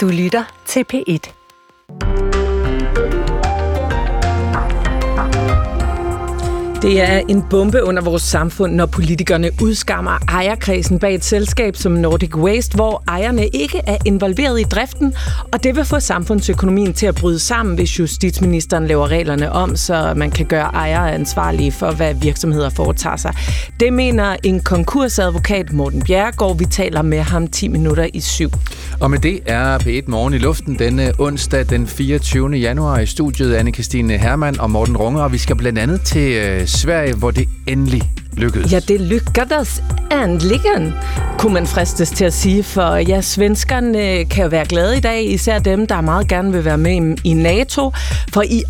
Du lytter til P1. Det er en bombe under vores samfund, når politikerne udskammer ejerkredsen bag et selskab som Nordic Waste, hvor ejerne ikke er involveret i driften, og det vil få samfundsøkonomien til at bryde sammen, hvis justitsministeren laver reglerne om, så man kan gøre ejere ansvarlige for, hvad virksomheder foretager sig. Det mener en konkursadvokat, Morten Bjerregaard. Vi taler med ham 10 minutter i 7. Og med det er P1 Morgen i luften denne onsdag den 24. januar i studiet Anne-Kristine Hermann og Morten Runge, og vi skal blandt andet til Sverige, hvor det endelig lykkedes. Ja, det lykkedes endelig, kunne man fristes til at sige, for ja, svenskerne kan jo være glade i dag, især dem, der meget gerne vil være med i NATO, for i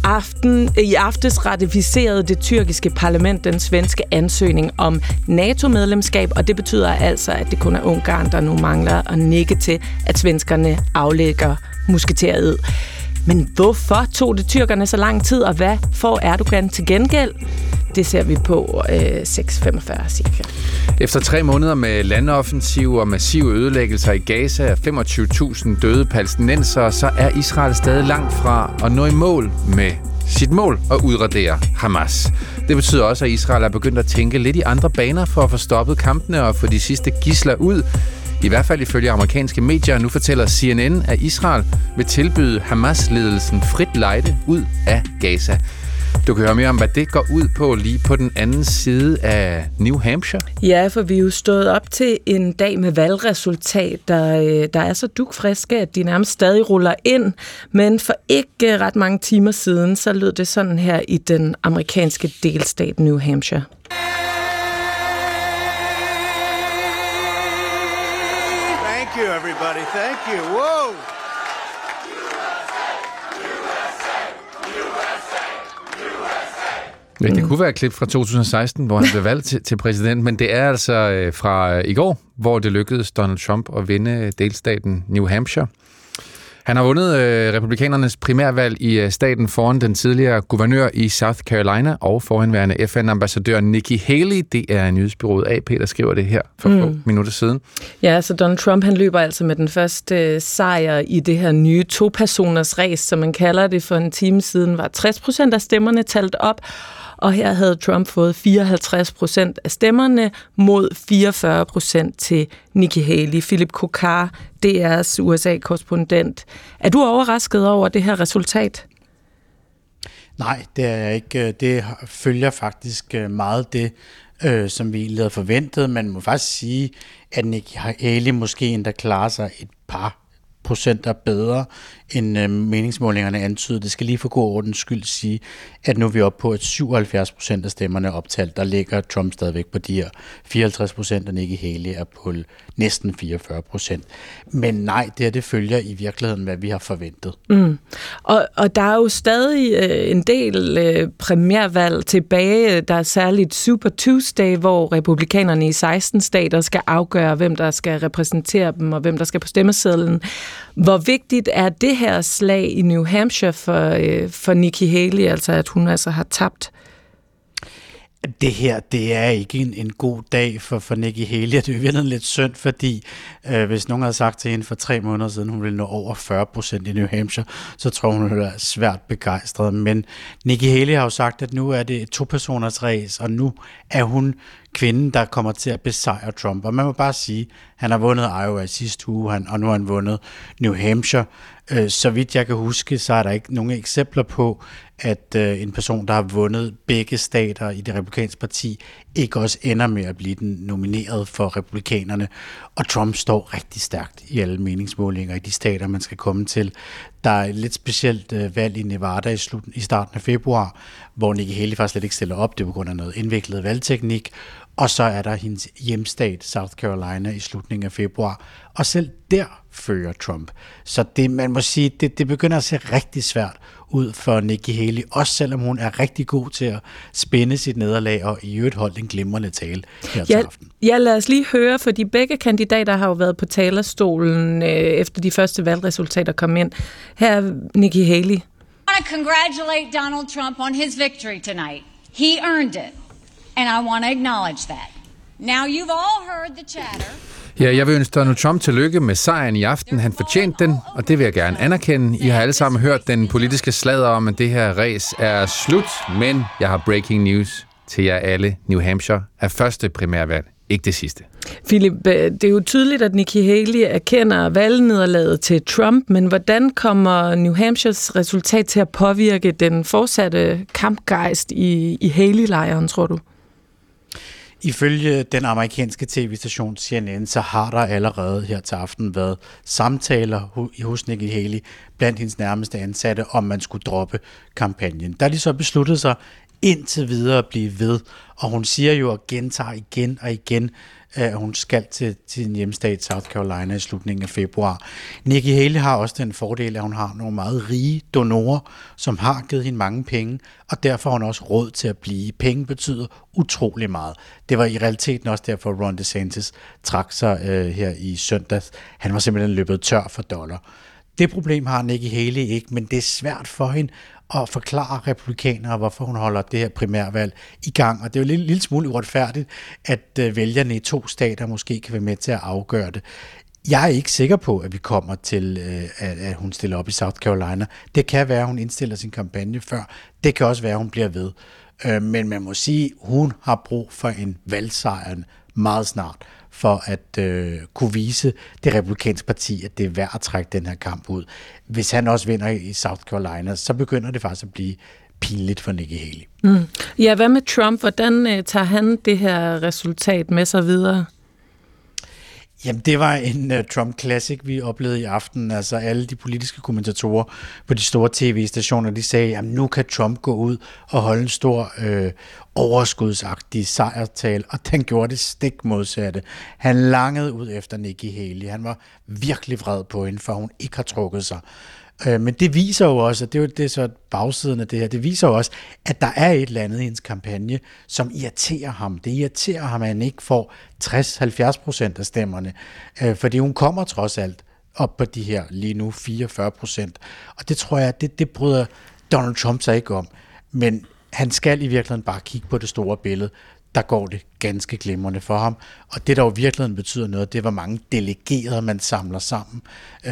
aftes ratificerede det tyrkiske parlament den svenske ansøgning om NATO-medlemskab, og det betyder altså, at det kun er Ungarn, der nu mangler at nikke til, at svenskerne aflægger musketeriet. Men hvorfor tog det tyrkerne så lang tid, og hvad får Erdogan til gengæld? Det ser vi på 6:45 cirka. Efter 3 måneder med landoffensiver og massive ødelæggelser i Gaza og 25.000 døde palæstinensere, så er Israel stadig langt fra at nå i mål med sit mål at udradere Hamas. Det betyder også, at Israel er begyndt at tænke lidt i andre baner for at få stoppet kampene og få de sidste gidsler ud. I hvert fald ifølge amerikanske medier. Nu fortæller CNN, at Israel vil tilbyde Hamas-ledelsen frit lejde ud af Gaza. Du kan høre mere om, hvad det går ud på lige på den anden side af New Hampshire. Ja, for vi er jo stået op til en dag med valgresultat, der er så dugfriske, at de nærmest stadig ruller ind. Men for ikke ret mange timer siden, så lød det sådan her i den amerikanske delstat New Hampshire. Thank you everybody, thank you. Wow! Ja, det kunne være et klip fra 2016, hvor han blev valgt til præsident, men det er altså fra i går, hvor det lykkedes Donald Trump at vinde delstaten New Hampshire. Han har vundet republikanernes primærvalg i staten foran den tidligere guvernør i South Carolina og forhenværende FN-ambassadør Nikki Haley. Det er nyhedsbyrået AP, der skriver det her for få minutter siden. Ja, så Donald Trump han løber altså med den første sejr i det her nye to-personers race, som man kalder det. For en time siden var 60% af stemmerne talt op, og her havde Trump fået 54% af stemmerne mod 44% til Nikki Haley. Philip Kokar, DR's USA-korrespondent. Er du overrasket over det her resultat? Nej, det er jeg ikke. Det følger faktisk meget det, som vi egentlig havde forventet. Man må faktisk sige, at Nikki Haley måske endda klarer sig et par procenter bedre, end meningsmålingerne antydede. Det skal lige for god ordens skyld sige, at nu er vi oppe på, at 77% af stemmerne er optalt. Der ligger Trump stadigvæk på de her 54%, og Nikki Haley er på næsten 44%. Men nej, det følger i virkeligheden, hvad vi har forventet. Og der er jo stadig en del primærvalg tilbage. Der er særligt Super Tuesday, hvor republikanerne i 16 stater skal afgøre, hvem der skal repræsentere dem, og hvem der skal på stemmesedlen. Hvor vigtigt er det her slag i New Hampshire for Nikki Haley, altså at hun altså har tabt? Det her, det er ikke en god dag for Nikki Haley, og det er jo virkelig lidt synd, fordi hvis nogen havde sagt til hende for 3 måneder siden, hun ville nå over 40% i New Hampshire, så tror hun, hun er svært begejstret. Men Nikki Haley har jo sagt, at nu er det et 2-personers race, og nu er hun kvinden, der kommer til at besejre Trump. Og man må bare sige, han har vundet Iowa sidste uge, og nu har han vundet New Hampshire. Så vidt jeg kan huske, så er der ikke nogen eksempler på, at en person, der har vundet begge stater i det republikanske parti, ikke også ender med at blive den nomineret for republikanerne. Og Trump står rigtig stærkt i alle meningsmålinger i de stater, man skal komme til. Der er et lidt specielt valg i Nevada i starten af februar, hvor Nikki Haley faktisk slet ikke stiller op. Det er på grund af noget indviklet valgteknik. Og så er der hendes hjemstat, South Carolina, i slutningen af februar. Og selv der fører Trump. Så det, man må sige, det begynder at se rigtig svært ud for Nikki Haley, også selvom hun er rigtig god til at spænde sit nederlag og i øvrigt holde en glimrende tale her til aften. Ja, lad os lige høre, for de begge kandidater har jo været på talerstolen efter de første valgresultater kom ind. Her er Nikki Haley. I want to congratulate Donald Trump on his victory tonight. He earned it. And I want to acknowledge that. Now you've all heard the chatter. Ja, jeg vil ønske Donald Trump tillykke med sejren i aften. Han fortjente den, og det vil jeg gerne anerkende. I har alle sammen hørt den politiske sladder om, at det her race er slut, men jeg har breaking news til jer alle. New Hampshire er første primærvalg, ikke det sidste. Philip, det er jo tydeligt, at Nikki Haley erkender valgnederlaget til Trump, men hvordan kommer New Hampshires resultat til at påvirke den fortsatte kampgejst i Haley-lejren, tror du? Ifølge den amerikanske tv-station CNN, så har der allerede her til aften været samtaler hos Nikki Haley blandt hendes nærmeste ansatte, om man skulle droppe kampagnen. Der er de så besluttet sig indtil videre at blive ved, og hun siger jo og gentager igen og igen, at hun skal til sin hjemstat South Carolina i slutningen af februar. Nikki Haley har også den fordel, at hun har nogle meget rige donorer, som har givet hende mange penge, og derfor har hun også råd til at blive. Penge betyder utrolig meget. Det var i realiteten også derfor, Ron DeSantis trak sig her i søndags. Han var simpelthen løbet tør for dollar. Det problem har Nikki Haley ikke, men det er svært for hende at forklare republikanere, hvorfor hun holder det her primærvalg i gang. Og det er jo en lille smule uretfærdigt, at vælgerne i to stater måske kan være med til at afgøre det. Jeg er ikke sikker på, at vi kommer til, at hun stiller op i South Carolina. Det kan være, at hun indstiller sin kampagne før. Det kan også være, at hun bliver ved. Men man må sige, at hun har brug for en valgsejr meget snart, for at kunne vise det republikanske parti, at det er værd at trække den her kamp ud. Hvis han også vinder i South Carolina, så begynder det faktisk at blive pinligt for Nikki Haley. Mm. Ja, hvad med Trump? Hvordan tager han det her resultat med sig videre? Jamen, det var en Trump Classic, vi oplevede i aften. Altså, alle de politiske kommentatorer på de store tv-stationer, de sagde, at nu kan Trump gå ud og holde en stor overskudsagtig sejrtal, og den gjorde det stik modsatte. Han langede ud efter Nikki Haley. Han var virkelig vred på hende, for hun ikke har trukket sig. Men det viser jo også, og det er jo det så bagsiden af det her, det viser jo også, at der er et eller andet i hendes kampagne, som irriterer ham. Det irriterer ham, at han ikke får 60-70% af stemmerne, fordi hun kommer trods alt op på de her lige nu 44%. Og det tror jeg, det bryder Donald Trump sig ikke om. Men han skal i virkeligheden bare kigge på det store billede. Der går det ganske glimrende for ham. Og det, der jo i virkeligheden betyder noget, det er, hvor mange delegerede man samler sammen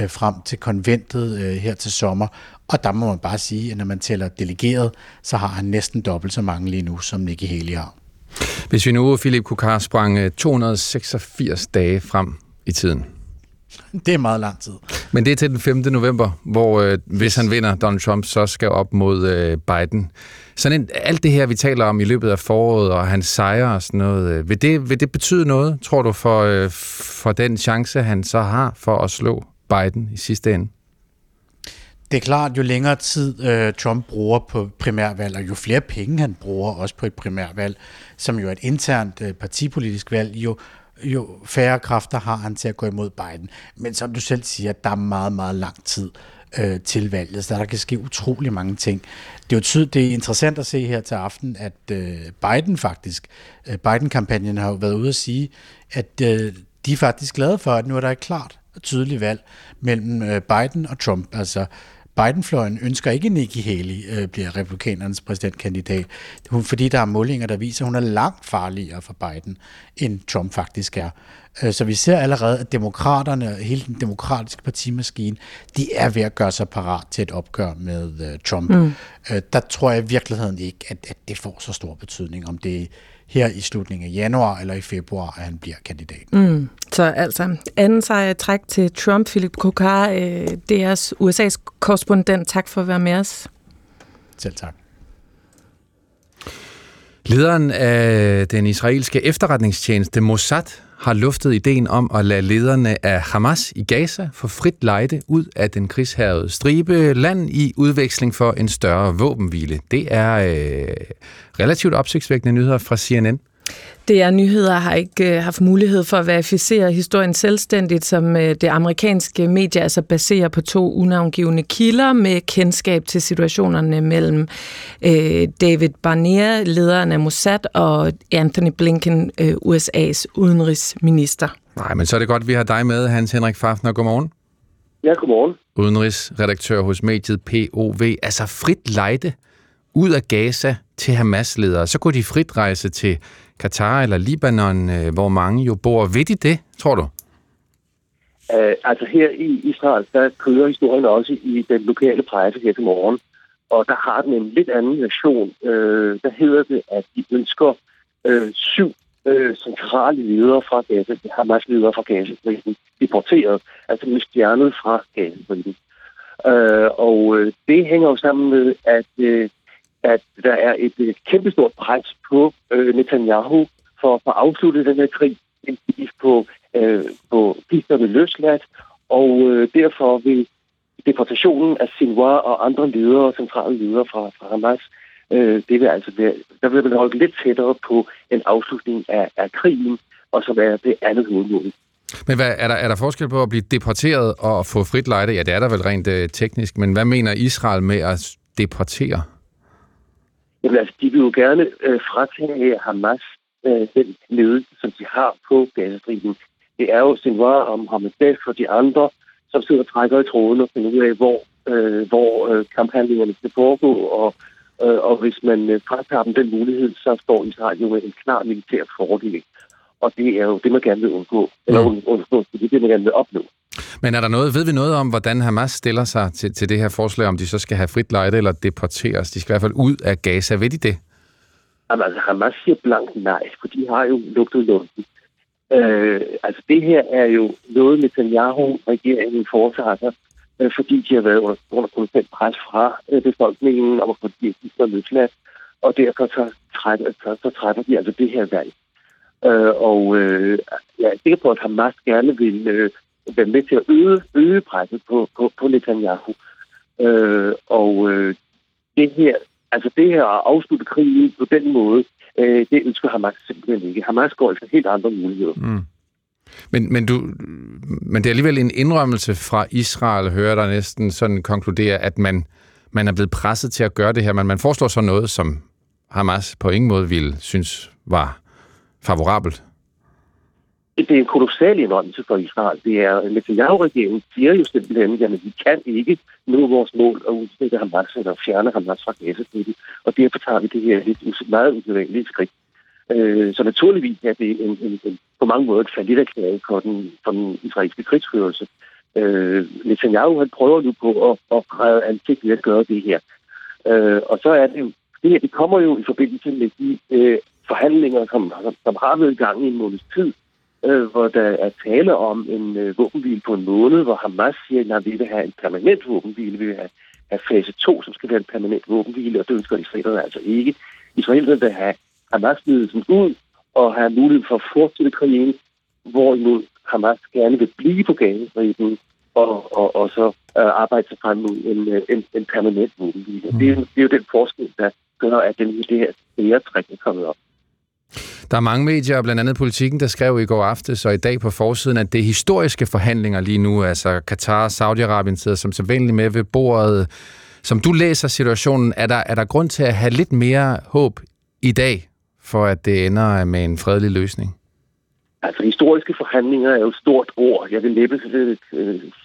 frem til konventet her til sommer. Og der må man bare sige, at når man tæller delegeret, så har han næsten dobbelt så mange lige nu, som Nikki Haley har. Hvis vi nu, Philip Kukar, sprang 286 dage frem i tiden. Det er meget lang tid. Men det er til den 5. november, hvor hvis han vinder, Donald Trump så skal op mod Biden. Sådan alt det her, vi taler om i løbet af foråret, og hans sejre og sådan noget, vil det betyde noget, tror du, for den chance, han så har for at slå Biden i sidste ende? Det er klart, jo længere tid Trump bruger på primærvalg, og jo flere penge han bruger også på et primærvalg, som jo er et internt partipolitisk valg, jo færre kræfter har han til at gå imod Biden. Men som du selv siger, der er meget, meget lang tid til valget, så der kan ske utrolig mange ting. Det er interessant at se her til aften, at Biden-kampagnen har jo været ude at sige, at de er faktisk glade for, at nu er der et klart og tydeligt valg mellem Biden og Trump. Altså, Biden-fløjen ønsker ikke, at Nikki Haley bliver republikanernes præsidentkandidat, fordi der er målinger, der viser, at hun er langt farligere for Biden, end Trump faktisk er. Så vi ser allerede, at demokraterne og hele den demokratiske partimaskine, de er ved at gøre sig parat til et opgør med Trump. Mm. Der tror jeg i virkeligheden ikke, at det får så stor betydning, om det her i slutningen af januar eller i februar, at han bliver kandidat. Mm. Så altså, anden sejr træk til Trump. Philip Kukar, DR's USA's korrespondent. Tak for at være med os. Selv tak. Lederen af den israelske efterretningstjeneste Mossad har luftet ideen om at lade lederne af Hamas i Gaza få frit lejde ud af den krigshærgede stribe land i udveksling for en større våbenhvile. Det er relativt opsigtsvækkende nyheder fra CNN. DR Nyheder har ikke haft mulighed for at verificere historien selvstændigt, som det amerikanske medie altså baserer på to unavngivne kilder med kendskab til situationerne mellem David Barnea, lederen af Mossad, og Anthony Blinken, USA's udenrigsminister. Nej, men så er det godt, vi har dig med, Hans Henrik Fafner. Godmorgen. Ja, godmorgen. Udenrigsredaktør hos mediet POV. Altså frit lejde ud af Gaza til Hamas-ledere. Så kunne de frit rejse til Katar eller Libanon, hvor mange jo bor. Ved de det, tror du? Altså her i Israel, der kører historien også i den lokale presse her til morgen, og der har den en lidt anden version. Der hedder det, at de ønsker 7 centrale ledere fra Gaza, Hamas-ledere fra Gaza-striden, deporteret, altså med stjernet fra Gaza-striden. Og det hænger jo sammen med, at der er et kæmpestort pres på Netanyahu for at afslutte den her krig, på gifterne løsladt, og derfor vil deportationen af Sinwar og andre ledere, centrale ledere fra Hamas, det vil altså være, der vil man holde lidt tættere på en afslutning af krigen, og så er det andet hovedmål. Men hvad, er der forskel på at blive deporteret og få frit lejde? Ja, det er der vel rent teknisk, men hvad mener Israel med at deportere? Jamen altså, de vil jo gerne fratage Hamas den ledelse, som de har på Gazastriben. Det er jo Sinwar om Hamas og de andre, som sidder og trækker i tråden og finder ud af, hvor kamphandlingerne skal foregå, og hvis man fratager dem den mulighed, så står Israel jo med en klar militær fordel. Og det er jo det, man gerne vil undgå. Eller undgå, det er det, man gerne vil opnå. Men er der noget, ved vi noget om, hvordan Hamas stiller sig til det her forslag, om de så skal have frit lejde eller deporteres? De skal i hvert fald ud af Gaza. Ved de det? Jamen, altså, Hamas siger blankt nej, for de har jo lugtet luften. Altså, det her er jo noget, Netanyahu-regeringen foretager sig, fordi de har været under konstant pres fra befolkningen, og fordi de er løsladt, og derfor så træffer de altså det her valg. Jeg er sikker på, at Hamas gerne vil være med til at øge presset på Netanyahu. Det her, altså det her at afslutte krigen på den måde, det ønsker Hamas simpelthen ikke. Hamas går altså helt andre muligheder. Mm. Men det er alligevel en indrømmelse fra Israel, hører der næsten sådan konkludere, at man er blevet presset til at gøre det her, men man foreslår så noget, som Hamas på ingen måde ville synes var favorabelt. Det er en kolossal indrømmelse for Israel. Det er Netanyahu-regeringen siger jo simpelthen, at vi kan ikke nå vores mål at udstille Hamas eller fjerne Hamas fra Gaza-striden, og derfor tager vi det her meget usædvanlige skridt. Så naturligvis er det en på mange måder et falliterklæring for den israelske krigsførelse. Netanyahu han prøver nu på at præge ansigt ved at gøre det her. Og så er det jo, det her det kommer jo i forbindelse med de forhandlinger, som har været i gang i en måneds tid, hvor der er tale om en våbenhvile på en måned, hvor Hamas siger, at vi vil have en permanent våbenhvile, vi vil have fase 2, som skal være en permanent våbenhvile, og det ønsker israelerne altså ikke. Israelerne vil have Hamas-ledelsen ud og have mulighed for at fortsætte krigen, hvorimod Hamas gerne vil blive på Gazastriben og så arbejde sig frem mod en permanent våbenhvile. Mm. Det er jo den forskel, der gør, at det her træk er kommet op. Der er mange medier, blandt andet Politiken, der skrev i går aftes og i dag på forsiden, at det er historiske forhandlinger lige nu. Altså Katar og Saudi-Arabien sidder som sædvanligt med ved bordet. Som du læser situationen, er der grund til at have lidt mere håb i dag, for at det ender med en fredelig løsning? Altså historiske forhandlinger er jo et stort ord. Jeg vil næppe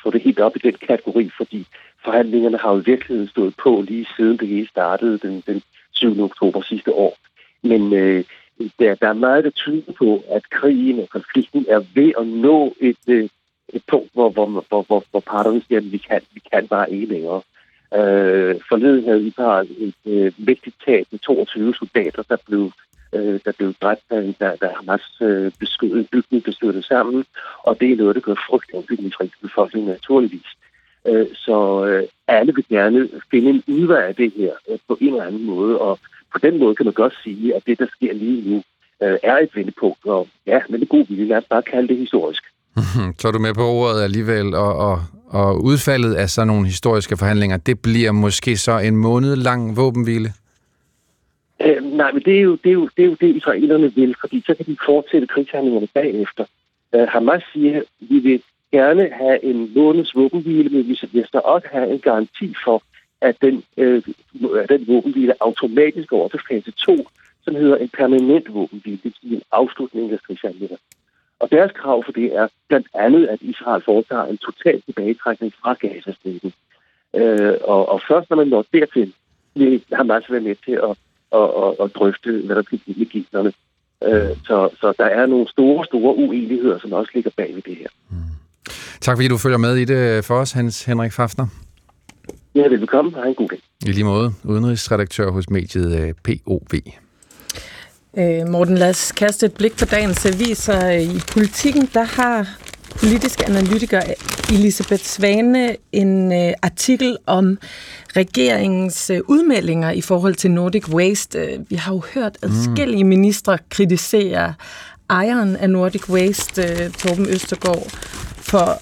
få det helt op i den kategori, fordi forhandlingerne har jo i virkeligheden stået på lige siden det hele startede den 7. oktober sidste år. Men der er meget, der tyder på, at krigen og konflikten er ved at nå et punkt, hvor parterne siger, at vi kan bare ikke længere. Forleden havde Israel et vigtigt tab med 22 soldater, der blev dræbt, da Hamas bygning blev styrtet sammen, og det er noget, der gør frygt af den israelske befolkning naturligvis. Så alle vil gerne finde en udvej af det her på en eller anden måde, og på den måde kan man godt sige, at det, der sker lige nu, er et vendepunkt, og ja, men det er god vilje, lad os bare kalde det historisk. Så er du med på ordet alligevel, og udfaldet af sådan nogle historiske forhandlinger, det bliver måske så en måned lang våbenhvile? Nej, men det er jo det, israelerne vil, fordi så kan de fortsætte krigshandlingerne bagefter. Hamas siger, at vi vil gerne have en måneds våbenhvile, men vi skal også have en garanti for, at den våbenhvile automatisk går over til fase 2, som hedder en permanent våbenhvile, det vil sige en afslutning af krigshandlinger. Og deres krav for det er blandt andet, at Israel foretager en total tilbagetrækning fra Gazastriben. Og først når man når dertil, vil Hamas være med til at drøfte, hvad der bliver med gidslerne. Så der er nogle store, store uenigheder, som også ligger bag ved det her. Tak fordi du følger med i det for os, Hans Henrik Fafner. Ja, velkommen. Hej, god dag. I lige måde, udenrigsredaktør hos mediet POV. Morten, lad os kaste et blik på dagens aviser. I Politikken, der har politisk analytiker Elisabeth Svane en artikel om regeringens udmeldinger i forhold til Nordic Waste. Vi har jo hørt adskillige ministre kritisere ejeren af Nordic Waste, Torben Østergaard, for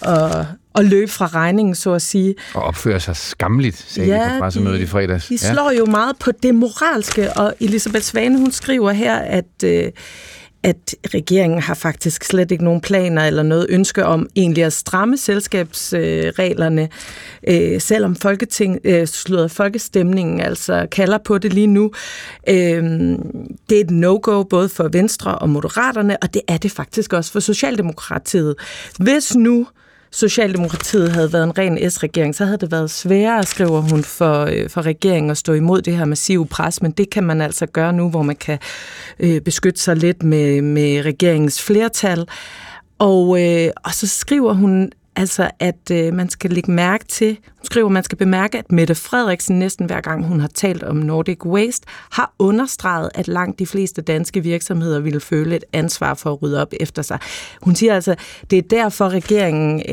at løbe fra regningen, så at sige. Og opfører sig skamligt, sagde de på pressemødet i fredags. De slår jo meget på det moralske, og Elisabeth Svane, hun skriver her, at regeringen har faktisk slet ikke nogen planer eller noget ønske om egentlig at stramme selskabsreglerne, selvom folkestemningen altså kalder på det lige nu. Det er et no-go både for Venstre og Moderaterne, og det er det faktisk også for Socialdemokratiet. Hvis nu Socialdemokratiet havde været en ren S-regering, så havde det været sværere, skriver hun, for regeringen at stå imod det her massive pres, men det kan man altså gøre nu, hvor man kan beskytte sig lidt med regeringens flertal. Og så skriver hun altså, at man skal bemærke, at Mette Frederiksen næsten hver gang hun har talt om Nordic Waste, har understreget, at langt de fleste danske virksomheder ville føle et ansvar for at rydde op efter sig. Hun siger altså, det er derfor regeringen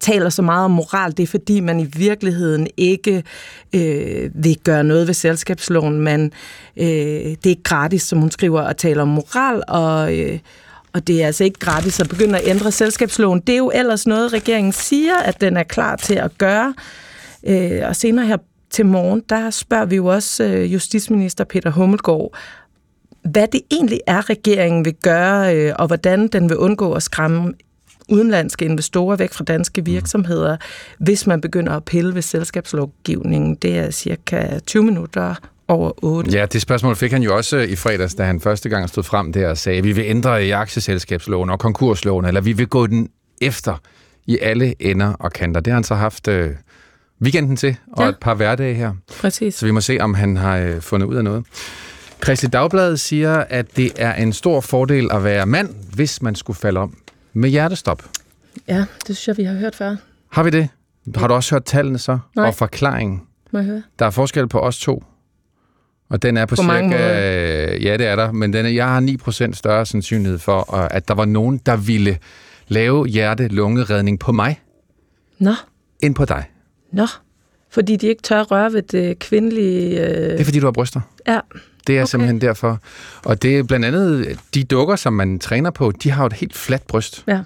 taler så meget om moral. Det er fordi, man i virkeligheden ikke vil gøre noget ved selskabsloven. Det er ikke gratis, som hun skriver, at tale om moral, og det er altså ikke gratis at begynde at ændre selskabsloven. Det er jo ellers noget, regeringen siger, at den er klar til at gøre. Og senere her til morgen, der spørger vi jo også justitsminister Peter Hummelgaard, hvad det egentlig er, regeringen vil gøre, og hvordan den vil undgå at skræmme udenlandske investorer væk fra danske virksomheder, hvis man begynder at pille ved selskabslovgivningen. Det er cirka 20 minutter over 8. Ja, det spørgsmål fik han jo også i fredags, da han første gang stod frem der og sagde, at vi vil ændre i aktieselskabsloven og konkursloven, eller vi vil gå den efter i alle ender og kanter. Det har han så haft weekenden til, og et par hverdage her. Præcis. Så vi må se, om han har fundet ud af noget. Kristeligt Dagblad siger, at det er en stor fordel at være mand, hvis man skulle falde om med hjertestop. Ja, det synes jeg, vi har hørt før. Har vi det? Har du også hørt tallene så? Nej. Og forklaringen? Må jeg høre? Der er forskel på os to. Og den er på cirka, ja det er der, men jeg har 9% større sandsynlighed for, at der var nogen, der ville lave hjerte-lungeredning på mig, end på dig. Fordi de ikke tør at røre ved det kvindelige... Det er fordi, du har bryster. Ja. Det er simpelthen derfor. Og det er blandt andet, de dukker, som man træner på, de har jo et helt fladt bryst. Ja.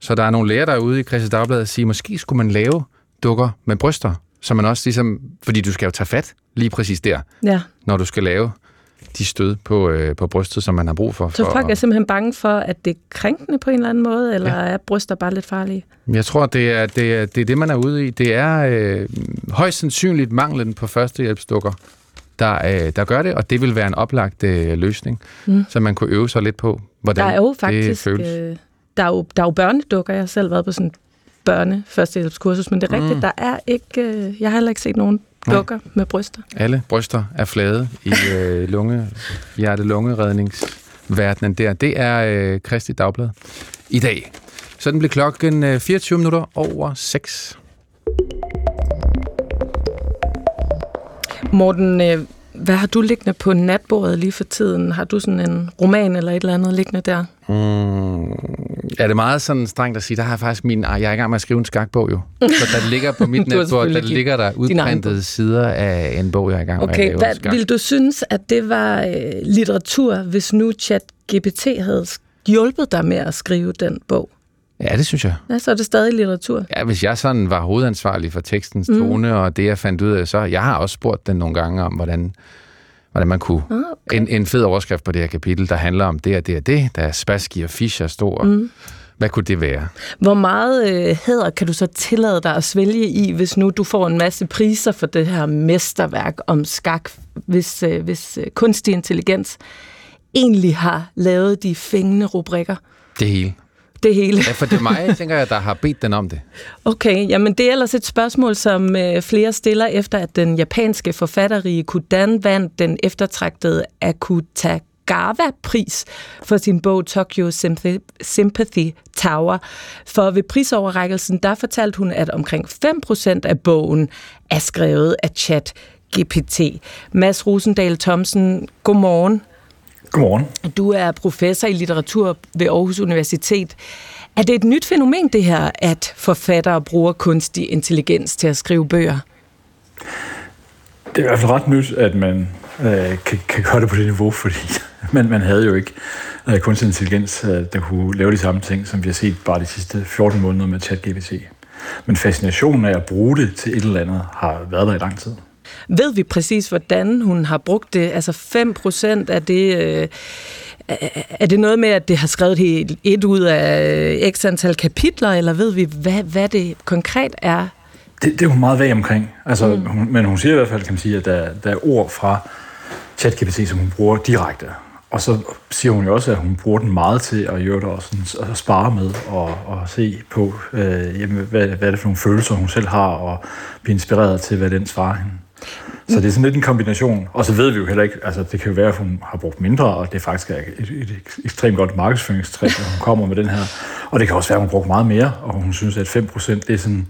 Så der er nogle læger derude i Kristeligt Dagblad, der siger, måske skulle man lave dukker med bryster. Så man også ligesom, fordi du skal jo tage fat lige præcis der, når du skal lave de stød på brystet, som man har brug for. Så folk er simpelthen bange for, at det er krænkende på en eller anden måde, eller er bryster bare lidt farlige? Jeg tror, det er det, man er ude i. Det er højst sandsynligt manglen på førstehjælpsdukker, der gør det, og det vil være en oplagt løsning, så man kunne øve sig lidt på, hvordan det føles. Der er jo faktisk der er jo børnedukker. Jeg har selv været på sådan børne førstehjælpskursus, men det er rigtigt, der er ikke... Jeg har heller ikke set nogen dukker med bryster. Alle bryster er flade i hjerte-lungeredningsverdenen der. Det er Kristeligt Dagblad i dag. Sådan blev klokken 6:24. Morten, hvad har du liggende på natbordet lige for tiden? Har du sådan en roman eller et eller andet liggende der? Er det meget sådan strengt at sige, der har jeg faktisk jeg er i gang med at skrive en skakbog jo. Så der ligger på mit netbord, der ligger der udprintede sider af en bog, jeg er i gang med at lave skak. Vil du synes, at det var litteratur, hvis nu ChatGPT havde hjulpet dig med at skrive den bog? Ja, det synes jeg. Ja, så er det stadig litteratur. Ja, hvis jeg sådan var hovedansvarlig for tekstens tone, og det jeg fandt ud af, så jeg har også spurgt den nogle gange om, hvordan man kunne... En fed overskrift på det her kapitel, der handler om det, der er Spassky og Fischer stor. Hvad kunne det være? Hvor meget hæder kan du så tillade dig at svælge i, hvis nu du får en masse priser for det her mesterværk om skak, hvis kunstig intelligens egentlig har lavet de fængende rubrikker? Det hele. Ja, for det er mig, tænker jeg, der har bedt den om det. Okay, jamen det er ellers et spørgsmål, som flere stiller efter, at den japanske forfatter Rie Kudan vandt den eftertragtede Akuta Gava-pris for sin bog Tokyo Sympathy Tower. For ved prisoverrækkelsen, der fortalte hun, at omkring 5% af bogen er skrevet af ChatGPT. Mads Rosendahl Thomsen, godmorgen. Godmorgen. Du er professor i litteratur ved Aarhus Universitet. Er det et nyt fænomen, det her, at forfattere bruger kunstig intelligens til at skrive bøger? Det er i hvert fald ret nyt, at man kan gøre det på det niveau, fordi man havde jo ikke kunstig intelligens, der kunne lave de samme ting, som vi har set bare de sidste 14 måneder med ChatGPT. Men fascinationen af at bruge det til et eller andet har været der i lang tid. Ved vi præcis, hvordan hun har brugt det? Altså 5% af det... Er det noget med, at det har skrevet helt et ud af x antal kapitler, eller ved vi, hvad det konkret er? Det er hun meget væg omkring. Altså, men hun siger i hvert fald, kan man sige, at der er ord fra ChatGPT, som hun bruger direkte. Og så siger hun jo også, at hun bruger den meget til at gøre det og sådan, at spare med og se på, hvad er det for nogle følelser, hun selv har, og blive inspireret til, hvad den svarer hende. Så det er sådan lidt en kombination. Og så ved vi jo heller ikke, altså det kan jo være, at hun har brugt mindre, og det faktisk er et ekstremt godt markedsføringstræk, når hun kommer med den her. Og det kan også være, at hun har brugt meget mere, og hun synes, at 5% det er sådan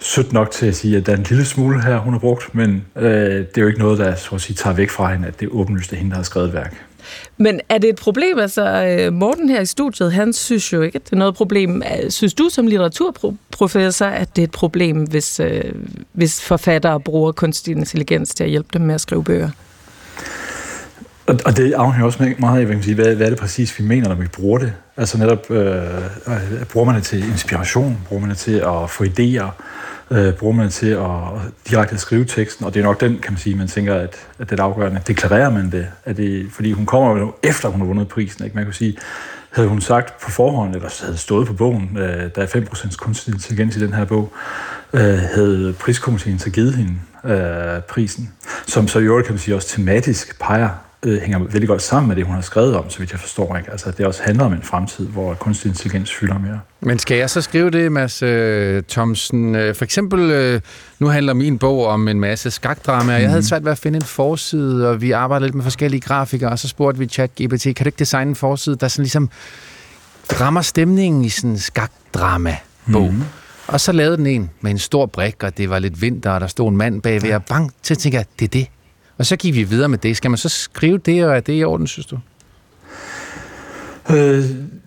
sødt nok til at sige, at der er en lille smule her, hun har brugt, men det er jo ikke noget, der så at sige, tager væk fra hende, at det er åbenlyst af hende, der har skrevet et værk. Men er det et problem? Altså Morten her i studiet, han synes jo ikke, at det er noget problem. Synes du som litteraturprofessor, at det er et problem, hvis forfattere bruger kunstig intelligens til at hjælpe dem med at skrive bøger? Og det afhænger også meget af, hvad er det præcis, vi mener, når vi bruger det? Altså netop, bruger man det til inspiration? Bruger man det til at få idéer? Bruger man til at direkte skrive teksten, og det er nok den, kan man sige, man tænker, at det er afgørende. Deklarerer man det? Er det? Fordi hun kommer jo efter, hun har vundet prisen, ikke? Man kan sige, havde hun sagt på forhånd, eller havde stået på bogen, der er 5% kunstig intelligens i den her bog, havde priskomiteen så givet hende prisen, som så i øvrigt, kan man sige, også tematisk peger, hænger vældig godt sammen med det, hun har skrevet om, så vidt jeg forstår, ikke? Altså, det også handler om en fremtid, hvor kunstig intelligens fylder mere. Men skal jeg så skrive det, Mads Thomsen? For eksempel, nu handler min bog om en masse skakdramaer. Jeg havde svært ved at finde en forside, og vi arbejdede lidt med forskellige grafikere, og så spurgte vi ChatGPT, kan du ikke designe en forside, der sådan ligesom rammer stemningen i sådan en skakdrama-bog? Mm-hmm. Og så lavede den en med en stor brik, og det var lidt vinter, og der stod en mand bagved, og bang, så tænkte jeg, det er det. Og så gik vi videre med det. Skal man så skrive det, og er det i orden, synes du? Jeg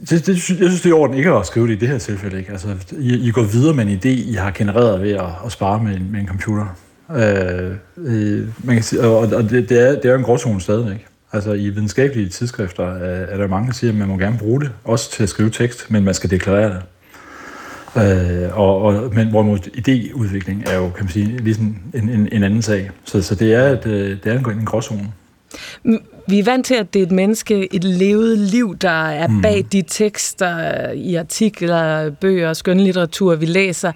synes, det er i orden ikke at skrive det i det her tilfælde. Ikke? Altså, I går videre med en idé, I har genereret ved at spare med en computer. Man kan sige, og det er jo en gråzone stadigvæk. Altså, i videnskabelige tidsskrifter er der mange, der siger, at man må gerne bruge det, også til at skrive tekst, men man skal deklarere det. Men hvorimod idéudvikling er jo, kan man sige, ligesom en anden sag. Så det er en gråzone. Vi er vant til, at det er et menneske, et levet liv, der er bag de tekster i artikler, bøger og skønlitteratur, vi læser.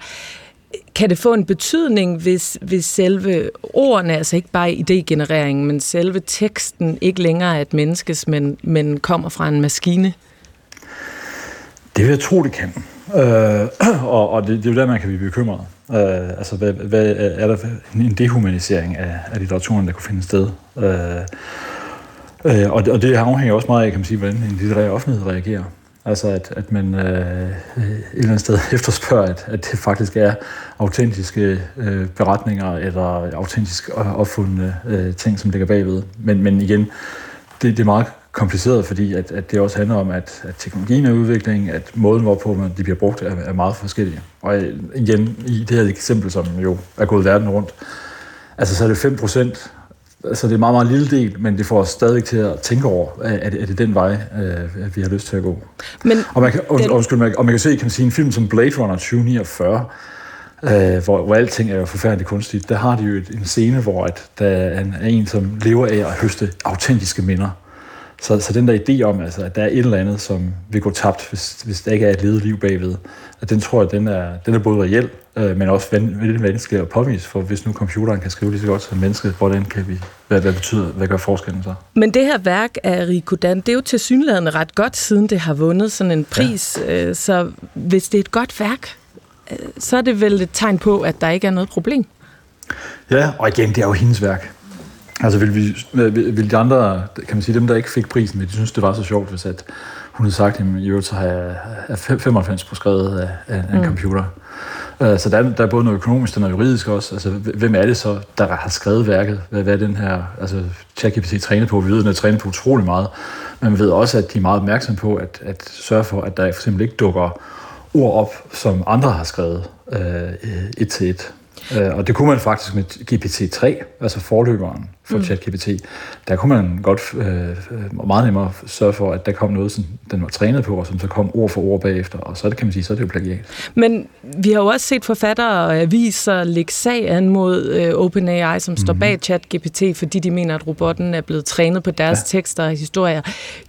Kan det få en betydning, hvis selve ordene, altså ikke bare idégenereringen, men selve teksten ikke længere er et menneskes, men kommer fra en maskine? Det vil jeg tro, det kan. Og det er jo der, man kan blive bekymret. Altså, hvad er der en dehumanisering af litteraturen, der kunne finde sted? Og det afhænger også meget af, kan man sige, hvordan en litterær offentlighed reagerer. Altså, at man et eller andet sted efterspørger, at det faktisk er autentiske beretninger eller autentisk opfundne ting, som ligger bagved. Men igen, det er meget kompliceret, fordi at det også handler om, at teknologien er udvikling, at måden, hvorpå de bliver brugt, er meget forskellige. Og igen, i det her eksempel, som jo er gået verden rundt, altså så er det 5%, altså det er en meget, meget lille del, men det får os stadig til at tænke over, at det er den vej, at vi har lyst til at gå. Men man kan se, kan man sige, en film som Blade Runner 2049, hvor alting er jo forfærdeligt kunstigt, der har de jo en scene, hvor at der er en, som lever af at høste autentiske minder. Så den der idé om, altså, at der er et eller andet, som vil gå tabt, hvis der ikke er et levet liv bagved, at den tror jeg, den er både reel, men også vanskelig at påvise, for hvis nu computeren kan skrive lige så godt som mennesket, hvordan kan vi, hvad betyder, hvad gør forskellen så? Men det her værk af Rie Kudan, det er jo tilsyneladende ret godt, siden det har vundet sådan en pris, ja. Så hvis det er et godt værk, så er det vel et tegn på, at der ikke er noget problem? Ja, og igen, det er jo hendes værk. Altså vil de andre, kan man sige, dem der ikke fik prisen, de synes det var så sjovt, hvis at hun havde sagt, jamen i øvrigt så har jeg 95 på skrevet af en computer. Så der er både noget økonomisk og noget juridisk også. Altså, hvem er det så, der har skrevet værket? Hvad er den her, altså ChatGPT trænet på? Vi ved, den er trænet på utrolig meget. Men vi ved også, at de er meget opmærksomme på at sørge for, at der for eksempel ikke dukker ord op, som andre har skrevet et til et. Og det kunne man faktisk med GPT-3, altså forløberen for ChatGPT. Der kunne man godt meget nemmere sørge for, at der kom noget, som den var trænet på, og som så kom ord for ord bagefter, og så kan man sige, så er det jo plagiat. Men vi har jo også set forfattere og aviser lægge sag an mod OpenAI, som står bag ChatGPT, fordi de mener, at robotten er blevet trænet på deres tekster og historier.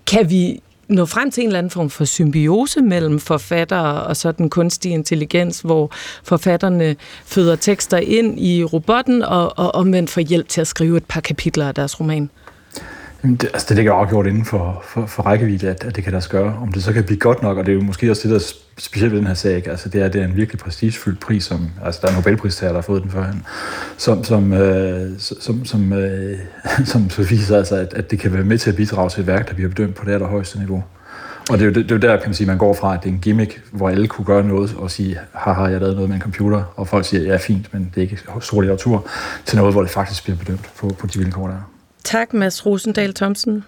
Kan vi nå frem til en eller anden form for symbiose mellem forfattere og så den kunstige intelligens, hvor forfatterne føder tekster ind i robotten og omvendt får hjælp til at skrive et par kapitler af deres roman? Jamen det ligger afgjort inden for rækkevidde, at det kan deres gøre. Om det så kan blive godt nok, og det er jo måske også det, der specielt ved den her sag, ikke? Altså det er en virkelig prestigefyldt pris, som altså der er Nobelpristager, der har fået den førhen, som så viser altså, at det kan være med til at bidrage til et værk, der bliver bedømt på det allerhøjeste niveau. Og det er der, kan man sige, man går fra, at det er en gimmick, hvor alle kunne gøre noget og sige, haha, jeg lavede noget med en computer, og folk siger, ja, fint, men det er ikke stor litteratur, til noget, hvor det faktisk bliver bedømt på de vilkår, der er. Tak, Mads Rosendahl Thomsen.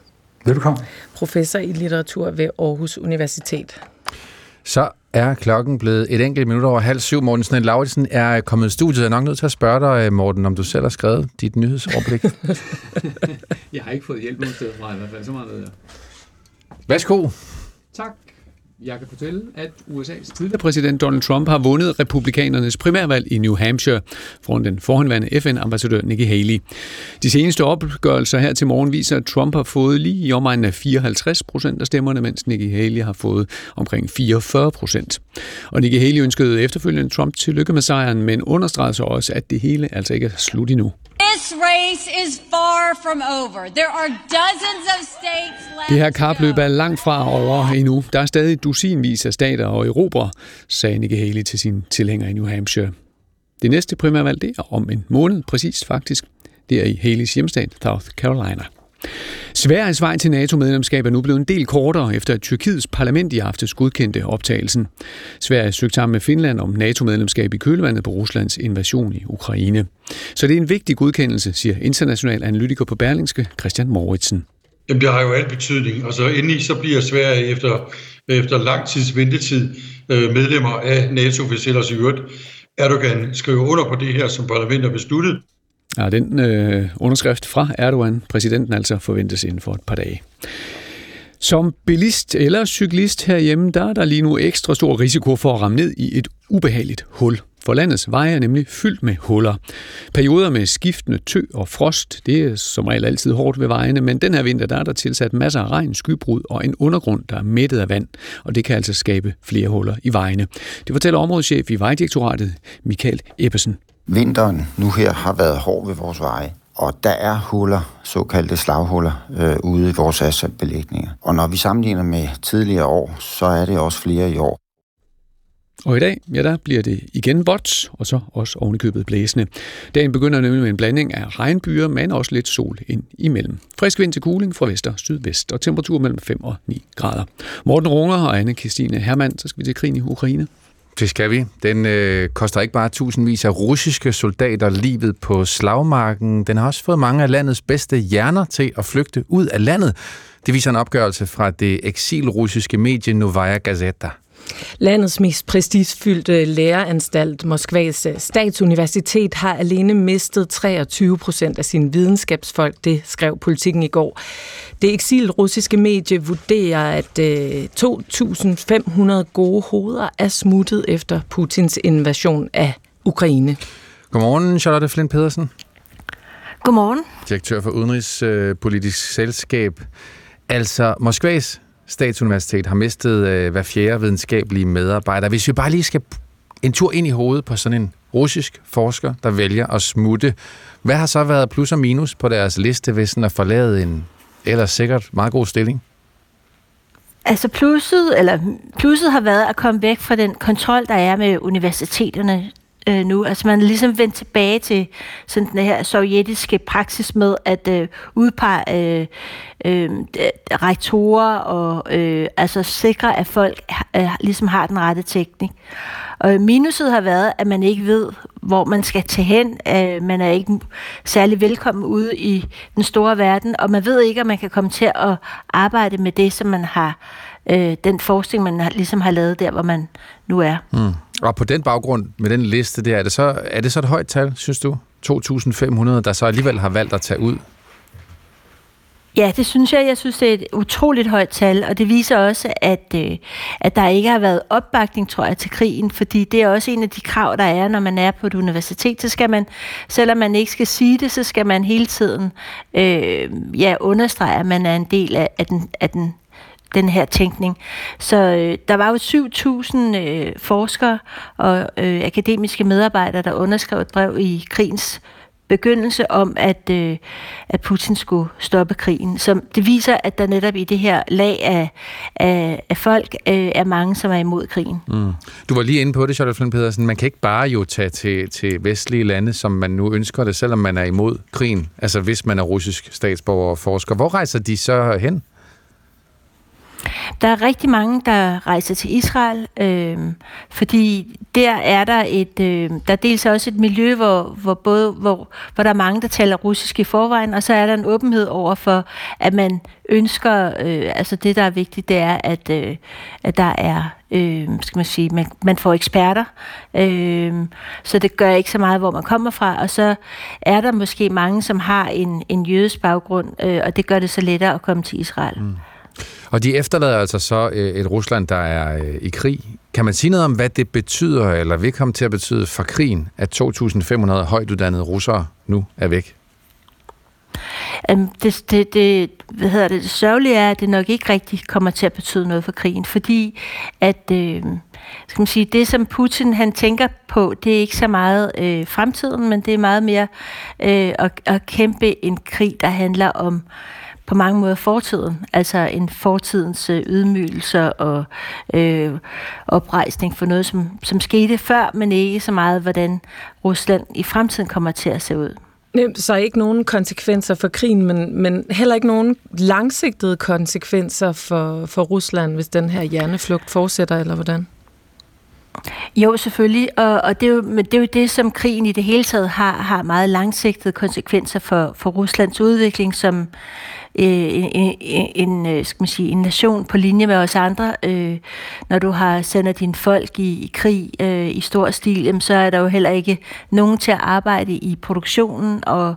Velkommen. Professor i litteratur ved Aarhus Universitet. Så er klokken blevet et enkelt minut over 6:30. Morten Snell Lauritsen er kommet i studiet. Jeg er nok nødt til at spørge dig, Morten, om du selv har skrevet dit nyhedsoverblik. Jeg har ikke fået hjælp nogen steder fra, i hvert fald så meget ved jeg. Værsgo. Tak. Jeg kan fortælle, at USA's tidligere præsident Donald Trump har vundet republikanernes primærvalg i New Hampshire foran den forhenværende FN-ambassadør Nikki Haley. De seneste opgørelser her til morgen viser, at Trump har fået lige i omegnen af 54% af stemmerne, mens Nikki Haley har fået omkring 44%. Og Nikki Haley ønskede efterfølgende Trump tillykke med sejren, men understregede så også, at det hele altså ikke er slut endnu. This race is far from over. There are dozens of states left. Det her kapløb er langt fra over endnu. Der er stadig dusinvis af stater og erobrere, sagde Nikki Haley til sine tilhængere i New Hampshire. Det næste primærvalg, det er om en måned, præcis faktisk. Det er i Haleys hjemstat, South Carolina. Sveriges vej til NATO-medlemskab er nu blevet en del kortere, efter at Tyrkiets parlament i aftes godkendte optagelsen. Sverige søgte sammen med Finland om NATO-medlemskab i kølvandet på Ruslands invasion i Ukraine. Så det er en vigtig godkendelse, siger international analytiker på Berlingske, Christian Moritzen. Jamen, det har jo alt betydning. Altså indeni så bliver Sverige efter lang tids ventetid medlemmer af NATO, hvis ellers i øvrigt Erdogan skriver under på det her, som parlamentet har besluttet. Ja, den underskrift fra Erdogan, præsidenten altså, forventes inden for et par dage. Som bilist eller cyklist herhjemme, der er der lige nu ekstra stor risiko for at ramme ned i et ubehageligt hul. For landets veje er nemlig fyldt med huller. Perioder med skiftende tø og frost, det er som regel altid hårdt ved vejene, men den her vinter, der er der tilsat masser af regn, skybrud og en undergrund, der er mættet af vand, og det kan altså skabe flere huller i vejene. Det fortæller områdeschef i Vejdirektoratet, Michael Ebbesen. Vinteren nu her har været hård ved vores veje, og der er huller, såkaldte slaghuller, ude i vores asfaltbelægninger. Og når vi sammenligner med tidligere år, så er det også flere i år. Og i dag, ja, der bliver det igen vådt, og så også ovenikøbet blæsende. Dagen begynder nemlig med en blanding af regnbyger, men også lidt sol ind imellem. Frisk vind til kuling fra vest og sydvest, og temperatur mellem 5 og 9 grader. Morten Runger og Anne-Kristine Hermann, så skal vi til krigen i Ukraine. Det skal vi. Den koster ikke bare tusindvis af russiske soldater livet på slagmarken. Den har også fået mange af landets bedste hjerner til at flygte ud af landet. Det viser en opgørelse fra det eksilrussiske medie Novaya Gazeta. Landets mest prestigefyldte læreranstalt, Moskvas Statsuniversitet, har alene mistet 23% af sine videnskabsfolk, det skrev Politikken i går. Det eksilrussiske medie vurderer, at 2.500 gode hoveder er smuttet efter Putins invasion af Ukraine. Godmorgen, Charlotte Flint Pedersen. Godmorgen. Direktør for Udenrigspolitisk Selskab. Altså, Moskvas Statsuniversitet har mistet hver fjerde videnskabelige medarbejder. Hvis vi bare lige skal en tur ind i hovedet på sådan en russisk forsker, der vælger at smutte, hvad har så været plus og minus på deres liste ved sådan at forlade en ellers sikkert meget god stilling? Altså plusset har været at komme væk fra den kontrol, der er med universiteterne. nu. Altså man er ligesom vendt tilbage til sådan den her sovjetiske praksis med at udpege rektorer og altså sikre, at folk ligesom har den rette teknik. Og minuset har været, at man ikke ved, hvor man skal tage hen. Man er ikke særlig velkommen ude i den store verden, og man ved ikke, om man kan komme til at arbejde med det, som man har, den forskning, man ligesom har lavet der, hvor man nu er. Mm. Og på den baggrund, med den liste der, er det så et højt tal, synes du? 2.500, der så alligevel har valgt at tage ud? Ja, det synes jeg. Jeg synes, det er et utroligt højt tal, og det viser også, at der ikke har været opbakning, tror jeg, til krigen, fordi det er også en af de krav, der er, når man er på et universitet. Så skal man, selvom man ikke skal sige det, så skal man hele tiden understrege, at man er en del af den her tænkning. Så der var jo 7.000 forskere og akademiske medarbejdere, der underskrev et brev i krigens begyndelse om, at Putin skulle stoppe krigen. Så det viser, at der netop i det her lag af folk er mange, som er imod krigen. Mm. Du var lige inde på det, Charlotte Flynn Pedersen. Man kan ikke bare jo tage til vestlige lande, som man nu ønsker det, selvom man er imod krigen. Altså hvis man er russisk statsborger og forsker. Hvor rejser de så hen? Der er rigtig mange, der rejser til Israel, fordi der er der der er dels også et miljø, hvor der er mange, der taler russisk i forvejen, og så er der en åbenhed over for, at man ønsker, altså det, der er vigtigt, det er, at der er, skal man sige, man får eksperter, så det gør ikke så meget, hvor man kommer fra, og så er der måske mange, som har en jødisk baggrund, og det gør det så lettere at komme til Israel. Mm. Og de efterlader altså så et Rusland, der er i krig. Kan man sige noget om, hvad det betyder, eller vil komme til at betyde for krigen, at 2.500 højtuddannede russere nu er væk? Det sørgelige er, at det nok ikke rigtig kommer til at betyde noget for krigen, fordi at skal man sige, det, som Putin han tænker på, det er ikke så meget fremtiden, men det er meget mere at kæmpe en krig, der handler om på mange måder fortiden, altså en fortidens ydmygelser og oprejsning for noget, som skete før, men ikke så meget, hvordan Rusland i fremtiden kommer til at se ud. Så ikke nogen konsekvenser for krigen, men heller ikke nogen langsigtede konsekvenser for Rusland, hvis den her hjerneflugt fortsætter, eller hvordan? Jo, selvfølgelig, og det er jo det, som krigen i det hele taget har meget langsigtede konsekvenser for Ruslands udvikling som en nation på linje med os andre. Når du sender dine folk i krig i stor stil, så er der jo heller ikke nogen til at arbejde i produktionen, og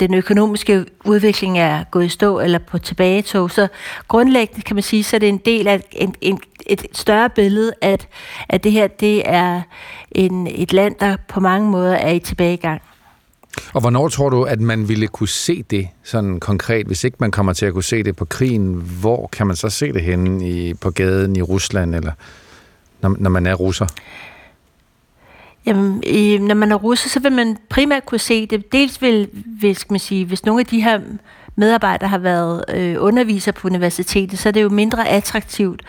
den økonomiske udvikling er gået i stå eller på tilbagetog. Så grundlæggende kan man sige, så er det en del af et større billede, at det her, det er et land, der på mange måder er i tilbagegang. Og hvornår tror du, at man ville kunne se det sådan konkret? Hvis ikke man kommer til at kunne se det på krigen, hvor kan man så se det henne på gaden i Rusland, eller når man er russer? Jamen, når man er russer, så vil man primært kunne se det. Dels hvis nogle af de her medarbejdere har været underviser på universitetet, så er det jo mindre attraktivt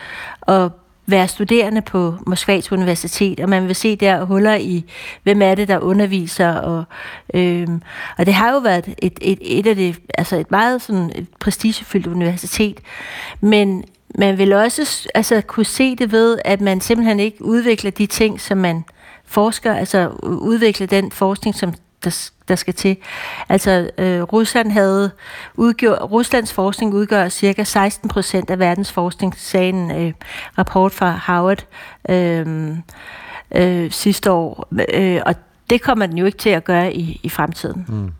at være studerende på Moskvas Universitet, og man vil se der huller i, hvem er det, der underviser, og det har jo været et meget sådan prestigefyldt universitet, men man vil også kunne se det ved, at man simpelthen ikke udvikler de ting, som man forsker, altså udvikler den forskning, som der skal til. Altså Ruslands forskning udgør cirka 16% af verdens forskning, sagde en rapport fra Harvard sidste år, og det kommer den jo ikke til at gøre i fremtiden. Mm.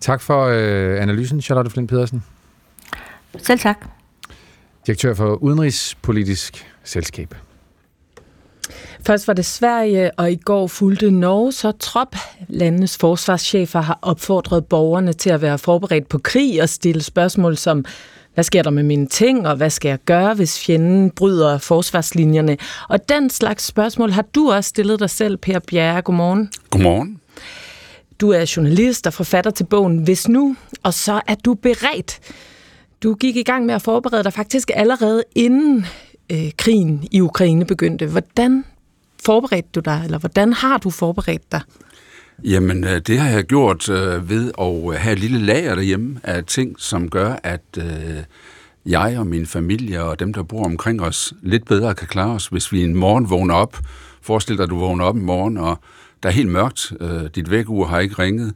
Tak for analysen, Charlotte Flynn Pedersen. Selv tak. Direktør for Udenrigspolitisk Selskab. Først var det Sverige, og i går fulgte Norge, så trop. Landenes forsvarschefer har opfordret borgerne til at være forberedt på krig og stille spørgsmål som, hvad sker der med mine ting, og hvad skal jeg gøre, hvis fjenden bryder forsvarslinjerne? Og den slags spørgsmål har du også stillet dig selv, Per Bjerre. Godmorgen. Godmorgen. Du er journalist og forfatter til bogen Hvis Nu, og så er du beredt. Du gik i gang med at forberede dig faktisk allerede inden krigen i Ukraine begyndte. Hvordan forberedte du dig, eller hvordan har du forberedt dig? Jamen, det har jeg gjort ved at have et lille lager derhjemme af ting, som gør, at jeg og min familie og dem, der bor omkring os, lidt bedre kan klare os, hvis vi en morgen vågner op. Forestil dig, at du vågner op en morgen, og der er helt mørkt. Dit vækkeur har ikke ringet.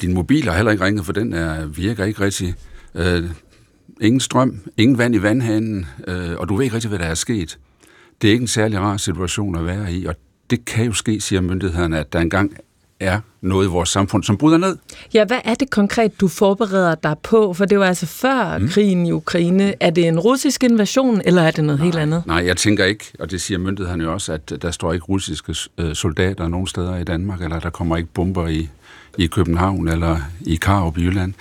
Din mobil har heller ikke ringet, for den virker ikke rigtig. Ingen strøm, ingen vand i vandhanen, og du ved ikke rigtig, hvad der er sket. Det er ikke en særlig rar situation at være i, og det kan jo ske, siger myndighederne, at der engang er noget i vores samfund, som bryder ned. Ja, hvad er det konkret, du forbereder dig på? For det var altså før krigen i Ukraine. Er det en russisk invasion, eller er det noget helt andet? Nej, jeg tænker ikke, og det siger myndighederne jo også, at der står ikke russiske soldater nogen steder i Danmark, eller der kommer ikke bomber i København eller i Karup i Jylland.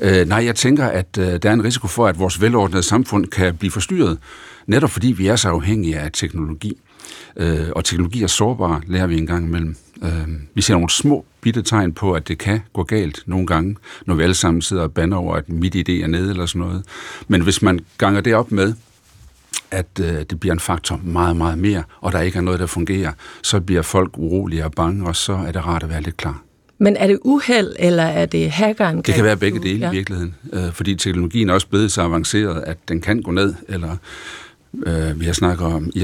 Nej, jeg tænker, at der er en risiko for, at vores velordnede samfund kan blive forstyrret, netop fordi vi er så afhængige af teknologi. Og teknologi er sårbar, lærer vi en gang imellem. Vi ser nogle små bitte tegn på, at det kan gå galt nogle gange, når vi alle sammen sidder og bander over, at mit idé er nede eller sådan noget. Men hvis man ganger det op med, at det bliver en faktor meget, meget mere, og der ikke er noget, der fungerer, så bliver folk urolige og bange, og så er det rart at være lidt klar. Men er det uheld, eller er det hackerangreb? Det kan være begge dele i virkeligheden, fordi teknologien er også blevet så avanceret, at den kan gå ned, eller... I har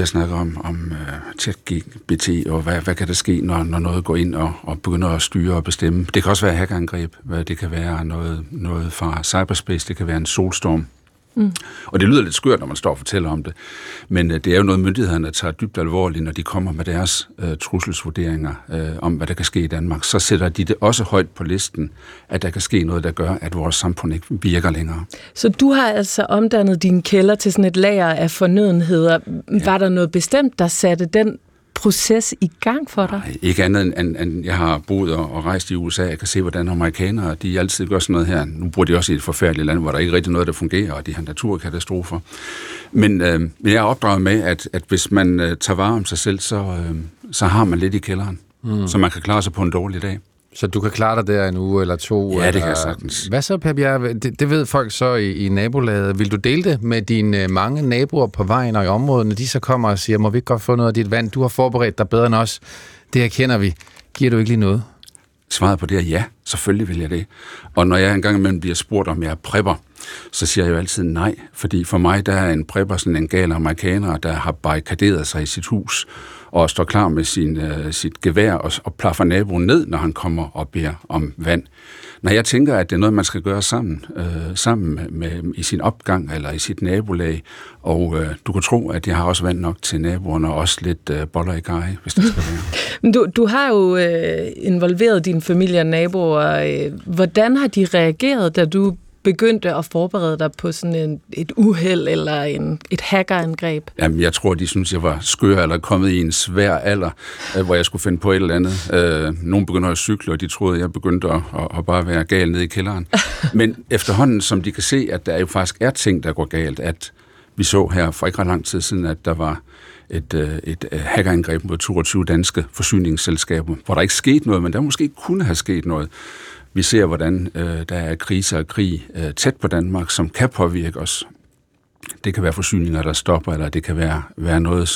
snakket om ChatGPT, og hvad kan der ske, når noget går ind og begynder at styre og bestemme. Det kan også være hackerangreb, det kan være noget fra cyberspace, det kan være en solstorm. Og det lyder lidt skørt, når man står og fortæller om det, men det er jo noget, myndighederne tager dybt alvorligt, når de kommer med deres trusselsvurderinger om, hvad der kan ske i Danmark. Så sætter de det også højt på listen, at der kan ske noget, der gør, at vores samfund ikke virker længere. Så du har altså omdannet dine kælder til sådan et lager af fornødenheder. Ja. Var der noget bestemt, der satte den proces i gang for dig? Nej, ikke andet end jeg har boet og rejst i USA. Jeg kan se, hvordan amerikanere, de altid gør sådan noget her. Nu bor de også i et forfærdeligt land, hvor der ikke rigtig noget, der fungerer, og de har naturkatastrofer. Men jeg er opdraget med, at hvis man tager vare om sig selv, så har man lidt i kælderen, så man kan klare sig på en dårlig dag. Så du kan klare dig der en uge eller to? Ja, det kan jeg sagtens. Hvad så, Per Bjerre? Det ved folk så i nabolaget. Vil du dele det med dine mange naboer på vejen og i området, når de så kommer og siger, må vi ikke godt få noget af dit vand? Du har forberedt dig bedre end os. Det erkender vi. Giver du ikke lige noget? Svaret på det er ja. Selvfølgelig vil jeg det. Og når jeg engang imellem bliver spurgt, om jeg er prepper, så siger jeg jo altid nej. Fordi for mig, der er en prepper sådan en gal amerikaner, der har barrikaderet sig i sit hus og står klar med sit gevær og plaffer naboen ned, når han kommer og beder om vand. Når jeg tænker, at det er noget, man skal gøre sammen med, i sin opgang eller i sit nabolag, og du kan tro, at jeg har også vand nok til naboerne og også lidt boller i gej, hvis det skal være. Du har jo involveret din familie og naboer. Hvordan har de reageret, da du begyndte at forberede dig på sådan et uheld eller et hackerangreb? Jamen, jeg tror, de synes, jeg var skør eller kommet i en svær alder, hvor jeg skulle finde på et eller andet. Nogle begynder at cykle, og de troede, jeg begyndte at bare være gal nede i kælderen. Men efterhånden, som de kan se, at der jo faktisk er ting, der går galt, at vi så her for ikke ret lang tid siden, at der var et hackerangreb mod 22 danske forsyningsselskaber, hvor der ikke skete noget, men der måske kunne have sket noget. Vi ser, hvordan der er kriser og krig tæt på Danmark, som kan påvirke os. Det kan være forsyninger, der stopper, eller det kan være noget,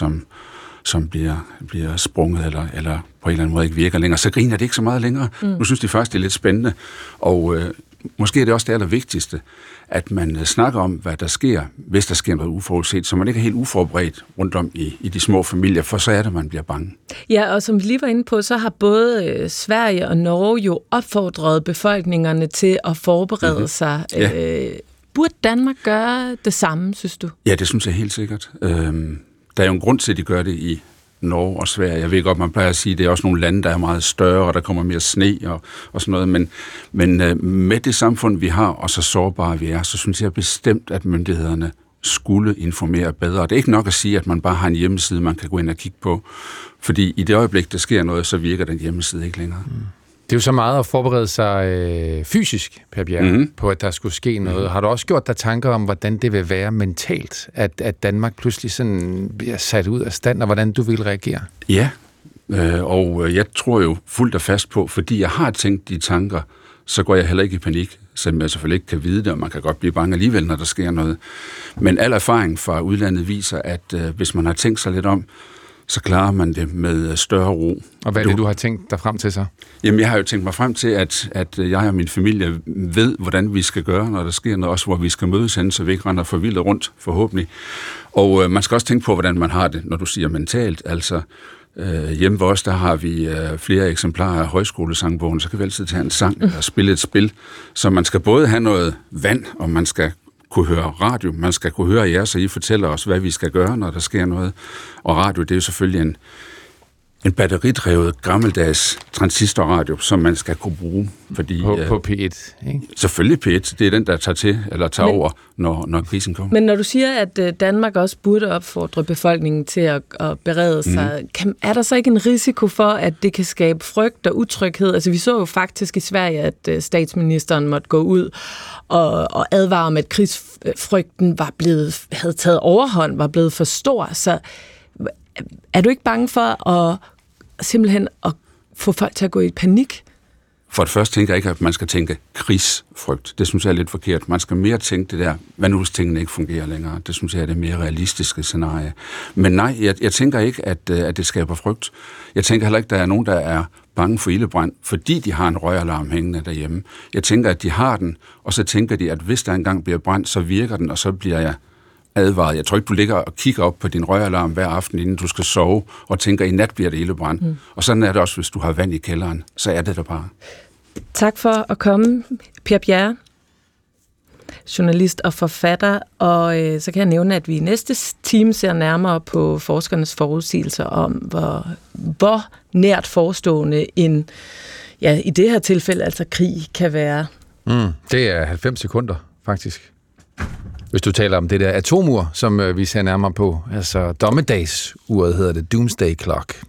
som bliver sprunget, eller på en eller anden måde ikke virker længere. Så griner det ikke så meget længere. Nu synes de faktisk, det er lidt spændende. Og måske er det også det allervigtigste, at man snakker om, hvad der sker, hvis der sker noget uforudset, så man ikke er helt uforberedt rundt om i de små familier, for så er det, man bliver bange. Ja, og som vi lige var inde på, så har både Sverige og Norge jo opfordret befolkningerne til at forberede sig. Ja. Burde Danmark gøre det samme, synes du? Ja, det synes jeg helt sikkert. Der er jo en grund til, at de gør det i Norge og Sverige. Jeg ved godt, man plejer at sige, at det er også nogle lande, der er meget større, og der kommer mere sne og sådan noget, men med det samfund, vi har, og så sårbare vi er, så synes jeg bestemt, at myndighederne skulle informere bedre. Det er ikke nok at sige, at man bare har en hjemmeside, man kan gå ind og kigge på, fordi i det øjeblik, der sker noget, så virker den hjemmeside ikke længere. Det er jo så meget at forberede sig fysisk, Per Bjerre, på, at der skulle ske noget. Har du også gjort dig tanker om, hvordan det vil være mentalt, at Danmark pludselig sådan bliver sat ud af stand, og hvordan du vil reagere? Ja, og jeg tror jo fuldt og fast på, fordi jeg har tænkt de tanker, så går jeg heller ikke i panik, selvom jeg selvfølgelig ikke kan vide det, og man kan godt blive bange alligevel, når der sker noget. Men al erfaring fra udlandet viser, at hvis man har tænkt sig lidt om, så klarer man det med større ro. Og hvad er det, du har tænkt dig frem til så? Jamen, jeg har jo tænkt mig frem til, at jeg og min familie ved, hvordan vi skal gøre, når der sker noget, også hvor vi skal mødes hen, så vi ikke render forvildet rundt, forhåbentlig. Og man skal også tænke på, hvordan man har det, når du siger mentalt. Altså, hjemme hos os, der har vi flere eksemplarer af højskolesangbogen, så kan vi altid tage en sang eller spille et spil. Så man skal både have noget vand, og man skal kunne høre radio. Man skal kunne høre jer, så I fortæller os, hvad vi skal gøre, når der sker noget. Og radio, det er jo selvfølgelig en batteridrevet, gammeldags transistorradio, som man skal kunne bruge. Fordi, på P1, ikke? Selvfølgelig P1. Det er den, der tager til, eller tager over, når krisen kommer. Men når du siger, at Danmark også burde opfordre befolkningen til at berede sig, er der så ikke en risiko for, at det kan skabe frygt og utryghed? Altså, vi så jo faktisk i Sverige, at statsministeren måtte gå ud og advare om, at krigsfrygten havde taget overhånd, var blevet for stor, så er du ikke bange for simpelthen at få folk til at gå i panik? For det første tænker jeg ikke, at man skal tænke krigsfrygt. Det synes jeg er lidt forkert. Man skal mere tænke det der, hvad nu hvis tingene ikke fungerer længere. Det synes jeg er det mere realistiske scenarie. Men nej, jeg tænker ikke, at det skaber frygt. Jeg tænker heller ikke, der er nogen, der er bange for ildebrand, fordi de har en røgalarm hængende derhjemme. Jeg tænker, at de har den, og så tænker de, at hvis der engang bliver brændt, så virker den, og så bliver jeg advaret. Jeg tror ikke, du ligger og kigger op på din røgalarm hver aften, inden du skal sove, og tænker, i nat bliver det ildebrand. Og sådan er det også, hvis du har vand i kælderen. Så er det der bare. Tak for at komme, Per Bjerre, journalist og forfatter. Og så kan jeg nævne, at vi i næste time ser nærmere på forskernes forudsigelser om, hvor nært forestående en, ja, i det her tilfælde, altså krig, kan være. Det er 90 sekunder, faktisk. Hvis du taler om det der atomur, som vi ser nærmere på, altså dommedagsuret hedder det, Doomsday Clock.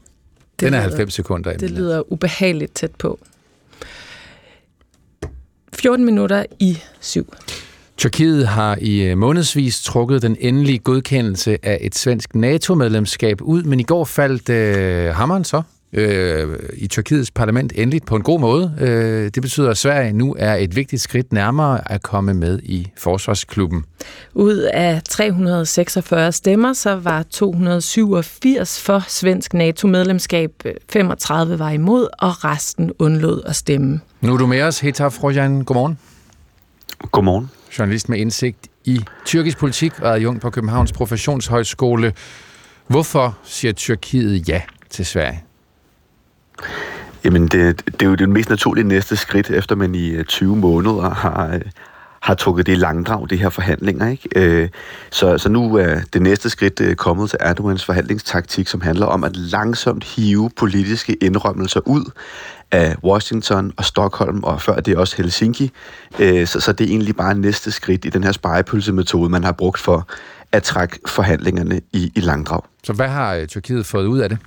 Den er 90 sekunder. Det lyder ubehageligt tæt på. 14 minutter i 7. Tyrkiet har i månedsvis trukket den endelige godkendelse af et svensk NATO-medlemskab ud, men i går faldt hammeren så i Tyrkiets parlament endeligt på en god måde. Det betyder, at Sverige nu er et vigtigt skridt nærmere at komme med i forsvarsklubben. Ud af 346 stemmer, så var 287 for svensk NATO-medlemskab, 35 var imod, og resten undlod at stemme. Nu er du med os, Heta Frojan. Godmorgen. Godmorgen. Journalist med indsigt i tyrkisk politik og adjunkt på Københavns Professionshøjskole. Hvorfor siger Tyrkiet ja til Sverige? Jamen, det er jo det mest naturlige næste skridt, efter man i 20 måneder har trukket det i langdrag, de her forhandlinger, ikke? Så nu er det næste skridt kommet til Erdogans forhandlingstaktik, som handler om at langsomt hive politiske indrømmelser ud af Washington og Stockholm, og før det også Helsinki. Så det er egentlig bare næste skridt i den her spegepølsemetode, man har brugt for at trække forhandlingerne i langdrag. Så hvad har Tyrkiet fået ud af det?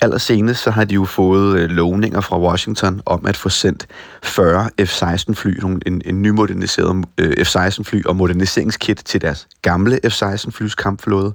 Allersenest så har de jo fået lovninger fra Washington om at få sendt 40 F-16-fly, en nymoderniseret F-16-fly og moderniseringskit til deres gamle F-16-flys kampflåde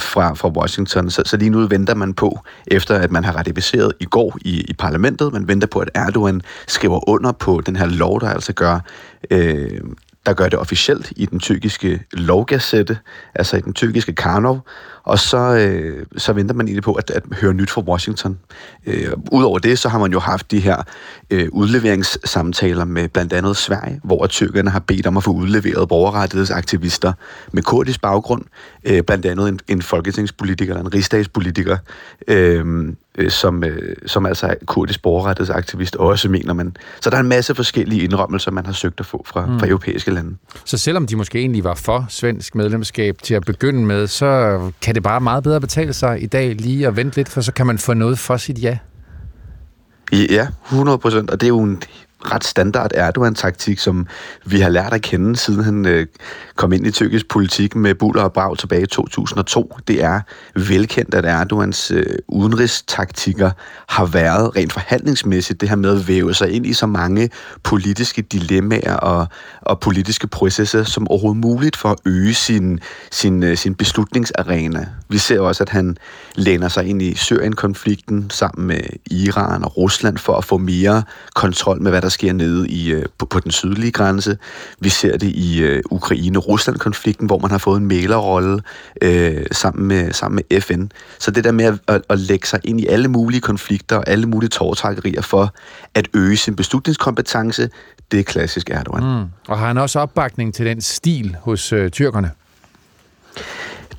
fra Washington. Så lige nu venter man på, efter at man har ratificeret i går i parlamentet, man venter på, at Erdogan skriver under på den her lov, der altså gør det officielt i den tyrkiske lovgazette, altså i den tyrkiske Karnov, og så venter man egentlig på at høre nyt fra Washington. Udover det, så har man jo haft de her udleveringssamtaler med blandt andet Sverige, hvor tyrkerne har bedt om at få udleveret borgerrettighedsaktivister med kurdisk baggrund, blandt andet en folketingspolitiker eller en rigsdagspolitiker, som altså er kurdisk borgerrettighedsaktivist, og også mener man. Så der er en masse forskellige indrømmelser, man har søgt at få fra europæiske lande. Så selvom de måske egentlig var for svensk medlemskab til at begynde med, så kan det bare meget bedre betale sig i dag lige at vente lidt, for så kan man få noget for sit ja? Ja, 100%, og det er jo en ret standard Erdogan-taktik, som vi har lært at kende, siden han kom ind i tyrkisk politik med bulder og brag tilbage i 2002. Det er velkendt, at Erdogans udenrigstaktikker har været rent forhandlingsmæssigt det her med at væve sig ind i så mange politiske dilemmaer og politiske processer som overhovedet muligt for at øge sin beslutningsarena. Vi ser også, at han læner sig ind i Syrien-konflikten sammen med Iran og Rusland for at få mere kontrol med, hvad der sker nede på den sydlige grænse. Vi ser det i Ukraine-Rusland-konflikten, hvor man har fået en mæglerrolle sammen med FN. Så det der med at lægge sig ind i alle mulige konflikter og alle mulige tårtrækkerier for at øge sin beslutningskompetence, det er klassisk Erdogan. Og har han også opbakning til den stil hos tyrkerne?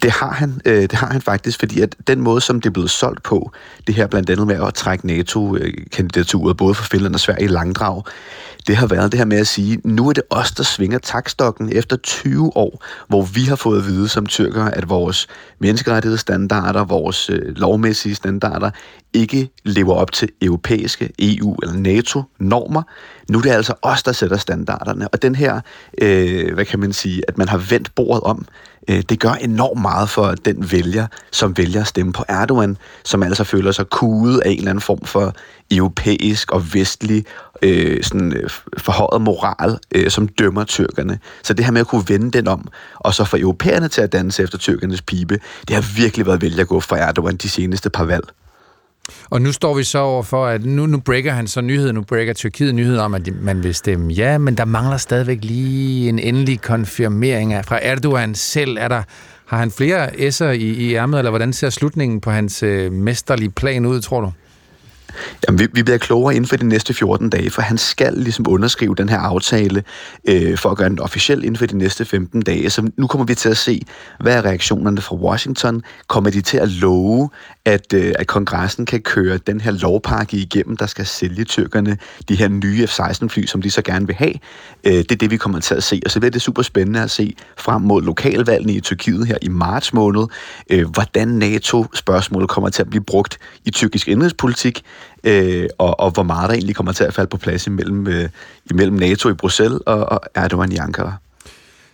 Det har han faktisk, fordi at den måde, som det er blevet solgt på, det her blandt andet med at trække NATO-kandidaturet, både for Finland og Sverige i langdrag, det har været det her med at sige, nu er det os, der svinger takstokken efter 20 år, hvor vi har fået at vide som tyrkere, at vores menneskerettighedsstandarder, vores lovmæssige standarder, ikke lever op til europæiske EU eller NATO-normer. Nu er det altså os, der sætter standarderne. Og den her, at man har vendt bordet om, det gør enormt meget for den vælger, som vælger at stemme på Erdogan, som altså føler sig kuget af en eller anden form for europæisk og vestlig forhøjet moral, som dømmer tyrkerne. Så det her med at kunne vende den om, og så få europæerne til at danse efter tyrkernes pibe, det har virkelig været vælgerguf for Erdogan de seneste par valg. Og nu står vi så overfor, at nu breaker Tyrkiet nyheden om, at man vil stemme ja, men der mangler stadigvæk lige en endelig konfirmering fra Erdogan selv. Har han flere s'er i ærmet, eller hvordan ser slutningen på hans mesterlige plan ud, tror du? Jamen, vi bliver klogere inden for de næste 14 dage, for han skal ligesom underskrive den her aftale for at gøre den officiel inden for de næste 15 dage. Så nu kommer vi til at se, hvad er reaktionerne fra Washington? Kommer de til at love, at kongressen kan køre den her lovpakke igennem, der skal sælge tyrkerne de her nye F-16-fly, som de så gerne vil have? Det er det, vi kommer til at se. Og så bliver det super spændende at se frem mod lokalvalgene i Tyrkiet her i marts måned, hvordan NATO-spørgsmålet kommer til at blive brugt i tyrkisk indrigspolitik, og hvor meget der egentlig kommer til at falde på plads imellem NATO i Bruxelles og Erdogan i Ankara.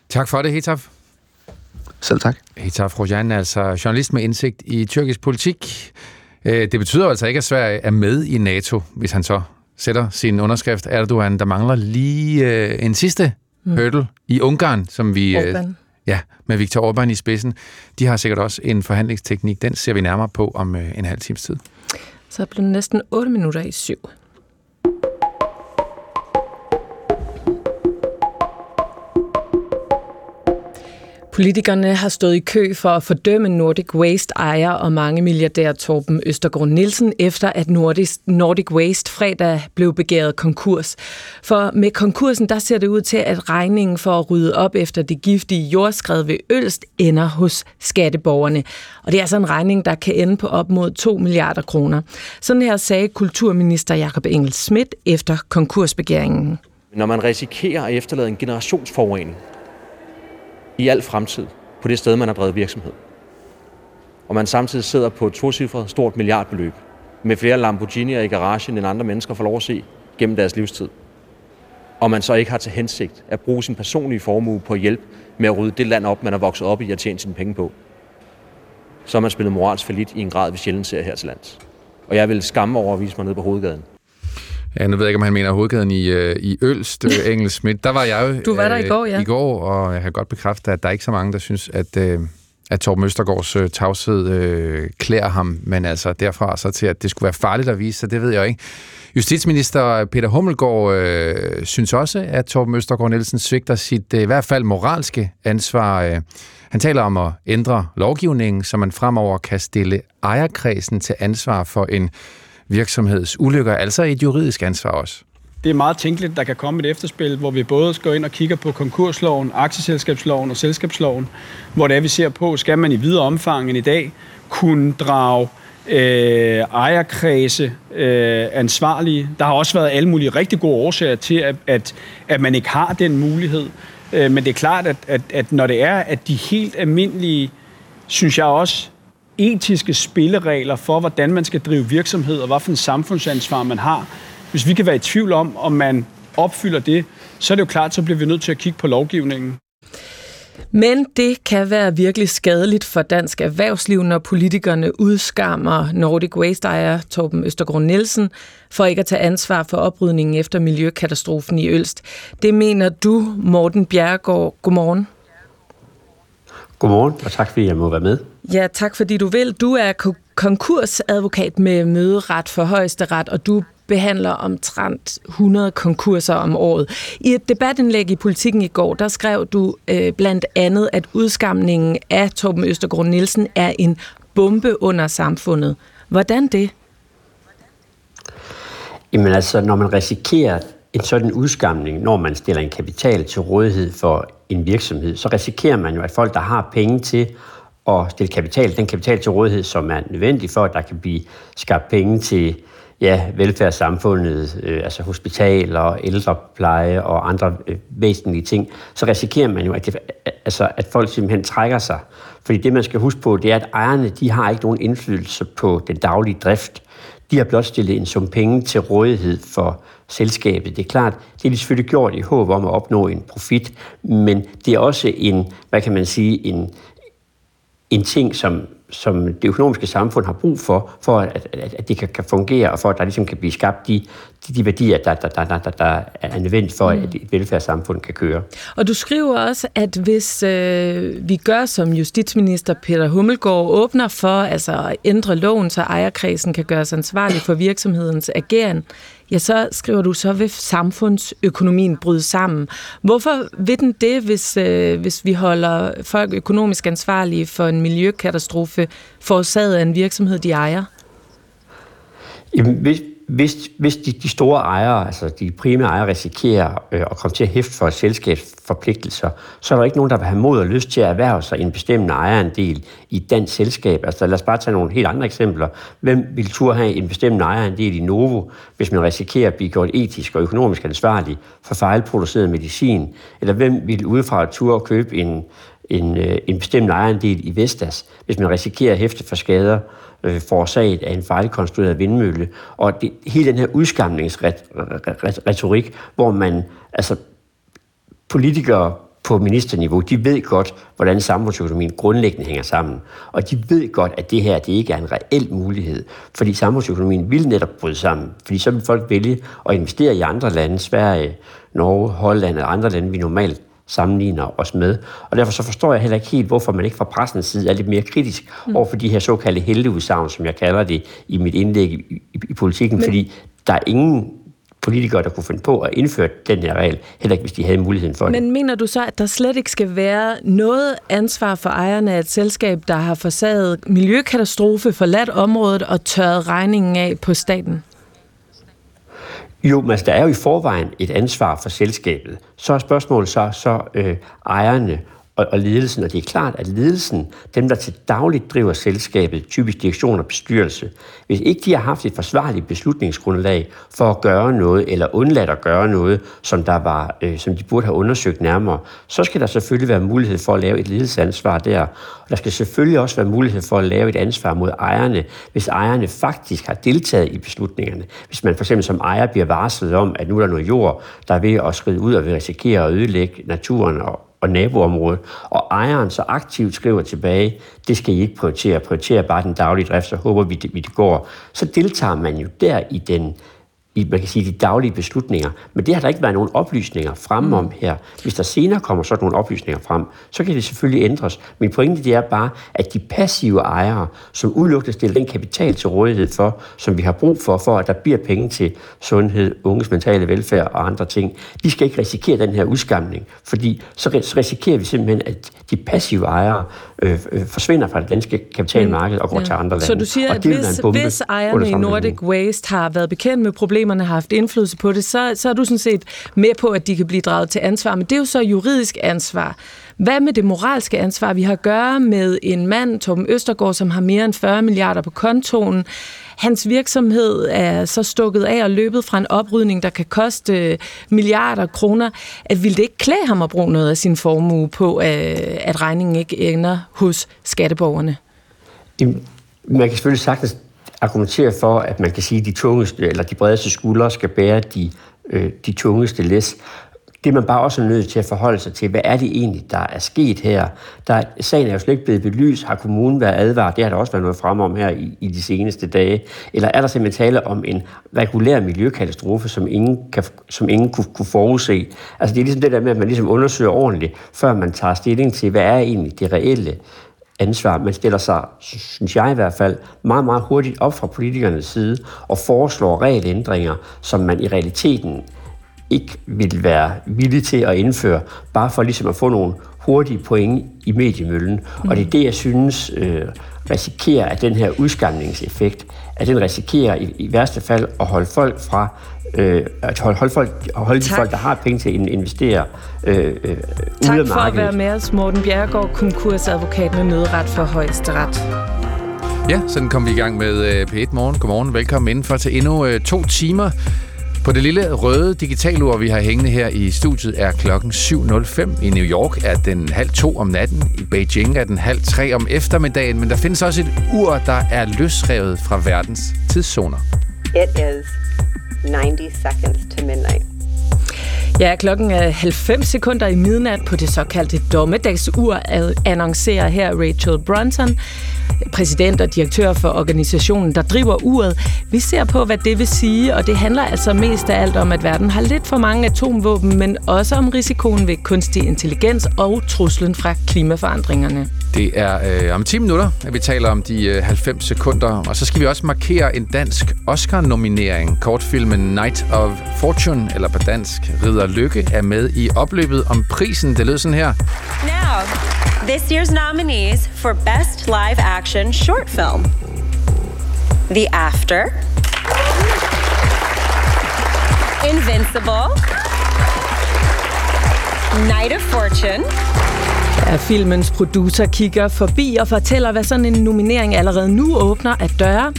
Tak for det, Hetaf. Selv tak. Hetaf Rojan er altså journalist med indsigt i tyrkisk politik. Det betyder altså ikke, at Sverige er med i NATO, hvis han så sætter sin underskrift. Erdogan, der mangler lige en sidste hurdle i Ungarn, som vi... Ja, med Viktor Orbán i spidsen. De har sikkert også en forhandlingsteknik. Den ser vi nærmere på om en halv times tid. Så blev det næsten 6:08. Politikerne har stået i kø for at fordømme Nordic Waste-ejer og mange milliardær Torben Østergaard Nielsen, efter at Nordic Waste fredag blev begæret konkurs. For med konkursen, der ser det ud til, at regningen for at rydde op efter det giftige jordskred ved Ølst ender hos skatteborgerne. Og det er altså en regning, der kan ende på op mod 2 milliarder kroner. Sådan her sagde kulturminister Jakob Engel-Schmidt efter konkursbegæringen. Når man risikerer at efterlade en generationsforurening i al fremtid på det sted, man har drevet virksomhed. Og man samtidig sidder på et 2-cifret stort milliardbeløb med flere Lamborghini'er i garagen, end andre mennesker får lov at se gennem deres livstid. Og man så ikke har til hensigt at bruge sin personlige formue på at hjælpe med at rydde det land op, man har vokset op i og tjent sine penge på. Så har man spillet moralsk fallit i en grad, vi sjældent ser her til lands. Og jeg vil skamme over at vise mig ned på Hovedgaden. Ja, nu ved jeg ikke, om han mener Hovedgaden i Ølst, Engel-Schmidt. Der var jeg jo du var der i går, ja. I går, og jeg kan godt bekræfte, at der er ikke så mange, der synes, at Torben Østergaards tavshed klæder ham. Men altså derfra så til, at det skulle være farligt at vise sig, det ved jeg ikke. Justitsminister Peter Hummelgaard synes også, at Torben Østergaard Nielsen svigter sit i hvert fald moralske ansvar. Han taler om at ændre lovgivningen, så man fremover kan stille ejerkredsen til ansvar for en virksomhedsulykker, altså et juridisk ansvar også. Det er meget tænkeligt, der kan komme et efterspil, hvor vi både skal ind og kigger på konkursloven, aktieselskabsloven og selskabsloven, hvor det er, vi ser på, skal man i videre omfang end i dag kunne drage ejerkredse ansvarlige. Der har også været alle mulige rigtig gode årsager til, at man ikke har den mulighed. Men det er klart, at når det er, at de helt almindelige, synes jeg også, etiske spilleregler for, hvordan man skal drive virksomhed og hvilken samfundsansvar man har. Hvis vi kan være i tvivl om man opfylder det, så er det jo klart, så bliver vi nødt til at kigge på lovgivningen. Men det kan være virkelig skadeligt for dansk erhvervsliv, når politikerne udskammer Nordic Waste-ejer Torben Østergaard Nielsen for ikke at tage ansvar for oprydningen efter miljøkatastrofen i Ølst. Det mener du, Morten Bjerregaard. Godmorgen. Godmorgen, og tak fordi jeg må være med. Ja, tak fordi du vil. Du er konkursadvokat med møderet for Højesteret, og du behandler omtrent 100 konkurser om året. I et debatindlæg i Politiken i går, der skrev du blandt andet, at udskamningen af Torben Østergaard Nielsen er en bombe under samfundet. Hvordan det? Jamen altså, når man risikerer en sådan udskamning, når man stiller en kapital til rådighed for en virksomhed, så risikerer man jo, at folk, der har penge til at stille kapital, den kapital til rådighed, som er nødvendig for, at der kan blive skabt penge til velfærdssamfundet, altså hospitaler, ældrepleje og andre væsentlige ting, så risikerer man jo, at folk simpelthen trækker sig. Fordi det, man skal huske på, det er, at ejerne, de har ikke nogen indflydelse på den daglige drift. De har blot stillet en sum penge til rådighed for selskabet. Det er klart, det er de selvfølgelig gjort i håb om at opnå en profit, men det er også en, hvad kan man sige, en ting, som det økonomiske samfund har brug for at det kan fungere, og for at der ligesom kan blive skabt de værdier, der er nødvendigt for, at et velfærdssamfund kan køre. Og du skriver også, at hvis vi gør, som justitsminister Peter Hummelgaard åbner for, altså at ændre loven, så ejerkredsen kan gøres ansvarlig for virksomhedens ageren, ja, så skriver du, så vil samfundsøkonomien bryde sammen. Hvorfor vil den det, hvis vi holder folk økonomisk ansvarlige for en miljøkatastrofe forårsaget af en virksomhed, de ejer? Jamen, hvis de store ejere, altså de primære ejere, risikerer at komme til at hæfte for et selskabs forpligtelser, så er der ikke nogen, der vil have mod og lyst til at erhverve sig en bestemmende ejerandel i et dansk selskab. Altså lad os bare tage nogle helt andre eksempler. Hvem vil turde have en bestemmende ejerandel i Novo, hvis man risikerer at blive gjort etisk og økonomisk ansvarlig for fejlproduceret medicin? Eller hvem vil udefra turde at købe en bestemt ejerandel i Vestas, hvis man risikerer at hæfte for skader forårsaget af en fejlkonstrueret vindmølle? Og hele den her udskamningsretorik, hvor man, altså politikere på ministerniveau, de ved godt, hvordan samfundsøkonomien grundlæggende hænger sammen. Og de ved godt, at det her, det ikke er en reel mulighed. Fordi samfundsøkonomien vil netop bryde sammen. Fordi så vil folk vælge at investere i andre lande, Sverige, Norge, Holland og andre lande, vi normalt sammenligner os med. Og derfor så forstår jeg heller ikke helt, hvorfor man ikke fra pressens side er lidt mere kritisk over for de her såkaldte helteudsagn, som jeg kalder det i mit indlæg i Politikken, fordi der er ingen politikere, der kunne finde på at indføre den her regel, heller ikke hvis de havde muligheden for det. Men mener du så, at der slet ikke skal være noget ansvar for ejerne af et selskab, der har forårsaget miljøkatastrofe, forladt området og tørret regningen af på staten? Jo, men altså, der er jo i forvejen et ansvar for selskabet. Så er spørgsmålet så ejerne og ledelsen, og det er klart, at ledelsen, dem der til dagligt driver selskabet, typisk direktion og bestyrelse, hvis ikke de har haft et forsvarligt beslutningsgrundlag for at gøre noget, eller undladt at gøre noget, som de burde have undersøgt nærmere, så skal der selvfølgelig være mulighed for at lave et ledelsesansvar der. Og der skal selvfølgelig også være mulighed for at lave et ansvar mod ejerne, hvis ejerne faktisk har deltaget i beslutningerne. Hvis man for eksempel som ejer bliver varslet om, at nu er der noget jord, der er ved at skride ud og vil risikere at ødelægge naturen og naboområdet, og ejeren så aktivt skriver tilbage, det skal I ikke prioritere, prioritere bare den daglige drift, så håber vi, det går. Så deltager man jo der i man kan sige, de daglige beslutninger, men det har der ikke været nogen oplysninger frem om her. Hvis der senere kommer sådan nogle oplysninger frem, så kan det selvfølgelig ændres. Min pointe, det er bare, at de passive ejere, som udelukkende stiller den kapital til rådighed for, som vi har brug for at der bliver penge til sundhed, unges mentale velfærd og andre ting, de skal ikke risikere den her udskamning, fordi så risikerer vi simpelthen, at de passive ejere forsvinder fra det danske kapitalmarked og går til andre lande. Så du siger, at hvis ejerne i Nordic Waste har været bekendt med problemerne, har haft indflydelse på det, så er du sådan set med på, at de kan blive draget til ansvar. Men det er jo så juridisk ansvar. Hvad med det moralske ansvar? Vi har at gøre med en mand, Torben Østergaard, som har mere end 40 milliarder på kontoen. Hans virksomhed er så stukket af og løbet fra en oprydning, der kan koste milliarder kroner. At ville det ikke klæde ham at bruge noget af sin formue på, at regningen ikke ender hos skatteborgerne? Man kan selvfølgelig sagtens argumentere for, at man kan sige, at de tungeste eller de bredeste skuldre skal bære de tungeste læs. Det man bare også er nødt til at forholde sig til, hvad er det egentlig, der er sket her? Sagen er jo slet ikke blevet belyst. Har kommunen været advaret? Det har der også været noget frem om her i de seneste dage. Eller er der simpelthen tale om en regulær miljøkatastrofe, som ingen kunne forudse? Altså det er ligesom det der med, at man ligesom undersøger ordentligt, før man tager stilling til, hvad er egentlig det reelle ansvar. Man stiller sig, synes jeg i hvert fald, meget, meget hurtigt op fra politikernes side og foreslår regelændringer, som man i realiteten ikke vil være villig til at indføre, bare for ligesom at få nogle hurtige point i mediemøllen. Mm. Og det er det, jeg synes risikerer, at den her udskamningseffekt, at den risikerer i værste fald at holde folk fra at holde de folk, der har penge til at investere ude af markedet. Tak for at være med os, Morten Bjerregaard, konkursadvokat med møderet for Højesteret. Ja, sådan kom vi i gang med P1 Morgen. Godmorgen, velkommen indenfor til endnu 2 timer. På det lille røde digitalur, vi har hængende her i studiet, er klokken 7.05. I New York er den 1:30 om natten. I Beijing er den 2:30 om eftermiddagen. Men der findes også et ur, der er løsrevet fra verdens tidszoner. It is 90 seconds to midnight. Ja, klokken er 90 sekunder i midnat på det såkaldte dommedagsur, annoncerer her Rachel Brunson, præsident og direktør for organisationen, der driver uret. Vi ser på, hvad det vil sige, og det handler altså mest af alt om, at verden har lidt for mange atomvåben, men også om risikoen ved kunstig intelligens og truslen fra klimaforandringerne. Det er om 10 minutter, at vi taler om de 90 sekunder, og så skal vi også markere en dansk Oscar-nominering. Kortfilmen Night of Fortune, eller på dansk Ridder Lykke, er med i opløbet om prisen. Det lød sådan her. Now, this year's nominees for Best Live Action Short Film. The After. Invincible. Night of Fortune. Ja, filmens producer kigger forbi og fortæller, hvad sådan en nominering allerede nu åbner af døre.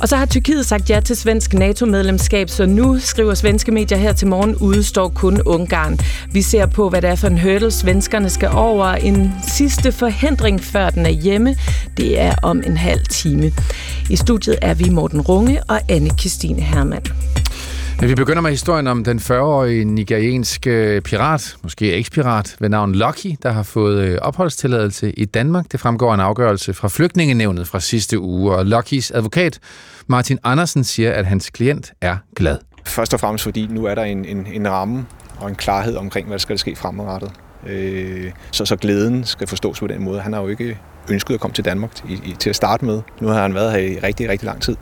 Og så har Tyrkiet sagt ja til svensk NATO-medlemskab, så nu, skriver svenske medier her til morgen, udstår kun Ungarn. Vi ser på, hvad det er for en hurdle, svenskerne skal over. En sidste forhindring, før den er hjemme, det er om en halv time. I studiet er vi Morten Runge og Anne-Kristine Hermann. Men vi begynder med historien om den 40-årige nigerianske pirat, måske ekspirat, ved navn Lucky, der har fået opholdstilladelse i Danmark. Det fremgår af en afgørelse fra Flygtningenævnet fra sidste uge, og Luckys advokat Martin Andersen siger, at hans klient er glad. Først og fremmest fordi nu er der en ramme og en klarhed omkring, hvad der skal ske fremadrettet. Så glæden skal forstås på den måde. Han har jo ikke ønsket at komme til Danmark til at starte med. Nu har han været her i rigtig, rigtig lang tid.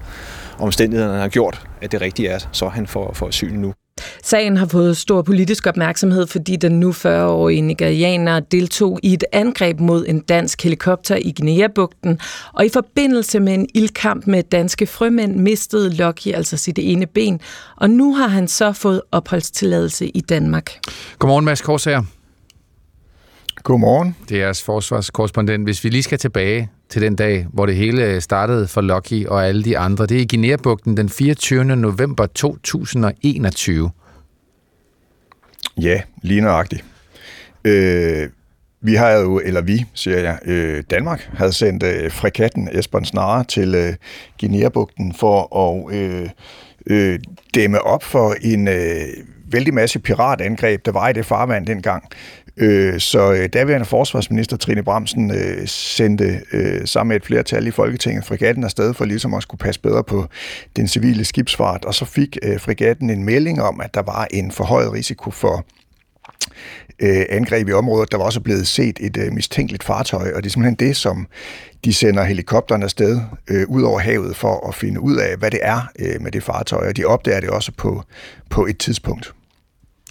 Omstændighederne har gjort, at det rigtige er, så han får asyl nu. Sagen har fået stor politisk opmærksomhed, fordi den nu 40-årige nigerianer deltog i et angreb mod en dansk helikopter i Guinea-bugten, og i forbindelse med en ildkamp med danske frømænd mistede Lucky altså sit ene ben, og nu har han så fået opholdstilladelse i Danmark. Godmorgen, Mads Korsager. Godmorgen. Det er jeres forsvarskorrespondent. Hvis vi lige skal tilbage til den dag, hvor det hele startede for Lucky og alle de andre. Det er i Guinea-bugten den 24. november 2021. Ja, lige nøjagtigt. Vi havde jo, eller vi, siger jeg, Danmark havde sendt frikatten Esbern Snare til Guinea-bugten for at dæmme op for en vældig masse piratangreb, der var i det farvand dengang. Så daværende forsvarsminister Trine Bramsen sendte sammen med et flertal i Folketinget frigatten afsted for ligesom at skulle passe bedre på den civile skibsfart, og så fik frigatten en melding om, at der var en forhøjet risiko for angreb i området. Der var også blevet set et mistænkeligt fartøj, og det er simpelthen det, som de sender helikopterne afsted ud over havet for at finde ud af, hvad det er med det fartøj, og de opdager det også på et tidspunkt.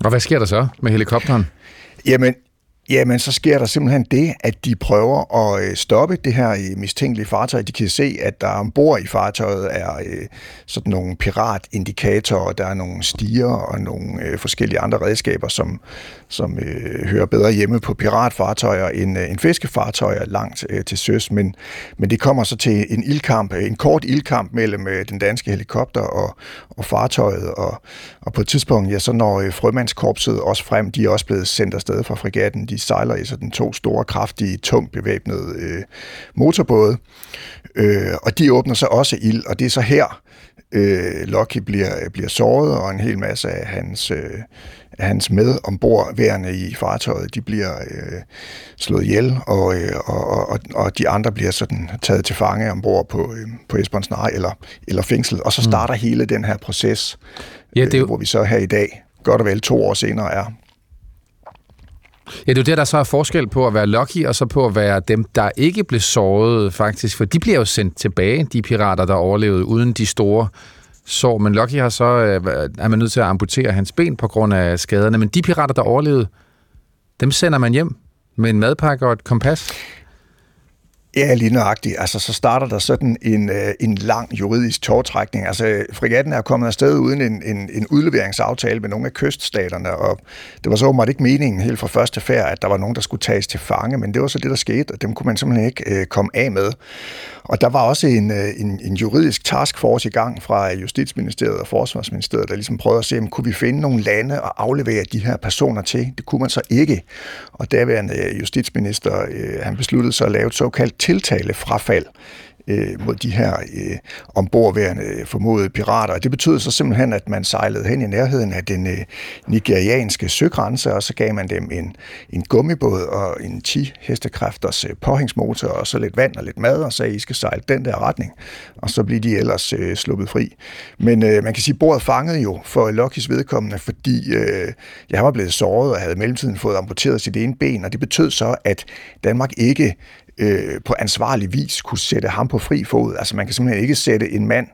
Og hvad sker der så med helikopteren? Jamen, så sker der simpelthen det, at de prøver at stoppe det her mistænkelige fartøj. De kan se, at der ombord i fartøjet er sådan nogle piratindikatorer, der er nogle stiger og nogle forskellige andre redskaber, som hører bedre hjemme på piratfartøjer end fiskefartøjer langt til søs. Men det kommer så til en ildkamp, en kort ildkamp mellem den danske helikopter og fartøjet. Og på et tidspunkt, ja, så når frømandskorpset også frem, de er også blevet sendt afsted fra frigatten. De sejler i sådan 2 store, kraftige, tungt bevæbnede motorbåde. Og de åbner så også ild, og det er så her, Lucky bliver såret, og en hel masse af hans med ombordværende i fartøjet, de bliver slået ihjel, og de andre bliver sådan taget til fange ombord på Esbern Snare eller fængslet. Og så starter hele den her proces, ja, det er jo hvor vi så her i dag, godt og vel 2 år senere, er. Ja, det er jo der, der så er forskel på at være Lucky, og så på at være dem, der ikke blev såret faktisk, for de bliver jo sendt tilbage, de pirater, der overlevede uden de store sår. Men Lucky har så, er man nødt til at amputere hans ben på grund af skaderne, men de pirater, der overlevede, dem sender man hjem med en madpakke og et kompas. Ja, lige nøjagtigt. Altså, så starter der sådan en lang juridisk tårtrækning. Altså, fregatten er kommet afsted uden en udleveringsaftale med nogle af kyststaterne, og det var så åbenbart ikke meningen helt fra første færd, at der var nogen, der skulle tages til fange, men det var så det, der skete, og dem kunne man simpelthen ikke komme af med. Og der var også en juridisk taskforce i gang fra Justitsministeriet og Forsvarsministeriet, der ligesom prøvede at se, om kunne vi finde nogle lande og aflevere de her personer til. Det kunne man så ikke. Og derværende justitsminister, han besluttede så at lave et såkaldt tiltalefrafald mod de her ombordværende formodede pirater. Det betød så simpelthen, at man sejlede hen i nærheden af den nigerianske søgrænse, og så gav man dem en gummibåd og en 10-hestekræfters påhængsmotor, og så lidt vand og lidt mad, og sagde, I skal sejle den der retning, og så blev de ellers sluppet fri. Men man kan sige, bordet fangede jo for Luckys vedkommende, fordi jeg var blevet såret og havde i mellemtiden fået amputeret sit ene ben, og det betød så, at Danmark ikke på ansvarlig vis kunne sætte ham på fri fod. Altså man kan simpelthen ikke sætte en mand,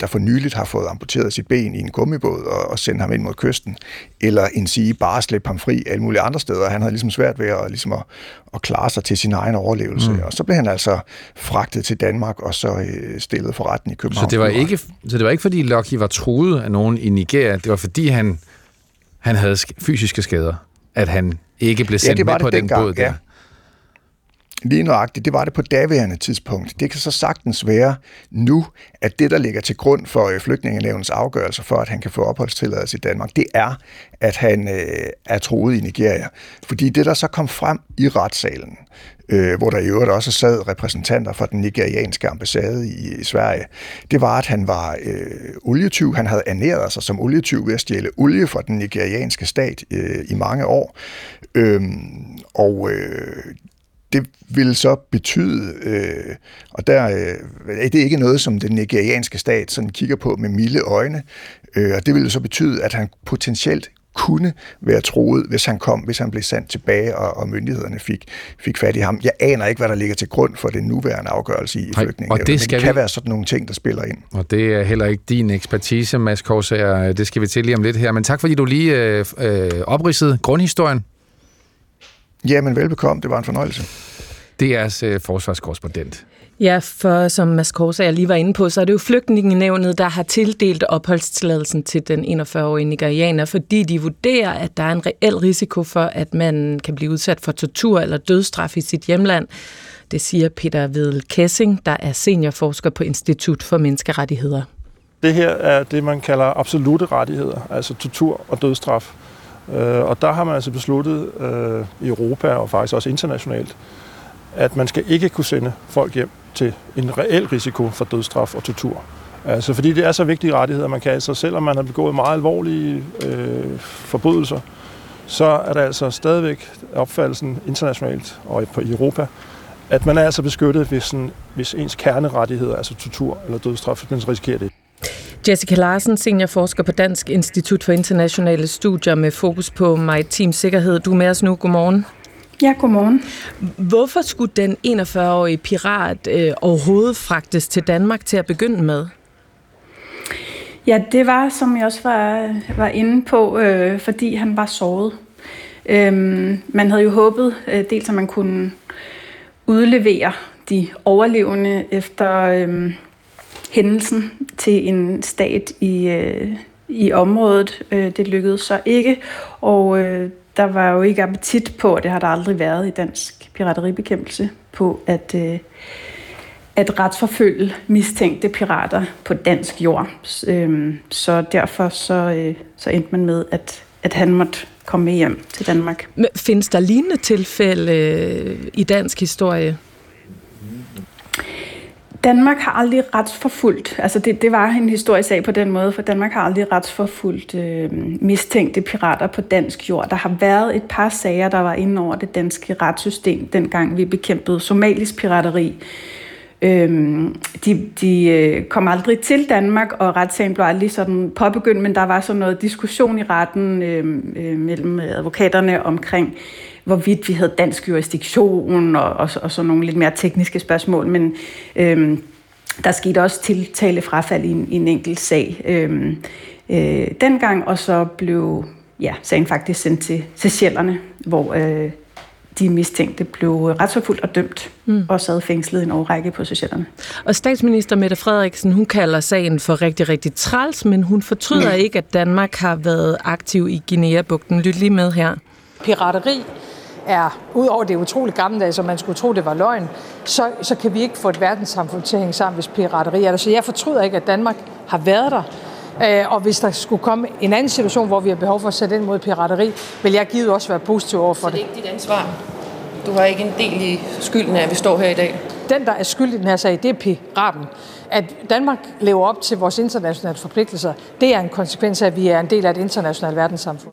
der for nyligt har fået amputeret sit ben i en gummibåd og sende ham ind mod kysten, eller endsige bare slippe ham fri alle mulige andre steder. Han havde ligesom svært ved at klare sig til sin egen overlevelse. Og så blev han altså fragtet til Danmark og så stillet for retten i København. Så det var ikke fordi Lucky var truet af nogen i Nigeria, det var fordi han havde fysiske skader, at han ikke blev sendt med på den båd der. Ja. Lige nøjagtigt, det var det på daværende tidspunkt. Det kan så sagtens være nu, at det, der ligger til grund for Flygtningenævnets afgørelse for, at han kan få opholdstilladelse i Danmark, det er, at han er truet i Nigeria. Fordi det, der så kom frem i retssalen, hvor der i øvrigt også sad repræsentanter fra den nigerianske ambassade i Sverige, det var, at han var olietyv. Han havde ernæret sig som olietyv ved at stjæle olie fra den nigerianske stat i mange år. Det ville så betyde, og der det er ikke noget, som den nigerianske stat sådan kigger på med milde øjne, og det ville så betyde, at han potentielt kunne være truet, hvis han blev sendt tilbage, og myndighederne fik fat i ham. Jeg aner ikke, hvad der ligger til grund for den nuværende afgørelse i Flygtningenævnet, men det kan være sådan nogle ting, der spiller ind. Og det er heller ikke din ekspertise, Mads Korsager. Det skal vi til lige om lidt her, men tak fordi du lige opridsede grundhistorien. Jamen velbekomme, det var en fornøjelse. Det er DR's forsvarskorrespondent. Ja, for som Mads Korsager lige var inde på, så er det jo Flygtningenævnet, der har tildelt opholdstilladelsen til den 41-årige nigerianer, fordi de vurderer, at der er en reel risiko for, at man kan blive udsat for tortur eller dødsstraf i sit hjemland. Det siger Peter Vedel Kessing, der er seniorforsker på Institut for Menneskerettigheder. Det her er det, man kalder absolute rettigheder, altså tortur og dødsstraf. Og der har man altså besluttet i Europa og faktisk også internationalt, at man skal ikke kunne sende folk hjem til en reel risiko for dødsstraf og tortur. Altså fordi det er så vigtige rettigheder, man kan altså, selvom man har begået meget alvorlige forbrydelser, så er der altså stadigvæk opfattelsen internationalt og i Europa, at man er altså beskyttet, hvis ens kernerettigheder, altså tortur eller dødsstraf, den risikerer det. Jessica Larsen, seniorforsker på Dansk Institut for Internationale Studier med fokus på maritim sikkerhed. Du er med os nu. Godmorgen. Ja, godmorgen. Hvorfor skulle den 41-årige pirat overhovedet fragtes til Danmark til at begynde med? Ja, det var, som jeg også var inde på, fordi han var såret. Man havde jo håbet, dels at man kunne udlevere de overlevende efter hændelsen til en stat i området. Det lykkedes så ikke, og der var jo ikke appetit på, og det har der aldrig været i dansk pirateribekæmpelse, på at retsforfølge mistænkte pirater på dansk jord. Så derfor så endte man med, at han måtte komme med hjem til Danmark. Men findes der lignende tilfælde i dansk historie? Danmark har aldrig retsforfulgt, altså det var en historisk sag på den måde, for Danmark har aldrig retsforfulgt mistænkte pirater på dansk jord. Der har været et par sager, der var inde over det danske retssystem, dengang vi bekæmpede somalisk pirateri. De kom aldrig til Danmark, og retssagen blev aldrig sådan påbegyndt, men der var sådan noget diskussion i retten mellem advokaterne omkring, hvorvidt vi havde dansk jurisdiktion og sådan nogle lidt mere tekniske spørgsmål, men der skete også tiltalefrafald i en enkelt sag dengang, og så blev sagen faktisk sendt til Seychellerne, hvor de mistænkte blev retsforfulgt og dømt og sad fængslet i en årrække på Seychellerne. Og statsminister Mette Frederiksen, hun kalder sagen for rigtig, rigtig træls, men hun fortryder ikke, at Danmark har været aktiv i Guinea-bugten. Lyt lige med her. Pirateri er, udover det utroligt gammeldags, så man skulle tro, det var løgn, så kan vi ikke få et verdenssamfund til at hænge sammen, hvis pirateri er der. Så jeg fortryder ikke, at Danmark har været der. Og hvis der skulle komme en anden situation, hvor vi har behov for at sætte ind mod pirateri, vil jeg givet også være positiv over for det. Så det er ikke dit ansvar? Du har ikke en del i skylden af, at vi står her i dag? Den, der er skyld i den her sag, det er piraten. At Danmark lever op til vores internationale forpligtelser, det er en konsekvens af, at vi er en del af et internationalt verdenssamfund.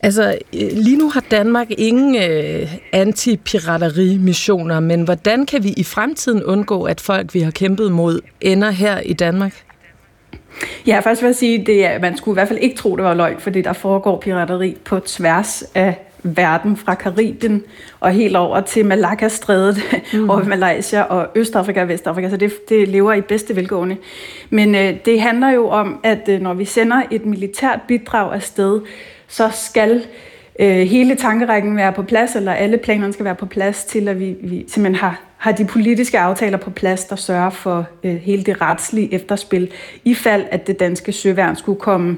Altså, lige nu har Danmark ingen anti-pirateri-missioner, men hvordan kan vi i fremtiden undgå, at folk, vi har kæmpet mod, ender her i Danmark? Ja, først vil jeg sige, at man skulle i hvert fald ikke tro, det var løgn, fordi der foregår pirateri på tværs af verden, fra Karibien og helt over til Malacca-strædet, over Malaysia og Østafrika og Vestafrika, så det lever i bedste velgående. Men det handler jo om, at når vi sender et militært bidrag afsted, så skal hele tankerækken være på plads, eller alle planerne skal være på plads, til at vi simpelthen har de politiske aftaler på plads, der sørger for hele det retslige efterspil, i fald at det danske søværn skulle komme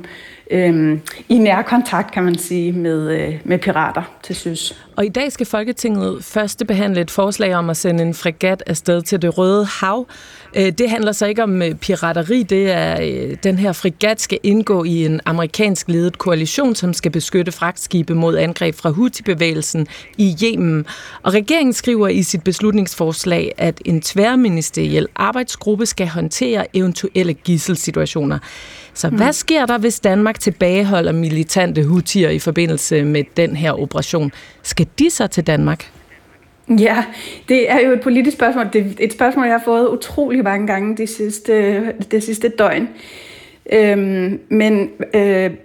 i nær kontakt, kan man sige, med pirater til søs. Og i dag skal Folketinget første behandle et forslag om at sende en fregat afsted til det Røde Hav. Det handler så ikke om pirateri, det er, den her fregat skal indgå i en amerikansk ledet koalition, som skal beskytte fragtskibe mod angreb fra Houthi-bevægelsen i Yemen. Og regeringen skriver i sit beslutningsforslag, at en tværministeriel arbejdsgruppe skal håndtere eventuelle gidselsituationer. Så hvad sker der, hvis Danmark tilbageholder militante Houthier i forbindelse med den her operation? Skal de så til Danmark? Ja, det er jo et politisk spørgsmål. Det er et spørgsmål, jeg har fået utrolig mange gange det sidste døgn. Men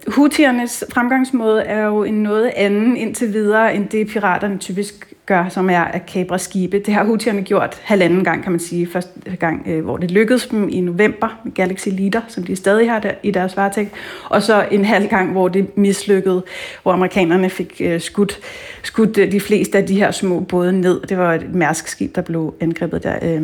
Houthiernes fremgangsmåde er jo en noget anden indtil videre, end det piraterne typisk gør, som er at kapre skibe. Det har Houthierne gjort halvanden gang, kan man sige. Første gang, hvor det lykkedes dem i november med Galaxy Leader, som de stadig har i deres varetægt. Og så en halv gang, hvor det mislykkede, hvor amerikanerne fik skudt de fleste af de her små både ned. Det var et Mærsk-skib, der blev angrebet der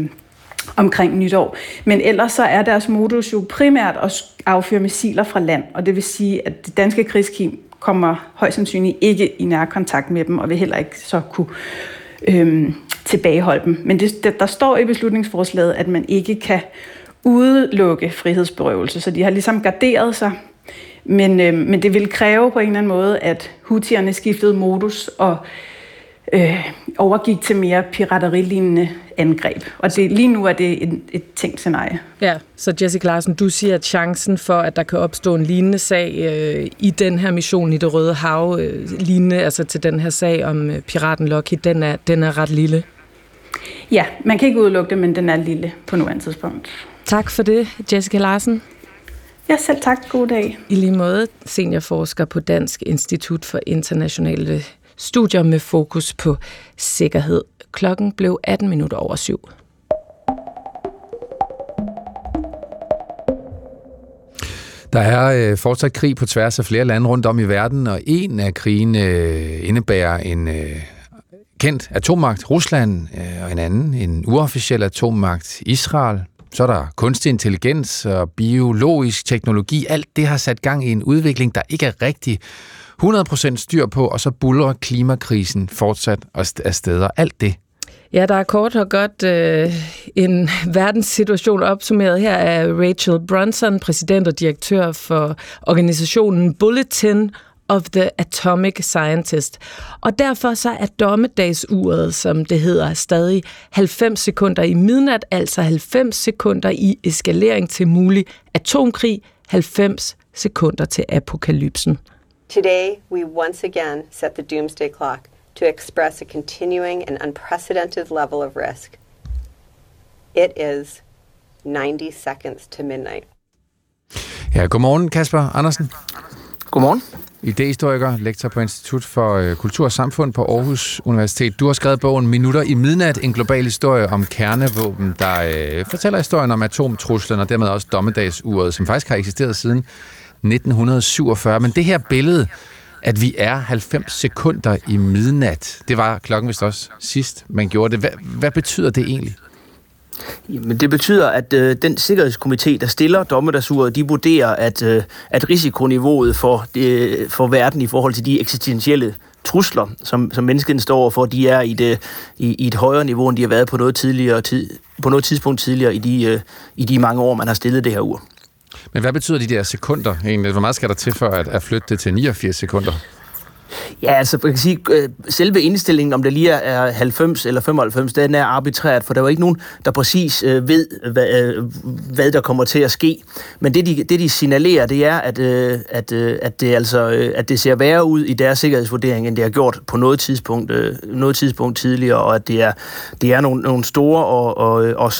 omkring nytår. Men ellers så er deres modus jo primært at affyre missiler fra land, og det vil sige, at det danske krigsskib kommer højst sandsynligt ikke i nær kontakt med dem, og vil heller ikke så kunne tilbageholde dem. Men der står i beslutningsforslaget, at man ikke kan udelukke frihedsberøvelse, så de har ligesom garderet sig. Men det vil kræve på en eller anden måde, at Houthierne skiftede modus og overgik til mere piraterilignende angreb. Og lige nu er det et tænkt scenarie. Ja, så Jessica Larsen, du siger, at chancen for, at der kan opstå en lignende sag i den her mission i det Røde Hav, lignende altså til den her sag om piraten Lucky, den er ret lille. Ja, man kan ikke udelukke det, men den er lille på nuværende tidspunkt. Tak for det, Jessica Larsen. Ja, selv tak. God dag. I lige måde, seniorforsker på Dansk Institut for Internationale Studier med fokus på sikkerhed. Klokken blev 18 minutter over 7. Der er fortsat krig på tværs af flere lande rundt om i verden, og en af krigen indebærer en kendt atommagt, Rusland, og en anden, en uofficiel atommagt, Israel. Så er der kunstig intelligens og biologisk teknologi. Alt det har sat gang i en udvikling, der ikke er rigtig 100% styr på, og så buldrer klimakrisen fortsat af steder. Alt det. Ja, der er kort og godt en verdenssituation opsummeret her af Rachel Brunson, præsident og direktør for organisationen Bulletin of the Atomic Scientist. Og derfor så er dommedagsuret, som det hedder, stadig 90 sekunder i midnat, altså 90 sekunder i eskalering til mulig atomkrig, 90 sekunder til apokalypsen. Today, we once again set the Doomsday Clock to express a continuing and unprecedented level of risk. It is 90 seconds to midnight. Ja, godmorgen Kasper Andersen. Godmorgen. Idehistoriker, lektor på Institut for Kultur og Samfund på Aarhus Universitet. Du har skrevet bogen Minutter i midnat, en global historie om kernevåben, der fortæller historien om atomtruslen og dermed også dommedagsuret, som faktisk har eksisteret siden 1947. Men det her billede, at vi er 90 sekunder i midnat, det var klokken vist også sidst, man gjorde det. Hvad betyder det egentlig? Jamen, det betyder, at den sikkerhedskomité, der stiller dommedagsuret, de vurderer, at risikoniveauet for verden i forhold til de eksistentielle trusler, som menneskene står overfor, de er i et højere niveau, end de har været på noget tidspunkt tidligere i de mange år, man har stillet det her ur. Men hvad betyder de der sekunder egentlig? Hvor meget skal der til for at flytte det til 89 sekunder? Ja, altså man kan sige, selve indstillingen, om det lige er 90 eller 95, den er arbitrært, for der er jo ikke nogen, der præcis ved, hvad der kommer til at ske. Men det de signalerer, det er, at det ser værre ud i deres sikkerhedsvurdering, end det har gjort på noget tidspunkt tidligere, og at det er nogle store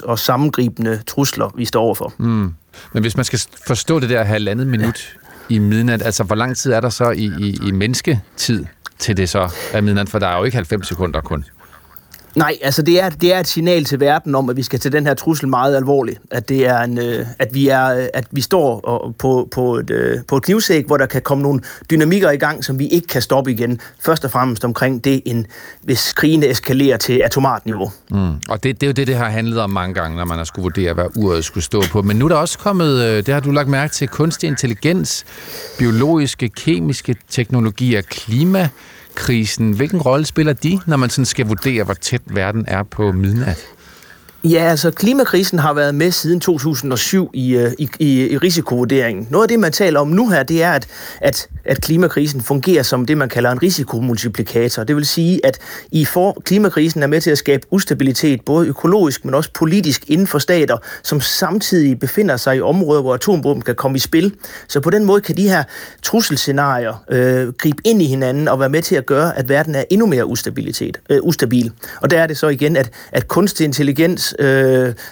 og sammengribende trusler, vi står overfor. Mm. Men hvis man skal forstå det der halvandet minut i midnat, altså hvor lang tid er der så i mennesketid til det så er midnat? For der er jo ikke 90 sekunder kun. Nej, altså det er et signal til verden om, at vi skal tage den her trussel meget alvorligt. At det er at vi står på et knivsæk, hvor der kan komme nogle dynamikker i gang, som vi ikke kan stoppe igen. Først og fremmest omkring det, hvis krigene eskalerer til atomart niveau. Mm. Og det er jo det har handlet om mange gange, når man har skulle vurdere, hvad uret skulle stå på. Men nu er der også kommet, det har du lagt mærke til, kunstig intelligens, biologiske, kemiske teknologier, klimakrisen. Hvilken rolle spiller de, når man sådan skal vurdere, hvor tæt verden er på midnat? Ja, altså klimakrisen har været med siden 2007 i risikovurderingen. Noget af det, man taler om nu her, det er, at klimakrisen fungerer som det, man kalder en risikomultiplikator. Det vil sige, at klimakrisen er med til at skabe ustabilitet, både økologisk, men også politisk inden for stater, som samtidig befinder sig i områder, hvor atomvåben kan komme i spil. Så på den måde kan de her trusselscenarier gribe ind i hinanden og være med til at gøre, at verden er endnu mere ustabil. Og der er det så igen, at kunstig intelligens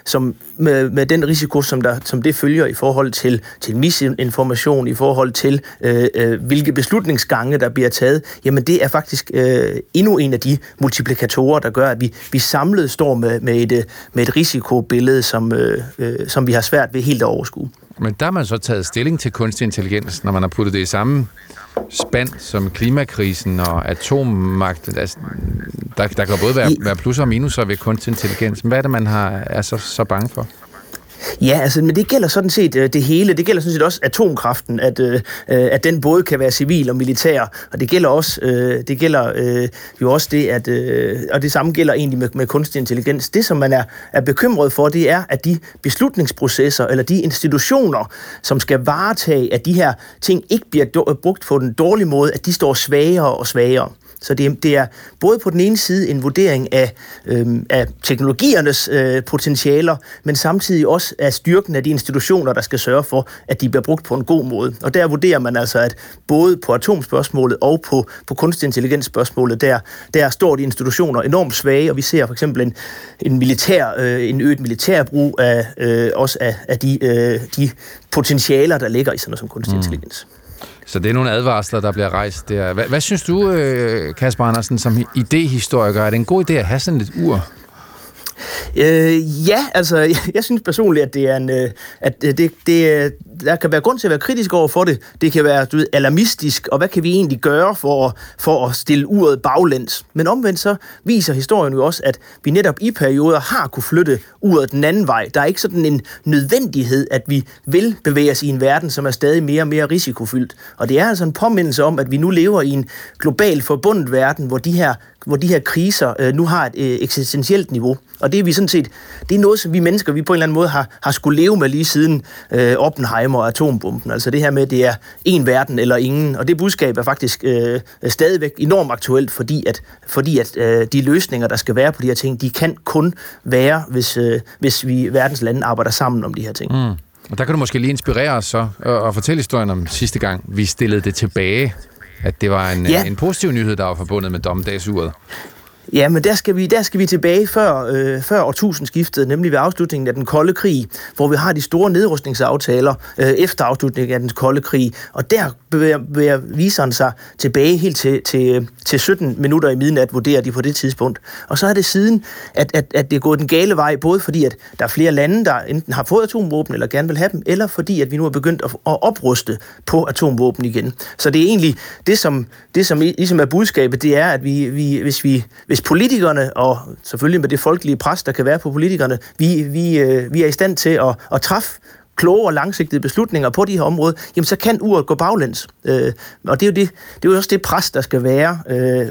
som med den risiko, som det følger i forhold til misinformation, i forhold til hvilke beslutningsgange, der bliver taget, jamen det er faktisk endnu en af de multiplikatorer, der gør, at vi samlet står med et risikobillede, som vi har svært ved helt at overskue. Men der har man så taget stilling til kunstig intelligens, når man har puttet det i samme spand som klimakrisen og atommagten. Altså, der kan både være plusser og minuser ved kunstig intelligens. Hvad er det, man er så bange for? Ja, altså, men det gælder sådan set det hele. Det gælder sådan set også atomkraften, at den både kan være civil og militær. Og det gælder også, og det samme gælder egentlig med kunstig intelligens. Det, som man er bekymret for, det er, at de beslutningsprocesser eller de institutioner, som skal varetage, at de her ting ikke bliver brugt på den dårlige måde, at de står svagere og svagere. Så det er både på den ene side en vurdering af teknologiernes potentialer, men samtidig også af styrken af de institutioner, der skal sørge for, at de bliver brugt på en god måde. Og der vurderer man altså, at både på atomspørgsmålet og på kunstig intelligensspørgsmålet, der står de institutioner enormt svage, og vi ser for eksempel en øget militærbrug af de potentialer, der ligger i sådan noget som kunstig intelligens. Så det er nogle advarsler, der bliver rejst der. Hvad synes du, Kasper Andersen, som idehistoriker? Er det en god idé at have sådan et ur? Ja, altså, jeg synes personligt, at det er der kan være grund til at være kritisk over for det. Det kan være alarmistisk, og hvad kan vi egentlig gøre for at stille uret baglæns? Men omvendt så viser historien jo også, at vi netop i perioder har kunne flytte uret den anden vej. Der er ikke sådan en nødvendighed, at vi vil bevæge os i en verden, som er stadig mere og mere risikofyldt. Og det er altså en påmindelse om, at vi nu lever i en global forbundet verden, hvor de her kriser nu har et eksistentielt niveau. Og det er vi sådan set, det er noget, som vi mennesker, vi på en eller anden måde har skulle leve med lige siden Oppenheimer og atombomben. Altså det her med, det er en verden eller ingen. Og det budskab er faktisk stadigvæk enormt aktuelt, fordi at de løsninger, der skal være på de her ting, de kan kun være, hvis vi verdens lande arbejder sammen om de her ting. Mm. Og der kan du måske lige inspirere os så og fortælle historien om sidste gang, vi stillede det tilbage. At det var en positiv nyhed, der var forbundet med dommedagsuret. Ja, men der skal vi tilbage før årtusindskiftet, nemlig ved afslutningen af den kolde krig, hvor vi har de store nedrustningsaftaler efter afslutningen af den kolde krig, og der bevæger viseren sig tilbage helt til 17 minutter i midnat, vurderer de på det tidspunkt. Og så er det siden, at det er gået den gale vej, både fordi, at der er flere lande, der enten har fået atomvåben eller gerne vil have dem, eller fordi, at vi nu er begyndt at opruste på atomvåben igen. Så det er egentlig det som ligesom er budskabet, det er, at hvis politikerne, og selvfølgelig med det folkelige pres, der kan være på politikerne, vi er i stand til at træffe kloge og langsigtede beslutninger på de her områder, jamen så kan uret gå baglæns. Og det er jo også det pres, der skal være,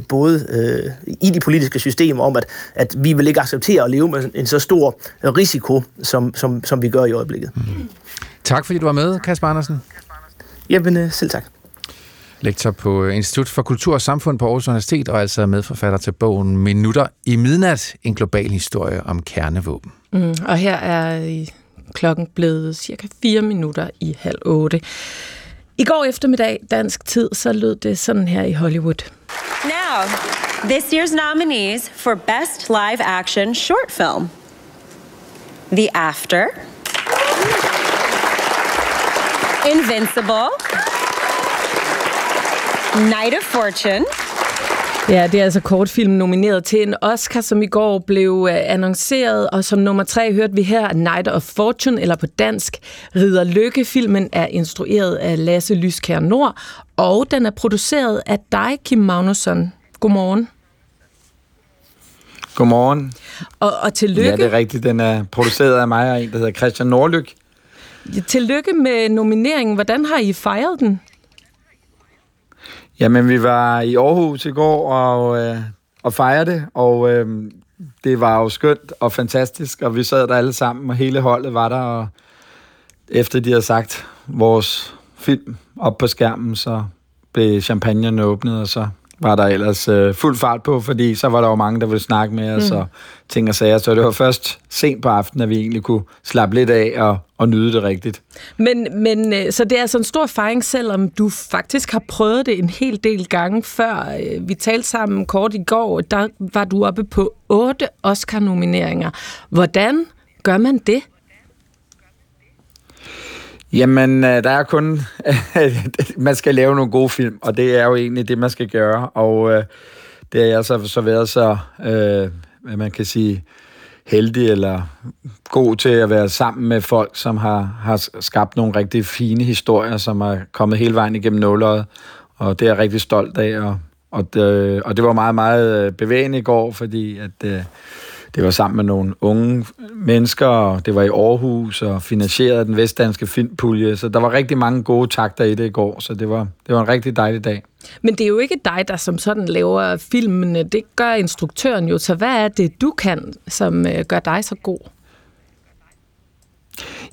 både i de politiske systemer, om at vi vil ikke acceptere at leve med en så stor risiko, som vi gør i øjeblikket. Mm. Tak fordi du var med, Kasper Andersen. Jamen, selv tak. Lektor på Institut for Kultur og Samfund på Aarhus Universitet, og altså medforfatter til bogen Minutter i midnat, en global historie om kernevåben. Mm, og her er klokken blevet cirka 7:45. I går eftermiddag dansk tid, så lød det sådan her i Hollywood. Now, this year's nominees for Best Live Action Short Film. The After. Invincible. Night of Fortune. Ja, det er altså kortfilm nomineret til en Oscar, som i går blev annonceret, og som nummer 3 hørte vi her Night of Fortune, eller på dansk Ridder Lykke. Filmen er instrueret af Lasse Lyskjær Nord, og den er produceret af dig, Kim Magnusson. Godmorgen. Godmorgen. Og tillykke. Ja, det er rigtigt. Den er produceret af mig og en, der hedder Christian Nordlyk. Tillykke med nomineringen. Hvordan har I fejret den? Jamen, vi var i Aarhus i går og fejrede det, og det var jo skønt og fantastisk, og vi sad der alle sammen, og hele holdet var der, og efter de havde sagt vores film op på skærmen, så blev champagnen åbnet, og så var der ellers fuld fart på, fordi så var der jo mange, der ville snakke med os og ting og sager. Så det var først sent på aftenen, at vi egentlig kunne slappe lidt af og nyde det rigtigt. Men så det er altså en stor fejring, selvom du faktisk har prøvet det en hel del gange før. Vi talte sammen kort i går, der var du oppe på 8 Oscar-nomineringer. Hvordan gør man det? Jamen, der er kun... man skal lave nogle gode film, og det er jo egentlig det, man skal gøre. Og det har jeg så været så, hvad man kan sige, heldig eller god til at være sammen med folk, som har skabt nogle rigtig fine historier, som er kommet hele vejen igennem nåløjet. Og det er jeg rigtig stolt af. Og det var meget, meget bevægende i går, fordi at... det var sammen med nogle unge mennesker, og det var i Aarhus, og finansieret af den vestdanske filmpulje, så der var rigtig mange gode takter i det i går, så det var en rigtig dejlig dag. Men det er jo ikke dig, der som sådan laver filmene, det gør instruktøren jo, så hvad er det, du kan, som gør dig så god?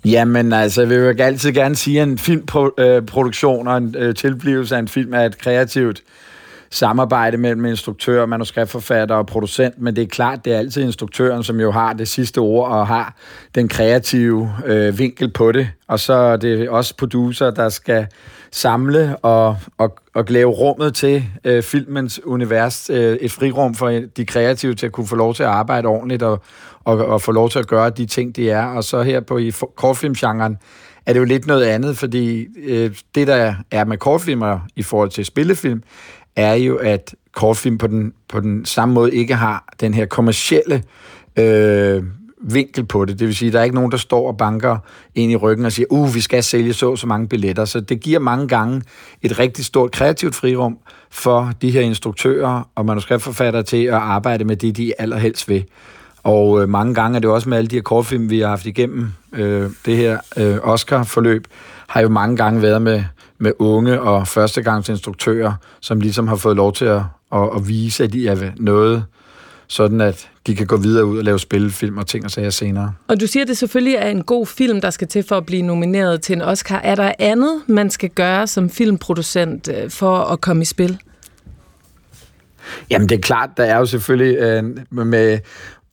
Jamen altså, jeg vil jo altid gerne sige, at en filmproduktion og en tilblivelse af en film er et kreativt samarbejde mellem instruktør, manuskriptforfatter og producent, men det er klart, det er altid instruktøren, som jo har det sidste ord og har den kreative vinkel på det. Og så er det også producer, der skal samle og lave rummet til filmens univers, et frirum for de kreative til at kunne få lov til at arbejde ordentligt og få lov til at gøre de ting, de er. Og så her på i kortfilmgenren er det jo lidt noget andet, fordi det, der er med kortfilmer i forhold til spillefilm, er jo, at kortfilm på den samme måde ikke har den her kommercielle vinkel på det. Det vil sige, at der er ikke nogen, der står og banker ind i ryggen og siger, vi skal sælge så mange billetter. Så det giver mange gange et rigtig stort kreativt frirum for de her instruktører og manuskriptforfattere til at arbejde med det, de allerhelst vil. Og mange gange er det også med alle de her kortfilm, vi har haft igennem det her Oscar-forløb, har jo mange gange været med unge og førstegangsinstruktører, som ligesom har fået lov til at vise, at de er noget, sådan at de kan gå videre ud og lave spillefilm og ting og sager senere. Og du siger, at det selvfølgelig er en god film, der skal til for at blive nomineret til en Oscar. Er der andet, man skal gøre som filmproducent for at komme i spil? Jamen det er klart, der er jo selvfølgelig med...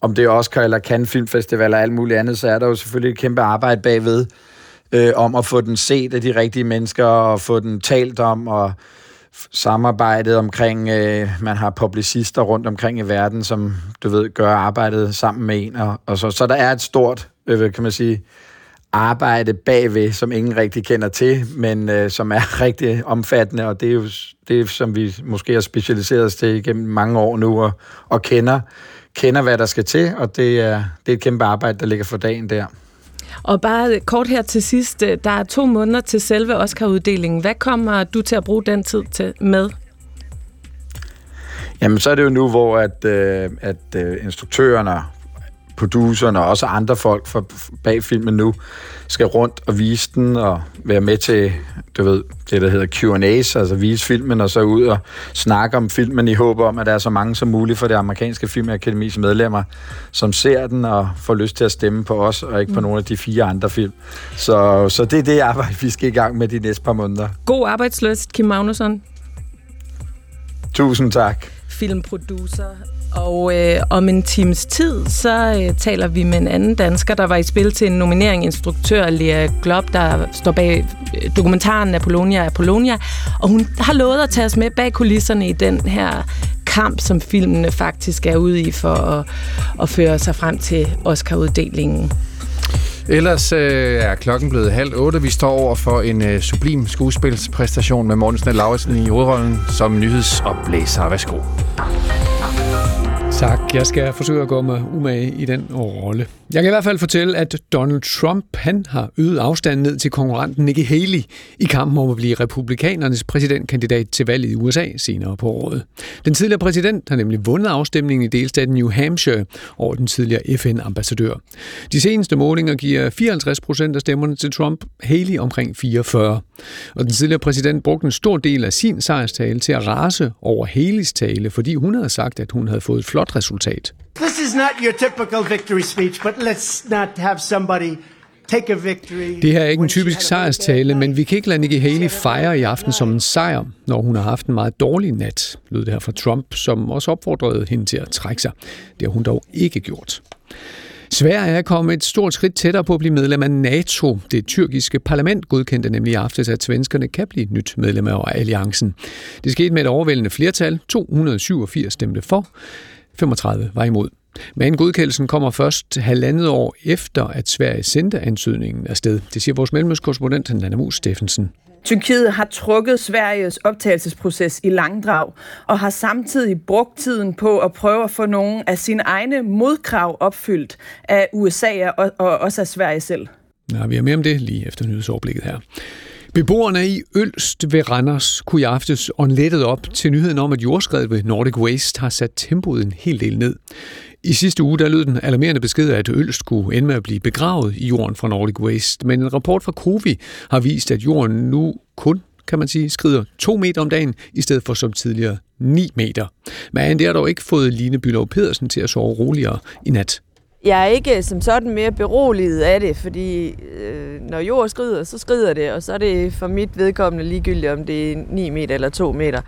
om det er Oscar eller Cannes Filmfestival eller alt muligt andet, så er der jo selvfølgelig et kæmpe arbejde bagved, om at få den set af de rigtige mennesker, og få den talt om, og samarbejdet omkring, man har publicister rundt omkring i verden, som du ved, gør arbejdet sammen med en, og så der er et stort, kan man sige, arbejde bagved, som ingen rigtig kender til, men som er rigtig omfattende, og det er jo det, som vi måske har specialiseret os til gennem mange år nu, og kender, hvad der skal til, og det er et kæmpe arbejde, der ligger for dagen der. Og bare kort her til sidst, der er 2 måneder til selve Oscar-uddelingen. Hvad kommer du til at bruge den tid til med? Jamen, så er det jo nu, hvor at instruktørerne, producerne og også andre folk bag filmen nu skal rundt og vise den og være med til, du ved, det der hedder Q&A's, altså vise filmen og så ud og snakke om filmen i håb om, at der er så mange som muligt for det amerikanske filmakademis medlemmer, som ser den og får lyst til at stemme på os og ikke på nogle af de 4 andre film. Så det er det arbejde, vi skal i gang med de næste par måneder. God arbejdsløst, Kim Magnusson. Tusind tak. Filmproducer. Og om en times tid, så taler vi med en anden dansker, der var i spil til en nominering, instruktør Lea Glob, der står bag dokumentaren Apollonia Apollonia. Og hun har lovet at tage os med bag kulisserne i den her kamp, som filmene faktisk er ude i for at føre sig frem til Oscar-uddelingen. Ellers er klokken blevet 7:30. Vi står over for en sublim skuespilspræstation med Morten Snell Lauritsen i hovedrollen som nyhedsoplæser. Værsgo. Tak. Jeg skal forsøge at gå mig umage i den rolle. Jeg kan i hvert fald fortælle, at Donald Trump, han har øget afstand ned til konkurrenten Nikki Haley i kampen om at blive republikanernes præsidentkandidat til valget i USA senere på året. Den tidligere præsident har nemlig vundet afstemningen i delstaten New Hampshire over den tidligere FN-ambassadør. De seneste målinger giver 54% af stemmerne til Trump, Haley omkring 44. Og den tidligere præsident brugte en stor del af sin sejrstale til at rase over Haleys tale, fordi hun havde sagt, at hun havde fået et flot resultat. This is not your typical victory speech, but let's not have somebody take a victory. Det her er ikke en typisk sejrstale, men vi kan ikke lade Nikki Haley fejre i aften som en sejr, når hun har haft en meget dårlig nat, lød det her fra Trump, som også opfordrede hende til at trække sig. Det har hun dog ikke gjort. Sverige er kommet et stort skridt tættere på at blive medlem af NATO. Det tyrkiske parlament godkendte nemlig i aftes, at svenskerne kan blive nyt medlem af alliancen. Det skete med et overvældende flertal. 287 stemte for, 35 var imod. Men godkendelsen kommer først 1,5 år efter, at Sverige sendte ansøgningen afsted. Det siger vores mellemøstkorrespondent Nanna Mus Steffensen. Tyrkiet har trukket Sveriges optagelsesproces i langdrag og har samtidig brugt tiden på at prøve at få nogle af sine egne modkrav opfyldt af USA og også af Sverige selv. Ja, vi har mere om det lige efter nyhedsoverblikket her. Beboerne i Ølst ved Randers kunne i aftes lettet op til nyheden om, at jordskredet ved Nordic Waste har sat tempoet en hel del ned. I sidste uge der lød den alarmerende besked, at Ølst skulle ende med at blive begravet i jorden fra Nordic Waste, men en rapport fra COWI har vist, at jorden nu kun, kan man sige, skrider 2 meter om dagen, i stedet for som tidligere 9 meter. Men det har dog ikke fået Line Bylov Pedersen til at sove roligere i nat. Jeg er ikke som sådan mere beroliget af det, fordi når jord skrider, så skrider det, og så er det for mit vedkommende ligegyldigt, om det er 9 meter eller 2 meter.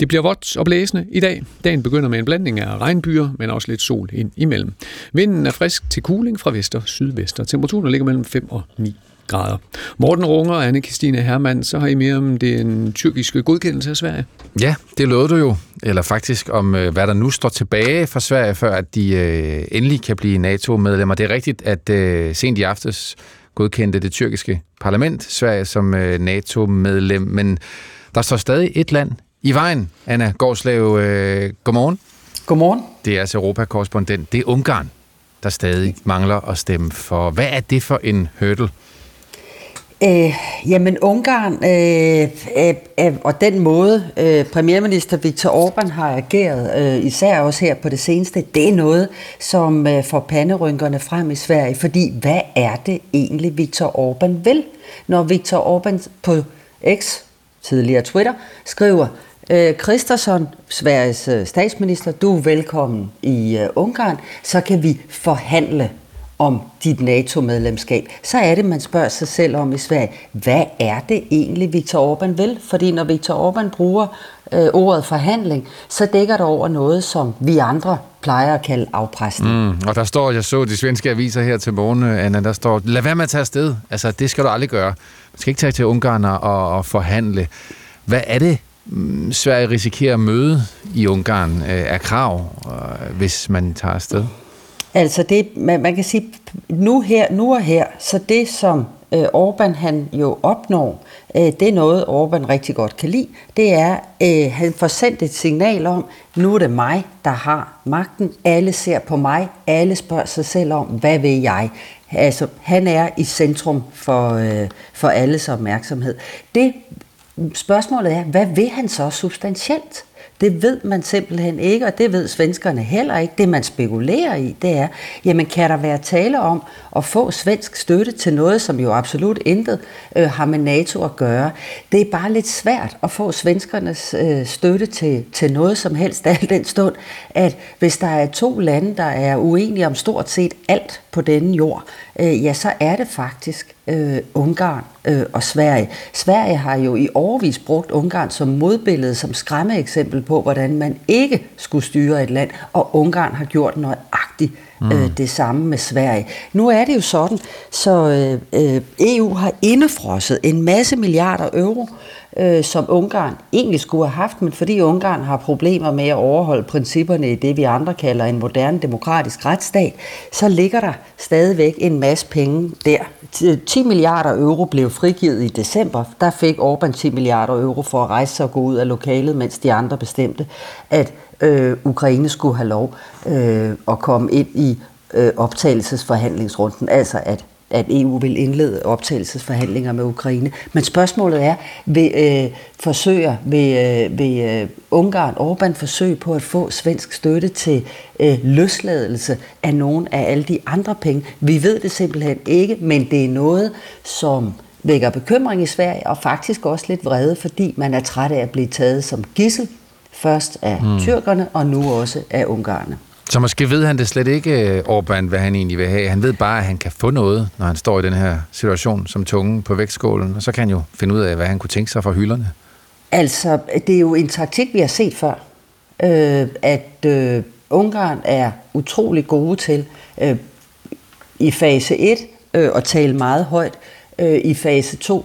Det bliver vådt og blæsende i dag. Dagen begynder med en blanding af regnbyer, men også lidt sol ind imellem. Vinden er frisk til kuling fra vest og sydvest, og temperaturen ligger mellem 5 og 9 grader. Morten Runger og Anne-Kristine Hermann, så har I mere om den tyrkiske godkendelse af Sverige. Ja, det lovede du jo. Eller faktisk om, hvad der nu står tilbage fra Sverige, før at de endelig kan blive NATO-medlemmer. Det er rigtigt, at sent i aftes godkendte det tyrkiske parlament Sverige som NATO-medlem, men der står stadig et land i vejen. Anna Gårdslev, godmorgen. Godmorgen. Det er altså Europa-korrespondent. Det er Ungarn, der stadig mangler at stemme for. Hvad er det for en hurdle? Jamen Ungarn og den måde premierminister Viktor Orbán har ageret, især også her på det seneste, det er noget, som får panderynkerne frem i Sverige. Fordi hvad er det egentlig, Viktor Orbán vil, når Viktor Orbán på X, tidligere Twitter, skriver: Kristersson, Sveriges statsminister, du er velkommen i Ungarn, så kan vi forhandle om dit NATO-medlemskab. Så er det, man spørger sig selv om i Sverige, hvad er det egentlig, Viktor Orbán vil? Fordi når Viktor Orbán bruger ordet forhandling, så dækker det over noget, som vi andre plejer at kalde afpresning. Og der står, jeg så de svenske aviser her til morgen, Anna, der står, lad være med at tage afsted. Altså, det skal du aldrig gøre. Man skal ikke tage til Ungarn og forhandle. Hvad er det, Sverige risikerer at møde i Ungarn af krav, hvis man tager afsted? Altså det, man kan sige, nu og her, så det som Orbán han jo opnår, det er noget Orbán rigtig godt kan lide, det er, han får sendt et signal om, nu er det mig, der har magten, alle ser på mig, alle spørger sig selv om, hvad vil jeg? Altså han er i centrum for alles opmærksomhed. Spørgsmålet er, hvad vil han så substantielt? Det ved man simpelthen ikke, og det ved svenskerne heller ikke. Det, man spekulerer i, det er, jamen kan der være tale om at få svensk støtte til noget, som jo absolut intet har med NATO at gøre. Det er bare lidt svært at få svenskernes støtte til noget som helst af den stund, at hvis der er to lande, der er uenige om stort set alt på denne jord, ja, så er det faktisk Ungarn og Sverige. Sverige har jo i årevis brugt Ungarn som modbillede, som skræmmeeksempel på, hvordan man ikke skulle styre et land, og Ungarn har gjort nøjagtigt det samme med Sverige. Nu er det jo sådan, så EU har indefrosset en masse milliarder euro, som Ungarn egentlig skulle have haft, men fordi Ungarn har problemer med at overholde principperne i det, vi andre kalder en moderne demokratisk retsstat, så ligger der stadigvæk en masse penge der. 10 milliarder euro blev frigivet i december. Der fik Orbán 10 milliarder euro for at rejse sig og gå ud af lokalet, mens de andre bestemte, at Ukraine skulle have lov at komme ind i optagelsesforhandlingsrunden, altså at EU vil indlede optagelsesforhandlinger med Ukraine. Men spørgsmålet er, vil Ungarn, Orbán forsøge på at få svensk støtte til løsladelse af nogen af alle de andre penge? Vi ved det simpelthen ikke, men det er noget, som vækker bekymring i Sverige, og faktisk også lidt vrede, fordi man er træt af at blive taget som gidsel, først af tyrkerne, og nu også af ungarerne. Så måske ved han det slet ikke, Orbán, hvad han egentlig vil have. Han ved bare, at han kan få noget, når han står i den her situation som tungen på vægtskålen, og så kan han jo finde ud af, hvad han kunne tænke sig fra hylderne. Altså, det er jo en taktik, vi har set før, at Ungarn er utrolig gode til i fase 1 at tale meget højt, i fase 2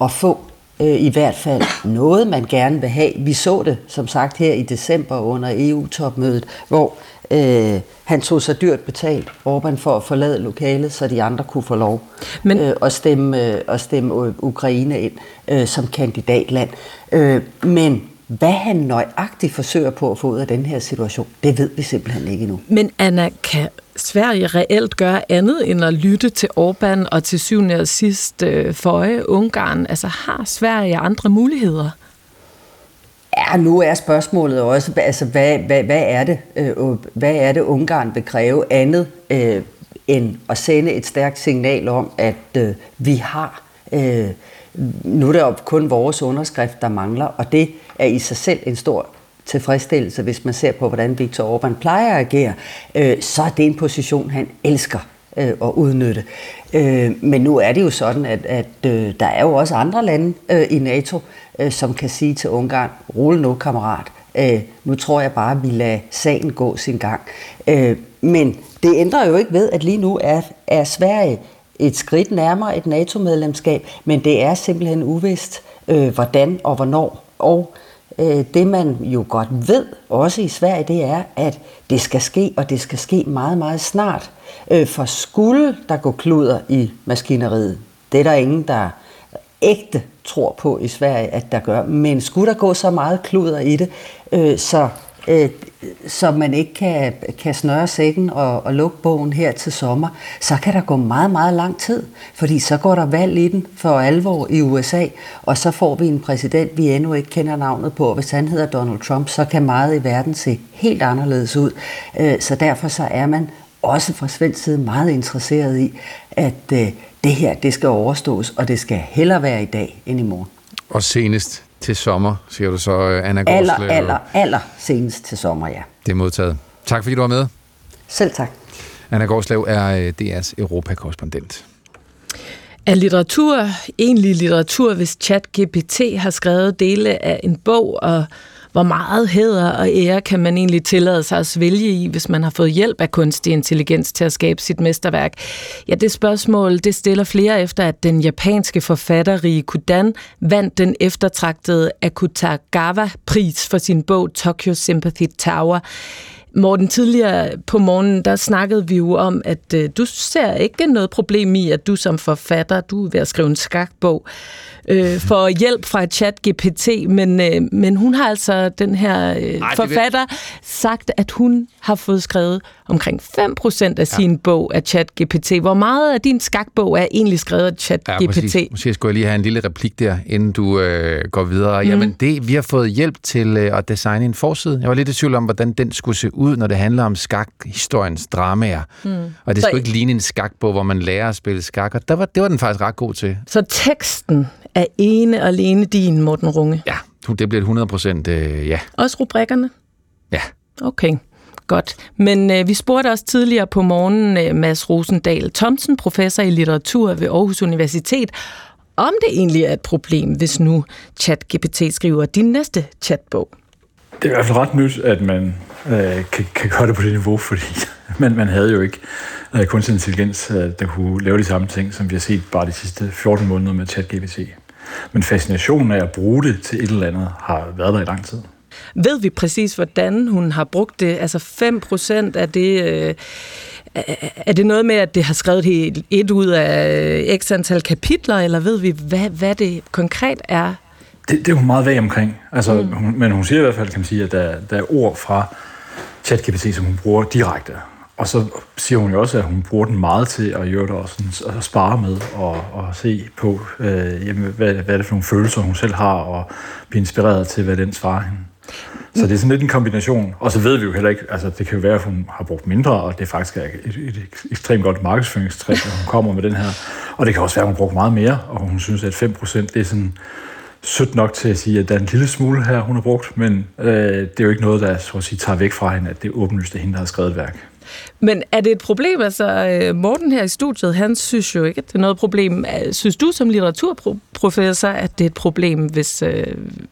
at få i hvert fald noget, man gerne vil have. Vi så det, som sagt, her i december under EU-topmødet, hvor han tog sig dyrt betalt, Orbán, for at forlade lokalet, så de andre kunne få lov at stemme Ukraine ind som kandidatland. Men hvad han nøjagtigt forsøger på at få ud af den her situation, det ved vi simpelthen ikke endnu. Men Anna, kan Sverige reelt gøre andet end at lytte til Orbán og til syvende og sidst føje Ungarn? Altså har Sverige andre muligheder? Ja, nu er spørgsmålet også, altså hvad er det Ungarn vil kræve andet end at sende et stærkt signal om, at vi har... Nu er det jo kun vores underskrift, der mangler, og det er i sig selv en stor tilfredsstillelse, hvis man ser på, hvordan Viktor Orbán plejer at agere, så er det en position, han elsker at udnytte. Men nu er det jo sådan, at der er jo også andre lande i NATO, som kan sige til Ungarn, rulle nu, kammerat. Nu tror jeg bare, at vi lader sagen gå sin gang. Men det ændrer jo ikke ved, at lige nu er Sverige et skridt nærmere et NATO-medlemskab, men det er simpelthen uvist, hvordan og hvornår. Og det man jo godt ved, også i Sverige, det er, at det skal ske, og det skal ske meget, meget snart. For skulle der gå kluder i maskineriet, det er der ingen, der ægte tror på i Sverige, at der gør, men skulle der gå så meget kluder i det, så man ikke kan snøre sækken og lukke bogen her til sommer, så kan der gå meget, meget lang tid. Fordi så går der valg i den for alvor i USA, og så får vi en præsident, vi endnu ikke kender navnet på, og hvis han hedder Donald Trump, så kan meget i verden se helt anderledes ud. Så derfor så er man også fra svensk side meget interesseret i, at det her, det skal overstås, og det skal hellere være i dag end i morgen. Og senest til sommer, siger du så, Anna Gårdslev. Aller senest til sommer, ja. Det er modtaget. Tak fordi du var med. Selv tak. Anna Gårdslev er DR's europakorrespondent. Er litteratur egentlig litteratur, hvis ChatGPT har skrevet dele af en bog, og hvor meget hæder og ære kan man egentlig tillade sig at svælge i, hvis man har fået hjælp af kunstig intelligens til at skabe sit mesterværk? Ja, det spørgsmål, det stiller flere efter, at den japanske forfatter Rie Kudan vandt den eftertragtede Akutagawa-pris for sin bog Tokyo Sympathy Tower. Morten, tidligere på morgenen, der snakkede vi jo om, at du ser ikke noget problem i, at du som forfatter, du er ved at skrive en skakbog, får hjælp fra ChatGPT, men hun har altså, den her forfatter, sagt, at hun har fået skrevet omkring 5% af sin bog af ChatGPT. Hvor meget af din skakbog er egentlig skrevet af ChatGPT? Ja, måske skulle jeg lige have en lille replik der, inden du går videre. Jamen, vi har fået hjælp til at designe en forside. Jeg var lidt i tvivl om, hvordan den skulle se ud, når det handler om skakhistoriens dramaer. Og det skulle ikke ligne en skakbog, hvor man lærer at spille skak, og det var den faktisk ret god til. Så teksten er ene og alene din, Morten Runge? Ja, det bliver 100%, ja. Også rubrikkerne? Ja. Okay. Godt. Men vi spurgte også tidligere på morgenen Mads Rosendahl Thomsen, professor i litteratur ved Aarhus Universitet, om det egentlig er et problem, hvis nu ChatGPT skriver din næste chatbog. Det er i hvert fald ret nyt, at man kan gøre det på det niveau, fordi man havde jo ikke kunstig intelligens, der kunne lave de samme ting, som vi har set bare de sidste 14 måneder med ChatGPT. Men fascinationen af at bruge det til et eller andet har været der i lang tid. Ved vi præcis, hvordan hun har brugt det? Altså 5% af det... Er det noget med, at det har skrevet helt et ud af x antal kapitler, eller ved vi, hvad det konkret er? Det er hun meget væg omkring. Altså, men hun siger i hvert fald, kan man sige, at der er ord fra ChatGPT, som hun bruger direkte. Og så siger hun jo også, at hun bruger den meget til at gøre det og sådan, at spare med og se på, hvad er det for nogle følelser, hun selv har, og blive inspireret til, hvad den svarer hende. Så det er sådan lidt en kombination. Og så ved vi jo heller ikke, altså det kan jo være, at hun har brugt mindre, og det faktisk er et ekstremt godt markedsføringstræk, når hun kommer med den her. Og det kan også være, at hun har brugt meget mere, og hun synes, at 5% det er sådan sødt nok til at sige, at der er en lille smule her, hun har brugt, men det er jo ikke noget, der så at sige, tager væk fra hende, at det er åbenlyst, at hende, der har skrevet et værk. Men er det et problem? Altså, Morten her i studiet, han synes jo ikke, at det er noget problem. Synes du som litteraturprofessor, at det er et problem,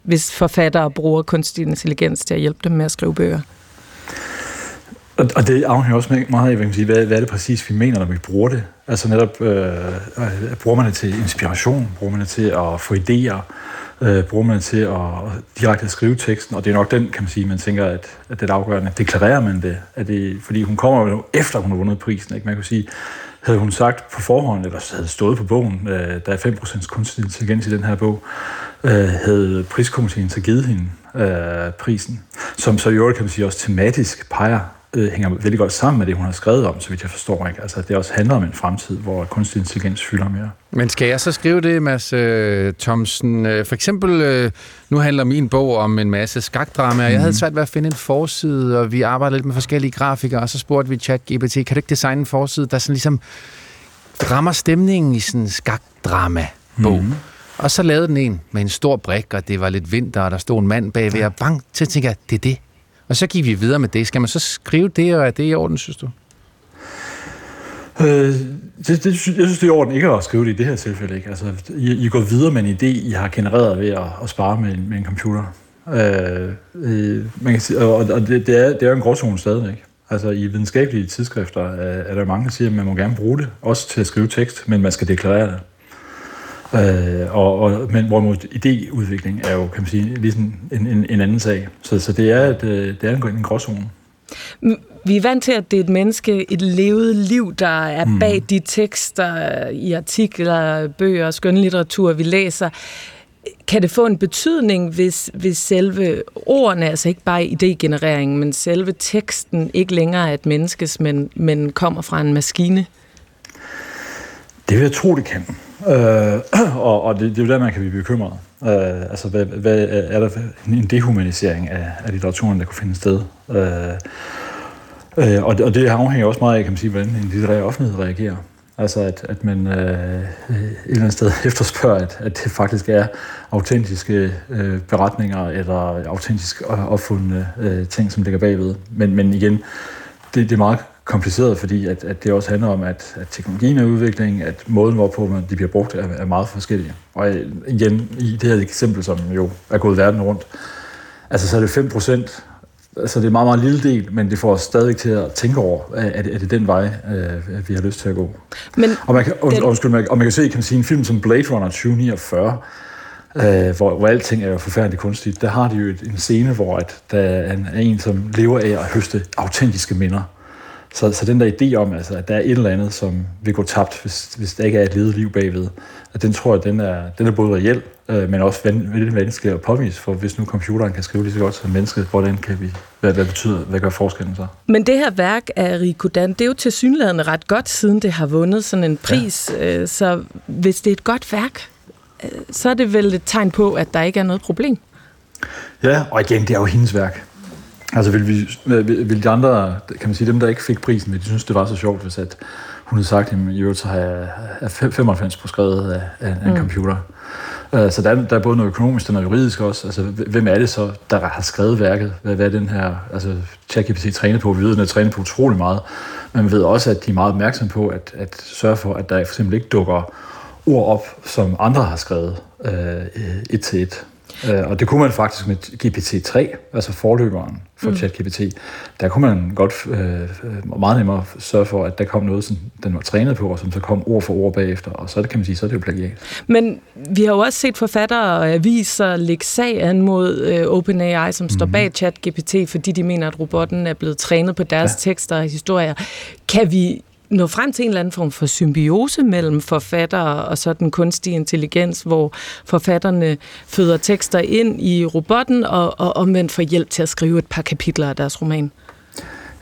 hvis forfattere bruger kunstig intelligens til at hjælpe dem med at skrive bøger? Og det afhænger også meget af, hvad er det præcis, vi mener, når vi bruger det? Altså netop, bruger man det til inspiration? Bruger man det til at få idéer? Bruger man til at direkte skrive teksten, og det er nok den, kan man sige, man tænker, at det er afgørende. Deklarerer man det? Er det fordi hun kommer jo efter, hun har vundet prisen, ikke? Man kan sige, havde hun sagt på forhånd, eller havde stået på bogen, der er 5% kunstig intelligens i den her bog, havde priskomiteen så givet hende prisen, som så i øvrigt, kan man sige, også tematisk peger, hænger vældig godt sammen med det, hun har skrevet om, så vidt jeg forstår, ikke? Altså, det også handler om en fremtid, hvor kunstig intelligens fylder mere. Men skal jeg så skrive det, Mads Thomsen? For eksempel, nu handler min bog om en masse skakdrama, og jeg havde svært ved at finde en forside, og vi arbejdede lidt med forskellige grafikere, og så spurgte vi ChatGPT, kan du ikke designe en forside, der sådan ligesom rammer stemningen i sådan en skakdrama-bog? Og så lavede den en med en stor brik, og det var lidt vinter, og der stod en mand bagved, og bang, så tænkte jeg, det er det. Og så gik vi videre med det. Skal man så skrive det, og er det i orden, synes du? Jeg synes, det er i orden ikke at skrive det i det her tilfælde. Ikke? Altså, I går videre med en idé, I har genereret ved at spare med en computer. Man kan sige, og det er jo en gråzone stadigvæk. Altså, i videnskabelige tidsskrifter er der mange, der siger, at man må gerne bruge det, også til at skrive tekst, men man skal deklarere det. Men hvorimod idéudvikling er jo, kan man sige, ligesom en anden sag. Så det er en gråzone. Vi er vant til, at det er et menneske, et levet liv, der er bag de tekster i artikler, bøger og skønlitteratur, vi læser. Kan det få en betydning, hvis selve ordene, altså ikke bare idégenereringen, men selve teksten ikke længere er et menneskes, men kommer fra en maskine? Det vil jeg tro, det kan. Og det er jo der, man kan blive bekymret. Altså, hvad er der en dehumanisering af litteraturen, der kunne finde sted? Og det afhænger også meget af, kan man sige, hvordan en litterær offentlighed reagerer. Altså, at man et eller andet sted efterspørger, at det faktisk er autentiske beretninger eller autentisk opfundne ting, som ligger bagved. Men igen, det er meget kompliceret, fordi at det også handler om, at teknologien er udvikling, at måden, hvorpå de bliver brugt, er meget forskellige. Og igen, i det her eksempel, som jo er gået verden rundt, altså så er det 5%. Altså det er en meget, meget lille del, men det får os stadig til at tænke over, at det er den vej, vi har lyst til at gå. Men og man kan, man kan se kan man sige, en film som Blade Runner 2049, hvor alting er jo forfærdeligt kunstigt, der har de jo en scene, hvor at der er en, som lever af at høste autentiske minder. Så den der idé om, altså, at der er et eller andet, som vil gå tabt, hvis der ikke er et levet liv bagved, at den tror jeg, den er både reel, men også vanskelig at påvise, for hvis nu computeren kan skrive lige så godt som mennesket, hvordan kan vi, hvad gør forskellen så? Men det her værk af Rie Kudan, det er jo tilsyneladende ret godt, siden det har vundet sådan en pris, ja. Så hvis det er et godt værk, så er det vel et tegn på, at der ikke er noget problem? Ja, og igen, det er jo hendes værk. Altså vil de andre, kan man sige, dem der ikke fik prisen, de synes det var så sjovt, hvis at hun havde sagt, jamen i øvrigt så har jeg 95 på skrevet af en computer. Så der er både noget økonomisk og noget juridisk også. Altså hvem er det så, der har skrevet værket? Hvad er den her, altså ChatGPT træner på? Vi ved, den er trænet på utrolig meget. Men man ved også, at de er meget opmærksomme på at sørge for, at der for eksempel ikke dukker ord op, som andre har skrevet et til et. Og det kunne man faktisk med GPT-3, altså forløberen for ChatGPT. Der kunne man godt meget nemmere sørge for, at der kom noget, som den var trænet på, og som så kom ord for ord bagefter, og så kan man sige, så er det jo plagiat. Men vi har jo også set forfattere og aviser lægge sag an mod OpenAI, som står bag ChatGPT, fordi de mener, at robotten er blevet trænet på deres tekster og historier. Kan vi nå frem til en eller anden form for symbiose mellem forfattere og så den kunstige intelligens, hvor forfatterne føder tekster ind i robotten og omvendt får hjælp til at skrive et par kapitler af deres roman?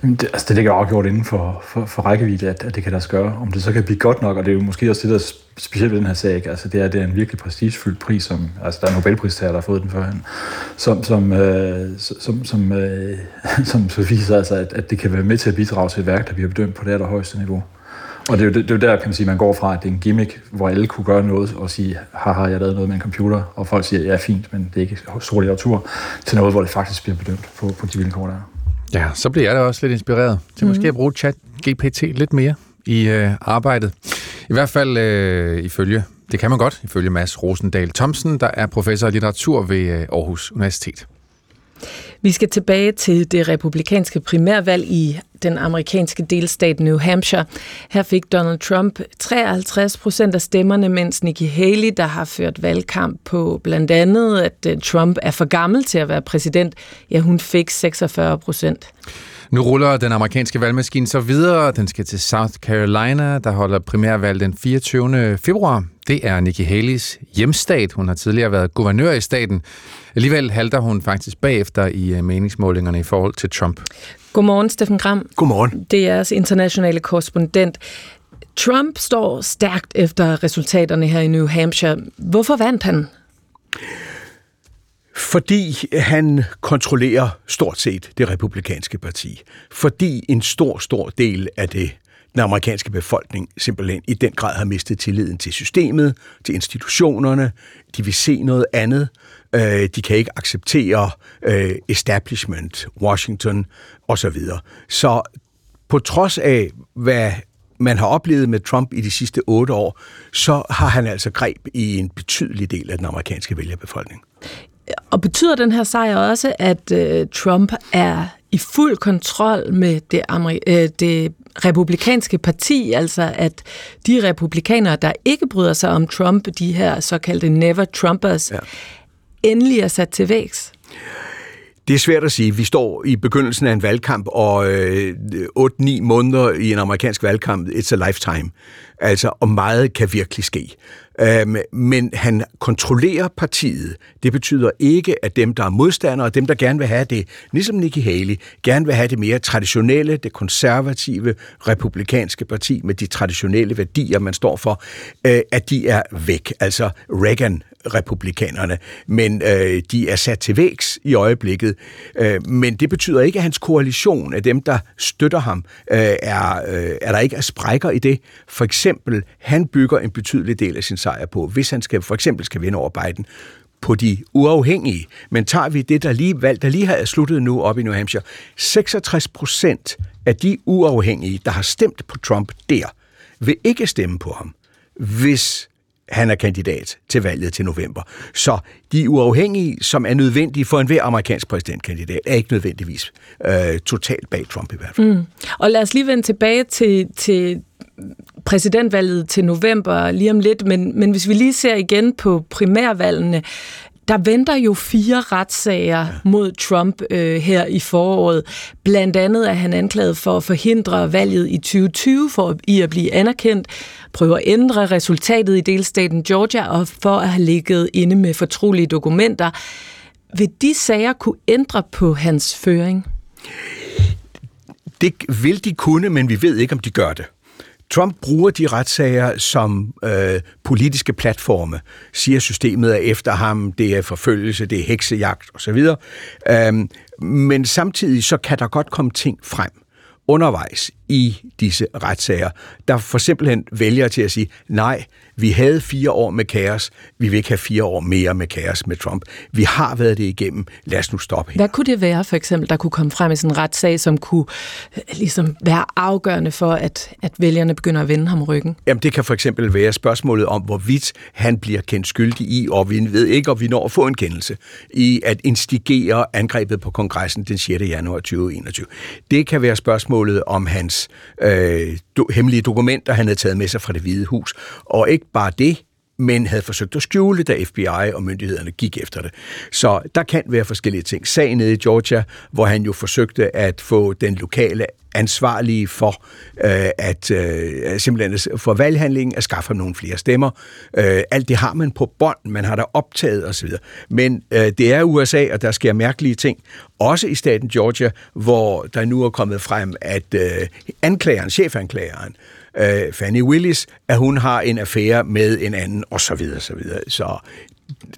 Jamen det ligger afgjort inden for rækkevidde, at det kan deres gøre. Om det så kan blive godt nok, og det er jo måske også det, der specielt ved den her sag, ikke? Altså det er en virkelig prestigefyldt pris, som altså der er Nobelpristager, der har fået den førhen, som så viser altså, at det kan være med til at bidrage til et værk, der bliver bedømt på det allerhøjeste niveau. Og det er jo der, kan man sige, man går fra, at det er en gimmick, hvor alle kunne gøre noget og sige, haha, jeg lavede noget med en computer, og folk siger, ja, fint, men det er ikke stor litteratur, til noget, hvor det faktisk bliver bedømt på de vilkår, der er. Ja, så bliver jeg da også lidt inspireret til måske at bruge ChatGPT lidt mere i arbejdet. I hvert fald ifølge, det kan man godt, ifølge Mads Rosendahl Thomsen, der er professor i litteratur ved Aarhus Universitet. Vi skal tilbage til det republikanske primærvalg i den amerikanske delstat New Hampshire. Her fik Donald Trump 53% af stemmerne, mens Nikki Haley, der har ført valgkamp på blandt andet, at Trump er for gammel til at være præsident, ja, hun fik 46%. Nu ruller den amerikanske valgmaskine så videre. Den skal til South Carolina, der holder primærvalg den 24. februar. Det er Nikki Haleys hjemstat. Hun har tidligere været guvernør i staten. Alligevel halter hun faktisk bagefter i meningsmålingerne i forhold til Trump. Godmorgen, Steffen Gram. Godmorgen. Det er jeres internationale korrespondent. Trump står stærkt efter resultaterne her i New Hampshire. Hvorfor vandt han? Fordi han kontrollerer stort set det republikanske parti. Fordi en stor, stor del af den amerikanske befolkning simpelthen i den grad har mistet tilliden til systemet, til institutionerne. De vil se noget andet. De kan ikke acceptere establishment, Washington osv. Så på trods af, hvad man har oplevet med Trump i de sidste 8 år, så har han altså greb i en betydelig del af den amerikanske vælgerbefolkning. Og betyder den her sejr også, at Trump er i fuld kontrol med det republikanske parti, altså at de republikanere, der ikke bryder sig om Trump, de her såkaldte never-Trumpers, endelig er sat til vægs? Det er svært at sige. Vi står i begyndelsen af en valgkamp, og 8-9 måneder i en amerikansk valgkamp, it's a lifetime. Altså, og meget kan virkelig ske. Men han kontrollerer partiet. Det betyder ikke, at dem, der er modstandere, og dem, der gerne vil have det, ligesom Nikki Haley, gerne vil have det mere traditionelle, det konservative, republikanske parti med de traditionelle værdier, man står for, at de er væk. Altså Reagan-republikanerne. Men de er sat til vægs i øjeblikket. Men det betyder ikke, at hans koalition af dem, der støtter ham, er der ikke er sprækker i det. For eksempel, han bygger en betydelig del af sin sejr på, hvis han for eksempel skal vinde over Biden, på de uafhængige. Men tager vi det, der lige har sluttet nu op i New Hampshire, 66% af de uafhængige, der har stemt på Trump der, vil ikke stemme på ham, hvis han er kandidat til valget til november. Så de uafhængige, som er nødvendige for enhver amerikansk præsidentkandidat, er ikke nødvendigvis totalt bag Trump i hvert fald. Mm. Og lad os lige vende tilbage til præsidentvalget til november lige om lidt, men hvis vi lige ser igen på primærvalgene, der venter jo 4 retssager mod Trump her i foråret. Blandt andet er han anklaget for at forhindre valget i 2020 i at blive anerkendt, prøve at ændre resultatet i delstaten Georgia og for at have ligget inde med fortrolige dokumenter. Vil de sager kunne ændre på hans føring? Det vil de kunne, men vi ved ikke, om de gør det. Trump bruger de retssager som politiske platforme, siger systemet er efter ham, det er forfølgelse, det er heksejagt osv. Men samtidig så kan der godt komme ting frem undervejs i disse retssager, der for simpelthen vælger til at sige, nej, vi havde 4 år med kaos, vi vil ikke have 4 år mere med kaos med Trump. Vi har været det igennem, lad os nu stoppe her. Hvad kunne det være, for eksempel, der kunne komme frem i sådan en retssag, som kunne ligesom være afgørende for, at vælgerne begynder at vende ham ryggen? Jamen, det kan for eksempel være spørgsmålet om, hvorvidt han bliver kendt skyldig i, og vi ved ikke, om vi når at få en kendelse, i at instigere angrebet på kongressen den 6. januar 2021. Det kan være spørgsmålet om hans hemmelige dokumenter, han havde taget med sig fra Det Hvide Hus. Og ikke bare det, men havde forsøgt at skjule, da FBI og myndighederne gik efter det. Så der kan være forskellige ting. Sagen nede i Georgia, hvor han jo forsøgte at få den lokale ansvarlige for simpelthen for valghandlingen, at skaffe nogle flere stemmer. Alt det har man på bånd, man har der optaget osv. Men det er USA, og der sker mærkelige ting, også i staten Georgia, hvor der nu er kommet frem, at chefanklageren, Fannie Willis, at hun har en affære med en anden, osv. Så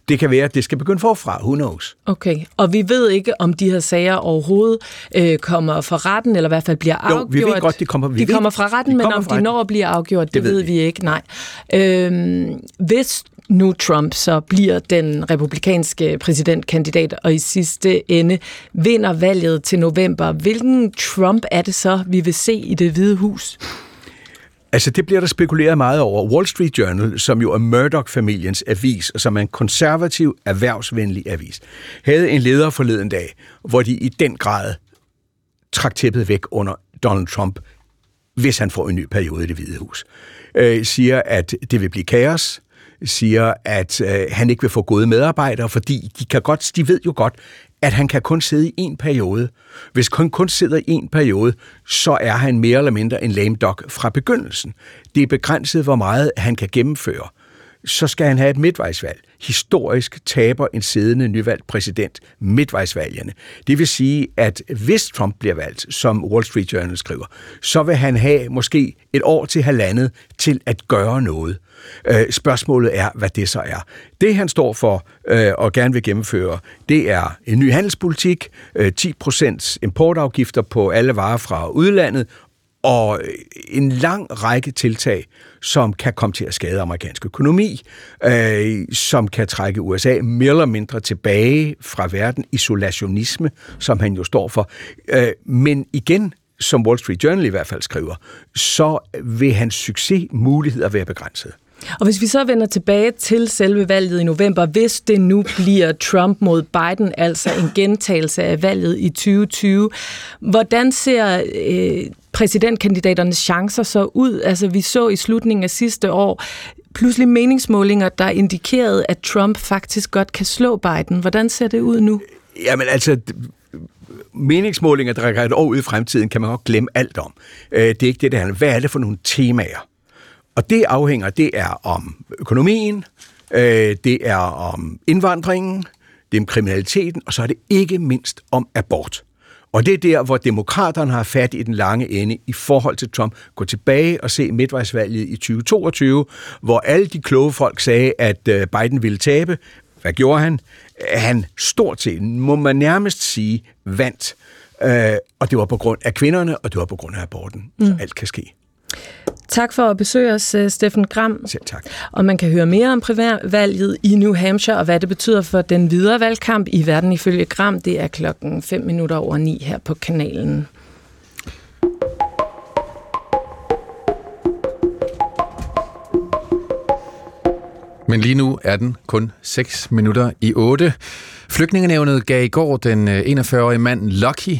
det kan være, at det skal begynde forfra. Who knows? Okay, og vi ved ikke, om de her sager overhovedet kommer fra retten, eller i hvert fald bliver afgjort. Jo, vi ved godt, de kommer fra retten, men om de når at blive afgjort, det ved vi ikke. Nej. Hvis nu Trump så bliver den republikanske præsidentkandidat, og i sidste ende vinder valget til november, hvilken Trump er det så, vi vil se i Det Hvide Hus? Altså, det bliver der spekuleret meget over. Wall Street Journal, som jo er Murdoch-familiens avis, og som er en konservativ, erhvervsvenlig avis, havde en leder forleden dag, hvor de i den grad trak tæppet væk under Donald Trump, hvis han får en ny periode i Det Hvide Hus. Siger, at det vil blive kaos, siger, at han ikke vil få gode medarbejdere, fordi de ved jo godt, at han kan kun sidde i en periode. Hvis han kun sidder i en periode, så er han mere eller mindre en lame duck fra begyndelsen. Det er begrænset, hvor meget han kan gennemføre. Så skal han have et midtvejsvalg. Historisk taber en siddende nyvalgt præsident midtvejsvalgene. Det vil sige, at hvis Trump bliver valgt, som Wall Street Journal skriver, så vil han have måske 1 år til halvandet til at gøre noget. Spørgsmålet er, hvad det så er. Det, han står for og gerne vil gennemføre, det er en ny handelspolitik, 10% importafgifter på alle varer fra udlandet, og en lang række tiltag, som kan komme til at skade amerikansk økonomi, som kan trække USA mere eller mindre tilbage fra verden, isolationisme, som han jo står for. Men igen, som Wall Street Journal i hvert fald skriver, så vil hans succesmuligheder være begrænset. Og hvis vi så vender tilbage til selve valget i november, hvis det nu bliver Trump mod Biden, altså en gentagelse af valget i 2020, hvordan ser præsidentkandidaternes chancer så ud? Altså, vi så i slutningen af sidste år pludselig meningsmålinger, der indikerede, at Trump faktisk godt kan slå Biden. Hvordan ser det ud nu? Jamen altså, meningsmålinger, der rækker et år ud i fremtiden, kan man godt glemme alt om. Det er ikke det, der handler. Hvad er det for nogle temaer? Og det afhænger, det er om økonomien, det er om indvandringen, det er om kriminaliteten, og så er det ikke mindst om abort. Og det er der, hvor demokraterne har fat i den lange ende i forhold til Trump. Gå tilbage og se midtvejsvalget i 2022, hvor alle de kloge folk sagde, at Biden ville tabe. Hvad gjorde han? Han stort set, må man nærmest sige, vandt. Og det var på grund af kvinderne, og det var på grund af aborten. Så alt kan ske. Tak for at besøge os, Steffen Gram. Selv tak. Og man kan høre mere om primærvalget i New Hampshire, og hvad det betyder for den videre valgkamp i verden ifølge Gram. Det er 8:05 her på kanalen. Men lige nu er den kun 7:56. Flygtningenevnet gav i går den 41-årige mand Lucky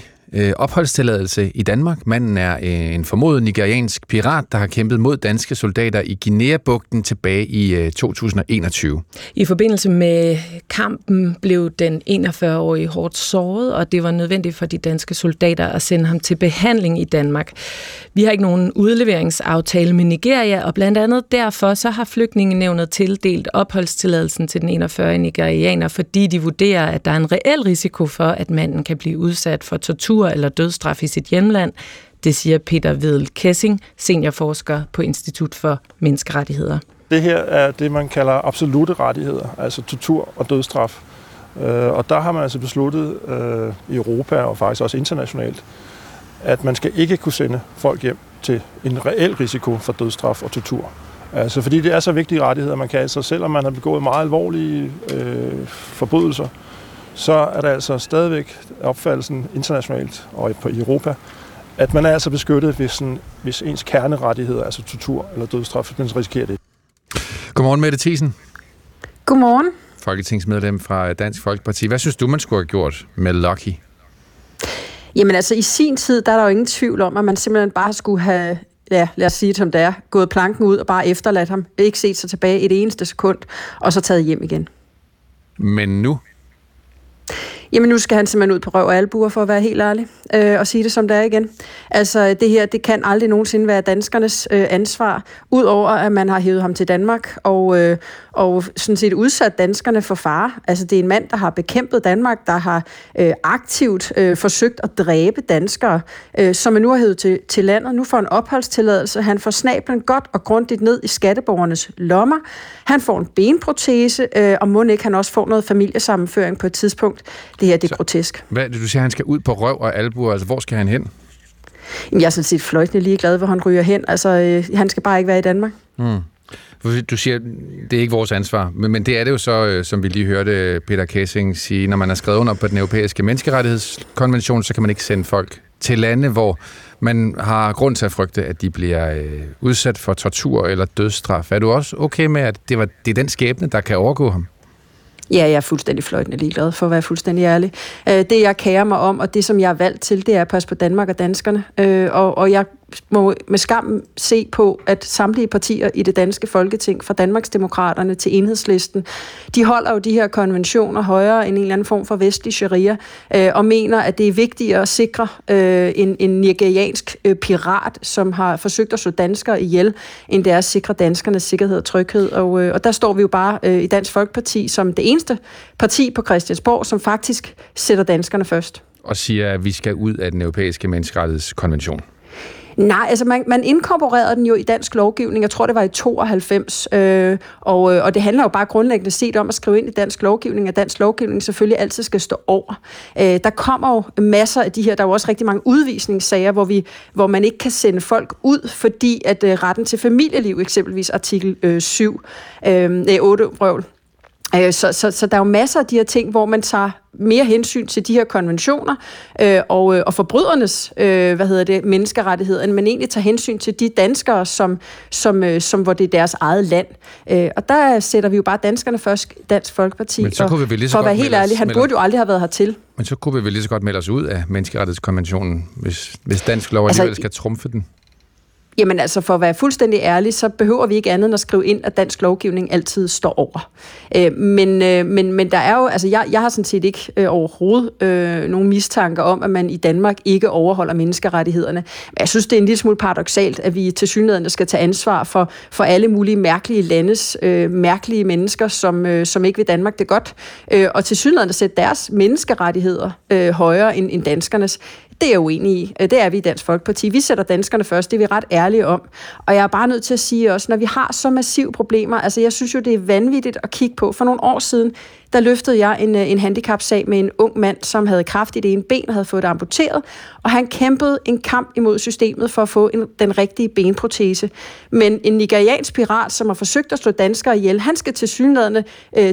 opholdstilladelse i Danmark. Manden er en formodet nigeriansk pirat, der har kæmpet mod danske soldater i Guinea-bugten tilbage i 2021. I forbindelse med kampen blev den 41-årige hårdt såret, og det var nødvendigt for de danske soldater at sende ham til behandling i Danmark. Vi har ikke nogen udleveringsaftale med Nigeria, og blandt andet derfor så har Flygtningenevnet tildelt opholdstilladelsen til den 41-årige nigerianer, fordi de vurderer, at der er en reel risiko for, at manden kan blive udsat for tortur eller dødsstraf i sit hjemland. Det siger Peter Vedel Kessing, seniorforsker på Institut for Menneskerettigheder. Det her er det, man kalder absolute rettigheder, altså tortur og dødsstraf. Og der har man altså besluttet i Europa og faktisk også internationalt, at man skal ikke kunne sende folk hjem til en reel risiko for dødsstraf og tortur. Altså fordi det er så vigtige rettigheder, man kan altså, selvom man har begået meget alvorlige forbrydelser, så er der altså stadigvæk opfattelsen internationalt og i Europa, at man er altså beskyttet, hvis ens kernerettigheder, altså tortur eller dødsstraf, man risikerer det. Godmorgen, Mette Thiesen. Godmorgen. Folketingsmedlem fra Dansk Folkeparti. Hvad synes du, man skulle have gjort med Lucky? Jamen altså, i sin tid, der er der jo ingen tvivl om, at man simpelthen bare skulle have, ja, lad os sige det som det er, gået planken ud og bare efterladt ham. Ikke set sig tilbage et eneste sekund, og så taget hjem igen. Men nu? Jamen nu skal han simpelthen ud på røv og albuer, for at være helt ærlig, og sige det som det er igen. Altså det her, det kan aldrig nogensinde være danskernes ansvar, udover at man har hævet ham til Danmark og sådan set udsat danskerne for fare. Altså det er en mand, der har bekæmpet Danmark, der har aktivt forsøgt at dræbe danskere, som man nu har hævet til landet. Nu får en opholdstilladelse, han får snablen godt og grundigt ned i skatteborgernes lommer. Han får en benprotese, og mon ikke han også får noget familiesammenføring på et tidspunkt. Det her, det er så grotesk. Hvad du siger, han skal ud på røv og albuer? Altså, hvor skal han hen? Jeg er sådan set fløjtende ligeglad, hvor han ryger hen. Altså, han skal bare ikke være i Danmark. Mm. Du siger, det er ikke vores ansvar. Men det er det jo så, som vi lige hørte Peter Kessing sige, når man er skrevet under på den europæiske menneskerettighedskonvention, så kan man ikke sende folk til lande, hvor man har grund til at frygte, at de bliver udsat for tortur eller dødsstraf. Er du også okay med, at det er den skæbne, der kan overgå ham? Ja, jeg er fuldstændig fløjtende ligeglad, for at være fuldstændig ærlig. Det, jeg kærer mig om, og det, som jeg er valgt til, det er at passe på Danmark og danskerne. Og jeg må med skam se på, at samtlige partier i det danske Folketing, fra Danmarksdemokraterne til Enhedslisten, de holder jo de her konventioner højere end en eller anden form for vestlig sharia, og mener, at det er vigtigere at sikre en nigeriansk pirat, som har forsøgt at slå danskere ihjel, end det er at sikre danskernes sikkerhed og tryghed. Og der står vi jo bare i Dansk Folkeparti som det eneste parti på Christiansborg, som faktisk sætter danskerne først. Og siger, at vi skal ud af den europæiske menneskerettighedskonvention. Nej, altså man inkorporerede den jo i dansk lovgivning, jeg tror det var i 92, og det handler jo bare grundlæggende set om at skrive ind i dansk lovgivning, at dansk lovgivning selvfølgelig altid skal stå over. Der kommer jo masser af de her, der er jo også rigtig mange udvisningssager, hvor man ikke kan sende folk ud, fordi at retten til familieliv, eksempelvis artikel 8 røvl. Så der er jo masser af de her ting, hvor man tager mere hensyn til de her konventioner og forbrydernes menneskerettigheder, men egentlig tager hensyn til de danskere, som hvor det er deres eget land. Og der sætter vi jo bare danskerne først, Dansk Folkeparti. Men så kunne vi lige så for at være helt ærlig, han burde jo aldrig have været hertil. Men så kunne vi vel lige så godt melde os ud af menneskerettighedskonventionen, hvis dansk lov alligevel skal trumfe den. Jamen altså, for at være fuldstændig ærlig, så behøver vi ikke andet end at skrive ind, at dansk lovgivning altid står over. Men der er jo, altså jeg har sådan set ikke overhovedet nogen mistanker om, at man i Danmark ikke overholder menneskerettighederne. Men jeg synes, det er en lille smule paradoksalt, at vi tilsyneladende skal tage ansvar for alle mulige mærkelige landes mærkelige mennesker, som ikke vil Danmark det godt, og tilsyneladende sætte deres menneskerettigheder højere end danskernes. Det er jeg uenig i. Det er vi i Dansk Folkeparti. Vi sætter danskerne først, det er vi ret ærlige om. Og jeg er bare nødt til at sige også, når vi har så massive problemer, altså jeg synes jo, det er vanvittigt at kigge på. For nogle år siden, der løftede jeg en handicapsag med en ung mand, som havde kræft i det ene ben og havde fået det amputeret, og han kæmpede en kamp imod systemet for at få den rigtige benprotese. Men en nigeriansk pirat, som har forsøgt at slå danskere ihjel, han skal tilsyneladende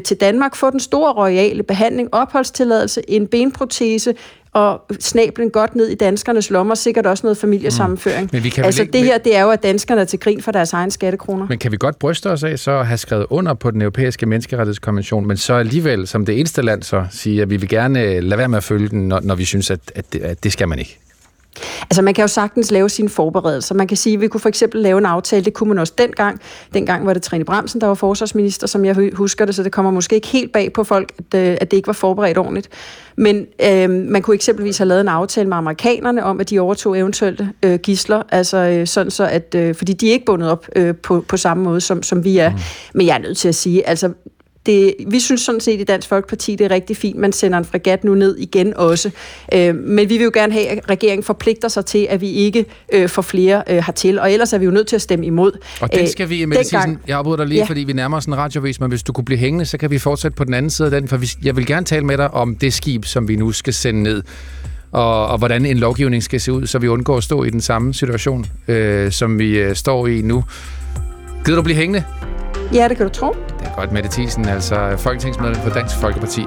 til Danmark, få den store royale behandling, opholdstilladelse, en benprotese, og snablen godt ned i danskernes lommer, sikkert også noget familiesammenføring. Men vi kan altså ikke, det her, det er jo, at danskerne er til grin for deres egen skattekroner. Men kan vi godt bryste os af så at have skrevet under på den europæiske menneskerettighedskonvention, men så alligevel, som det eneste land så, siger, at vi vil gerne lade være med at følge den, når vi synes, at det skal man ikke? Altså man kan jo sagtens lave sine forberedelser. Man kan sige, at vi kunne for eksempel lave en aftale, det kunne man også dengang. Dengang var det Trine Bramsen, der var forsvarsminister, som jeg husker det, så det kommer måske ikke helt bag på folk, at det ikke var forberedt ordentligt. Men man kunne eksempelvis have lavet en aftale med amerikanerne om, at de overtog eventuelle gidsler, altså sådan så, at, fordi de er ikke bundet op på samme måde, som vi er. Men jeg er nødt til at sige, altså vi synes sådan set i Dansk Folkeparti, det er rigtig fint, man sender en fregat nu ned igen også. Men vi vil jo gerne have, at regeringen forpligter sig til, at vi ikke får flere hertil. Og ellers er vi jo nødt til at stemme imod. Og den skal vi, Mette Thiesen, jeg afbryder dig lige, fordi vi nærmer os en radiovis, men hvis du kunne blive hængende, så kan vi fortsætte på den anden side af den, for jeg vil gerne tale med dig om det skib, som vi nu skal sende ned, og hvordan en lovgivning skal se ud, så vi undgår at stå i den samme situation, som vi står i nu. Gider du blive hængende? Ja, det kan du tro. Det er godt, Mette Thiesen, altså folketingsmedlem for Dansk Folkeparti.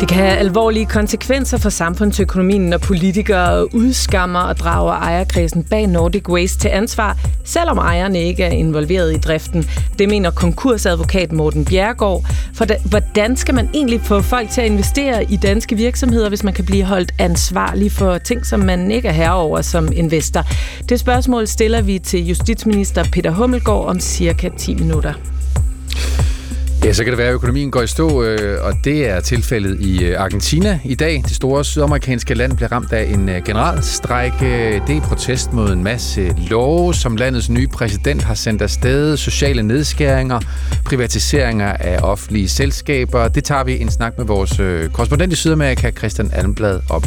Det kan have alvorlige konsekvenser for samfundsøkonomien, når politikere udskammer og drager ejerkredsen bag Nordic Waste til ansvar, selvom ejerne ikke er involveret i driften. Det mener konkursadvokat Morten Bjerregaard. For hvordan skal man egentlig få folk til at investere i danske virksomheder, hvis man kan blive holdt ansvarlig for ting, som man ikke er herover som investor? Det spørgsmål stiller vi til justitsminister Peter Hummelgaard om cirka 10 minutter. Ja, så kan det være, at økonomien går i stå, og det er tilfældet i Argentina i dag. Det store sydamerikanske land bliver ramt af en generalstrejke. Det er protest mod en masse love, som landets nye præsident har sendt afsted. Sociale nedskæringer, privatiseringer af offentlige selskaber. Det tager vi en snak med vores korrespondent i Sydamerika, Christian Almblad, om.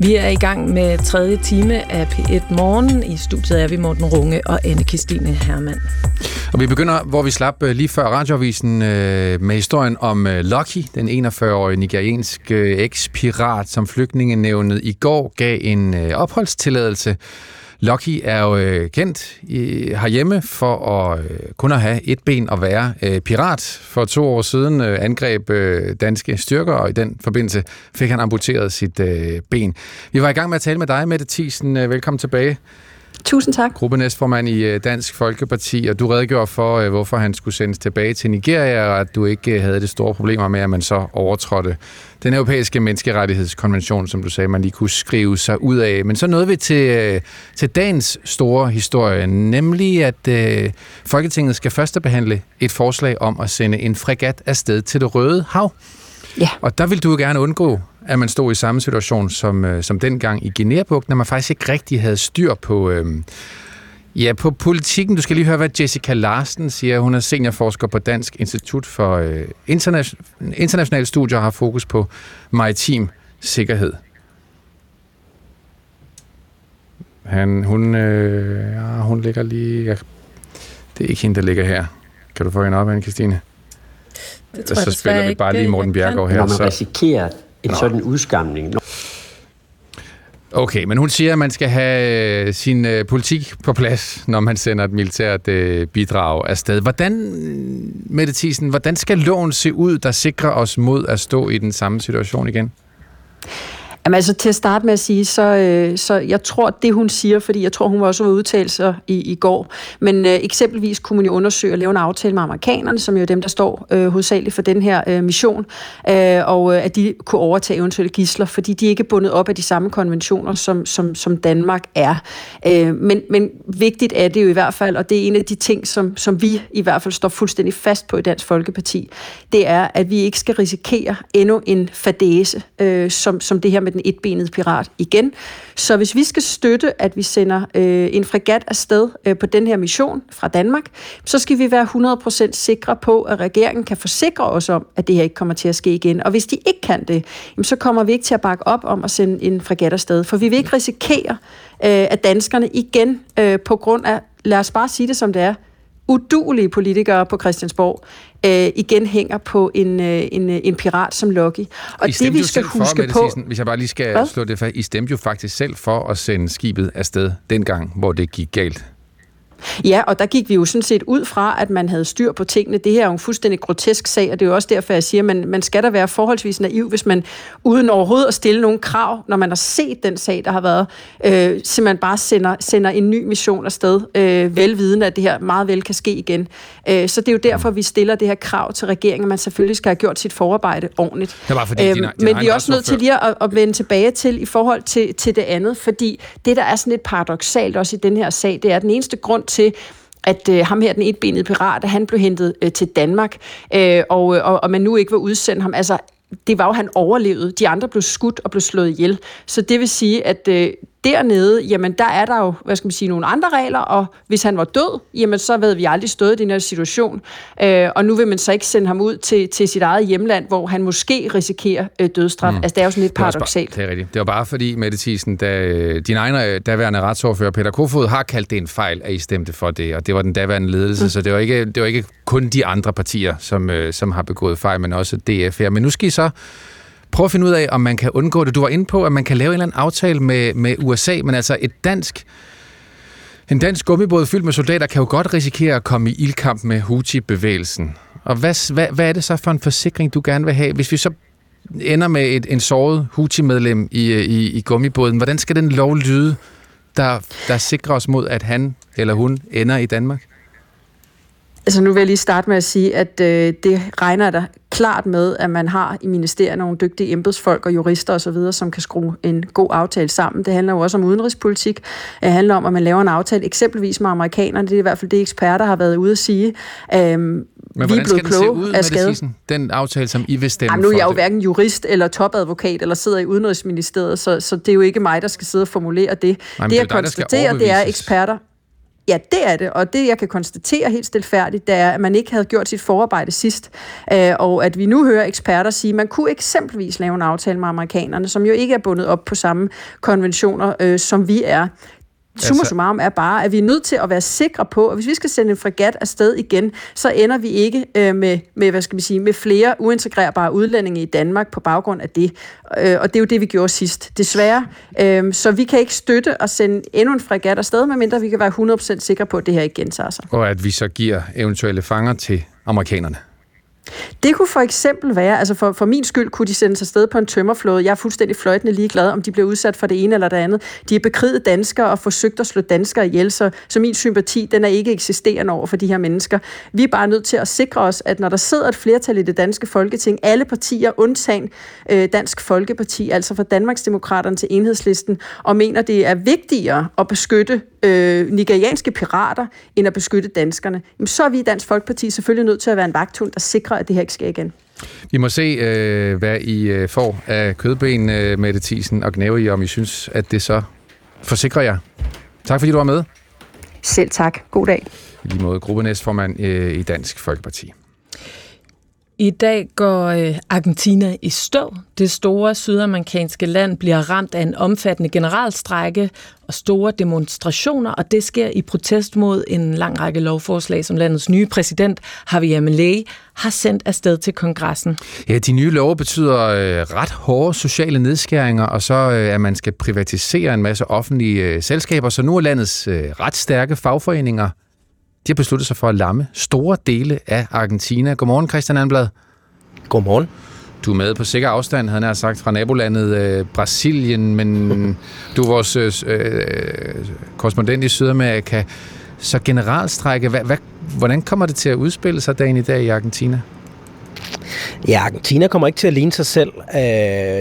Vi er i gang med tredje time af P1 Morgen. I studiet er vi Morten Runge og Anne-Kristine Hermann. Og vi begynder, hvor vi slap lige før radioavisen, med historien om Lucky, den 41-årige nigerianske ekspirat, som Flygtningenævnet i går gav en opholdstilladelse. Lucky er jo kendt herhjemme for at kun at have et ben og være pirat. For 2 år siden angreb danske styrker, og i den forbindelse fik han amputeret sit ben. Vi var i gang med at tale med dig, Mette Thiesen. Velkommen tilbage. Tusind tak. Gruppenæstformand i Dansk Folkeparti, og du redegjorde for, hvorfor han skulle sendes tilbage til Nigeria, og at du ikke havde det store problemer med, at man så overtrådte den europæiske menneskerettighedskonvention, som du sagde, man lige kunne skrive sig ud af. Men så nåede vi til dagens store historie, nemlig at Folketinget skal førstebehandle et forslag om at sende en fregat afsted til det Røde Hav. Ja. Og der vil du jo gerne undgå, at man stod i samme situation som dengang i Guinea-bugten, når man faktisk ikke rigtig havde styr på politikken. Du skal lige høre, hvad Jessica Larsen siger. Hun er seniorforsker på Dansk Institut for Internationale Studier og har fokus på maritim sikkerhed. Hun ligger lige... Ja. Det er ikke hende, der ligger her. Kan du få hende op, Anne-Kristine? Så spiller vi bare lige Morten Bjerregaard her. Når man risikerer en sådan udskamning. Okay, men hun siger, at man skal have sin politik på plads, når man sender et militært bidrag afsted. Mette Thiesen, hvordan skal loven se ud, der sikrer os mod at stå i den samme situation igen? Jamen altså til at starte med at sige, så jeg tror, det hun siger, fordi jeg tror, hun var også udtalelser i går, men eksempelvis kunne man jo undersøge at lave en aftale med amerikanerne, som jo er dem, der står hovedsageligt for den her mission, og at de kunne overtage eventuelle gidsler, fordi de ikke er bundet op af de samme konventioner, som Danmark er. Men vigtigt er det jo i hvert fald, og det er en af de ting, som vi i hvert fald står fuldstændig fast på i Dansk Folkeparti, det er, at vi ikke skal risikere endnu en fadæse, som det her med den etbenede pirat igen. Så hvis vi skal støtte, at vi sender en fregat afsted på den her mission fra Danmark, så skal vi være 100% sikre på, at regeringen kan forsikre os om, at det her ikke kommer til at ske igen. Og hvis de ikke kan det, så kommer vi ikke til at bakke op om at sende en fregat afsted. For vi vil ikke risikere, at danskerne igen på grund af, lad os bare sige det som det er, uduelige politikere på Christiansborg igen hænger på en pirat som Lucky. Og det, vi skal huske på... Thiesen, hvis jeg bare lige skal slå det fast, I stemte jo faktisk selv for at sende skibet afsted dengang, hvor det gik galt. Ja, og der gik vi jo sådan set ud fra, at man havde styr på tingene. Det her er jo en fuldstændig grotesk sag, og det er jo også derfor, jeg siger, at man skal da være forholdsvis naiv, hvis man uden overhovedet at stille nogle krav, når man har set den sag, der har været, simpelthen bare sender en ny mission afsted, velvidende, at det her meget vel kan ske igen. Så det er jo derfor, vi stiller det her krav til regeringen, at man selvfølgelig skal have gjort sit forarbejde ordentligt. Men vi er også nødt til lige at vende tilbage til i forhold til det andet, fordi det, der er sådan lidt paradoksalt også i den her sag, det er den eneste grund til, at ham her, den etbenede pirat, han blev hentet til Danmark, og man nu ikke vil udsende ham. Altså, det var jo, han overlevede. De andre blev skudt og blev slået ihjel. Så det vil sige, at dernede, jamen, der er der jo, nogle andre regler, og hvis han var død, jamen, så havde vi aldrig stået i den her situation. Og nu vil man så ikke sende ham ud til sit eget hjemland, hvor han måske risikerer dødsstraf. Altså, det er jo sådan lidt paradoksalt. Det er rigtigt. Det var bare fordi, Mette Thiesen, din egen daværende retsordfører, Peter Kofod, har kaldt det en fejl, at I stemte for det, og det var den daværende ledelse, så det var ikke kun de andre partier, som har begået fejl, men også DF her. Men nu skal I så prøv at finde ud af, om man kan undgå det. Du var inde på, at man kan lave en eller anden aftale med USA, men altså en dansk gummibåd fyldt med soldater kan jo godt risikere at komme i ildkamp med Houthi-bevægelsen. Og hvad er det så for en forsikring, du gerne vil have? Hvis vi så ender med en såret Houthi-medlem i gummibåden, hvordan skal den lov lyde, der sikrer os mod, at han eller hun ender i Danmark? Altså nu vil jeg lige starte med at sige, at det regner der klart med, at man har i ministeriet nogle dygtige embedsfolk og jurister osv., som kan skrue en god aftale sammen. Det handler jo også om udenrigspolitik. Det handler om, at man laver en aftale eksempelvis med amerikanerne. Det er i hvert fald det, eksperter har været ude at sige. Men hvordan skal den se ud, den aftale, som I vil stemme for? Nu er jeg jo hverken jurist eller topadvokat, eller sidder i Udenrigsministeriet, så det er jo ikke mig, der skal sidde og formulere det. Nej, det jeg konstaterer, det er eksperter. Ja, det er det, og det, jeg kan konstatere helt stilfærdigt, det er, at man ikke havde gjort sit forarbejde sidst, og at vi nu hører eksperter sige, at man kunne eksempelvis lave en aftale med amerikanerne, som jo ikke er bundet op på samme konventioner, som vi er. Summa summarum er bare, at vi er nødt til at være sikre på, at hvis vi skal sende en fregat afsted igen, så ender vi ikke med flere uintegrerbare udlændinge i Danmark på baggrund af det. Og det er jo det, vi gjorde sidst, desværre. Så vi kan ikke støtte at sende endnu en fregat afsted, medmindre vi kan være 100% sikre på, at det her ikke gentager sig. Og at vi så giver eventuelle fanger til amerikanerne. Det kunne for eksempel være, altså for min skyld kunne de sende sig afsted på en tømmerflåde. Jeg er fuldstændig fløjtende ligeglad, om de bliver udsat for det ene eller det andet. De er bekriget danskere og forsøgt at slå danskere ihjel, så min sympati, den er ikke eksisterende over for de her mennesker. Vi er bare nødt til at sikre os, at når der sidder et flertal i det danske folketing, alle partier undtagen Dansk Folkeparti, altså fra Danmarksdemokraterne til Enhedslisten, og mener, det er vigtigere at beskytte nigerianske pirater, end at beskytte danskerne, jamen, så er vi i Dansk Folkeparti selvfølgelig nødt til at være en vagthund, der sikrer, at det her ikke sker igen. Vi må se, hvad I får af kødben, Mette Thiesen, og gnave I, om I synes, at det så forsikrer jer. Tak fordi du var med. Selv tak. God dag. I lige måde, gruppenæstformand i Dansk Folkeparti. I dag går Argentina i stå. Det store sydamerikanske land bliver ramt af en omfattende generalstrejke og store demonstrationer, og det sker i protest mod en lang række lovforslag, som landets nye præsident, Javier Milei, har sendt afsted til kongressen. Ja, de nye love betyder ret hårde sociale nedskæringer, og så at man skal privatisere en masse offentlige selskaber, så nu er landets ret stærke fagforeninger, de har besluttet sig for at lamme store dele af Argentina. Godmorgen, Christian Anblad. Godmorgen. Du er med på sikker afstand, havde jeg sagt, fra nabolandet Brasilien, men du er vores korrespondent i Sydamerika. Så generalstrejke, hvordan kommer det til at udspille sig dagen i dag i Argentina? Ja, Argentina kommer ikke til at ligne sig selv.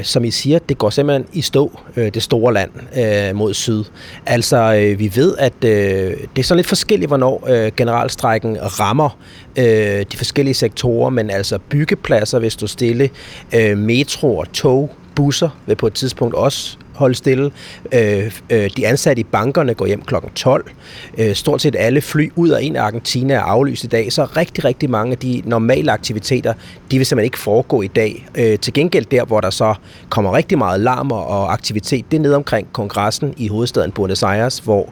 Som I siger, det går simpelthen i stå, det store land mod syd. Altså, vi ved, at det er sådan lidt forskelligt, hvornår generalstrejken rammer de forskellige sektorer, men altså byggepladser vil stå stille, metroer, tog, busser vil på et tidspunkt også holde stille. De ansatte i bankerne går hjem kl. 12. Stort set alle fly ud og ind af Argentina er aflyst i dag, så rigtig, rigtig mange af de normale aktiviteter, de vil simpelthen ikke foregå i dag. Til gengæld der, hvor der så kommer rigtig meget larm og aktivitet, det er nede omkring kongressen i hovedstaden Buenos Aires, hvor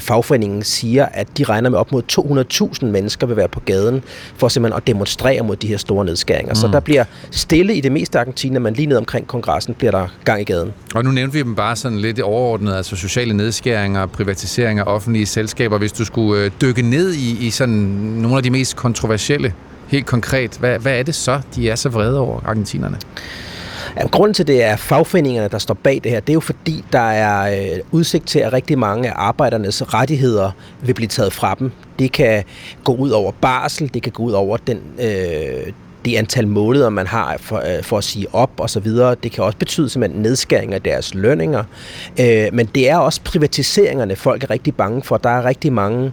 fagforeningen siger, at de regner med op mod 200.000 mennesker vil være på gaden for simpelthen at demonstrere mod de her store nedskæringer. Så der bliver stille i det meste af Argentina, men lige nede omkring kongressen bliver der gang i gaden. Og nu nævnte vi dem bare sådan lidt overordnet, altså sociale nedskæringer, privatiseringer, offentlige selskaber. Hvis du skulle dykke ned i sådan nogle af de mest kontroversielle, helt konkret, hvad er det så, de er så vrede over, argentinerne? Jamen, grunden til det er fagforeningerne, der står bag det her. Det er jo fordi, der er udsigt til, at rigtig mange af arbejdernes rettigheder vil blive taget fra dem. Det kan gå ud over barsel, det kan gå ud over den... Det antal måneder, man har for at sige op og så videre, det kan også betyde simpelthen nedskæringer af deres lønninger. Men det er også privatiseringerne, folk er rigtig bange for. Der er rigtig mange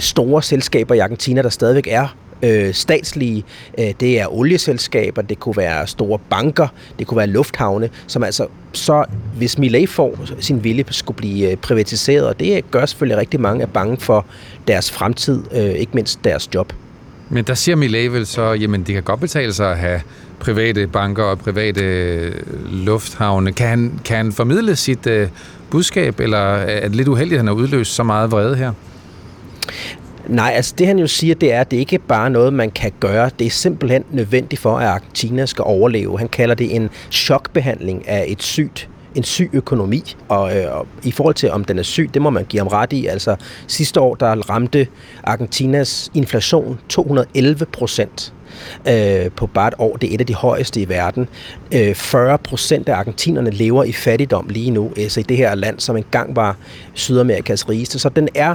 store selskaber i Argentina, der stadigvæk er statslige. Det er olieselskaber, det kunne være store banker, det kunne være lufthavne, som altså så, hvis Milei får sin vilje, skulle blive privatiseret. Og det gør selvfølgelig rigtig mange er bange for deres fremtid, ikke mindst deres job. Men der siger Milei vel så, jamen det kan godt betale sig at have private banker og private lufthavne. Kan han formidle sit budskab, eller er det lidt uheldigt, at han har udløst så meget vrede her? Nej, altså det han jo siger, det er, at det ikke bare noget, man kan gøre. Det er simpelthen nødvendigt for, at Argentina skal overleve. Han kalder det en chokbehandling af en syg økonomi, og i forhold til, om den er syg, det må man give ham ret i. Altså, sidste år, der ramte Argentinas inflation 211%. På bare et år. Det er et af de højeste i verden. 40% af argentinerne lever i fattigdom lige nu, altså i det her land, som engang var Sydamerikas rigeste. Så den er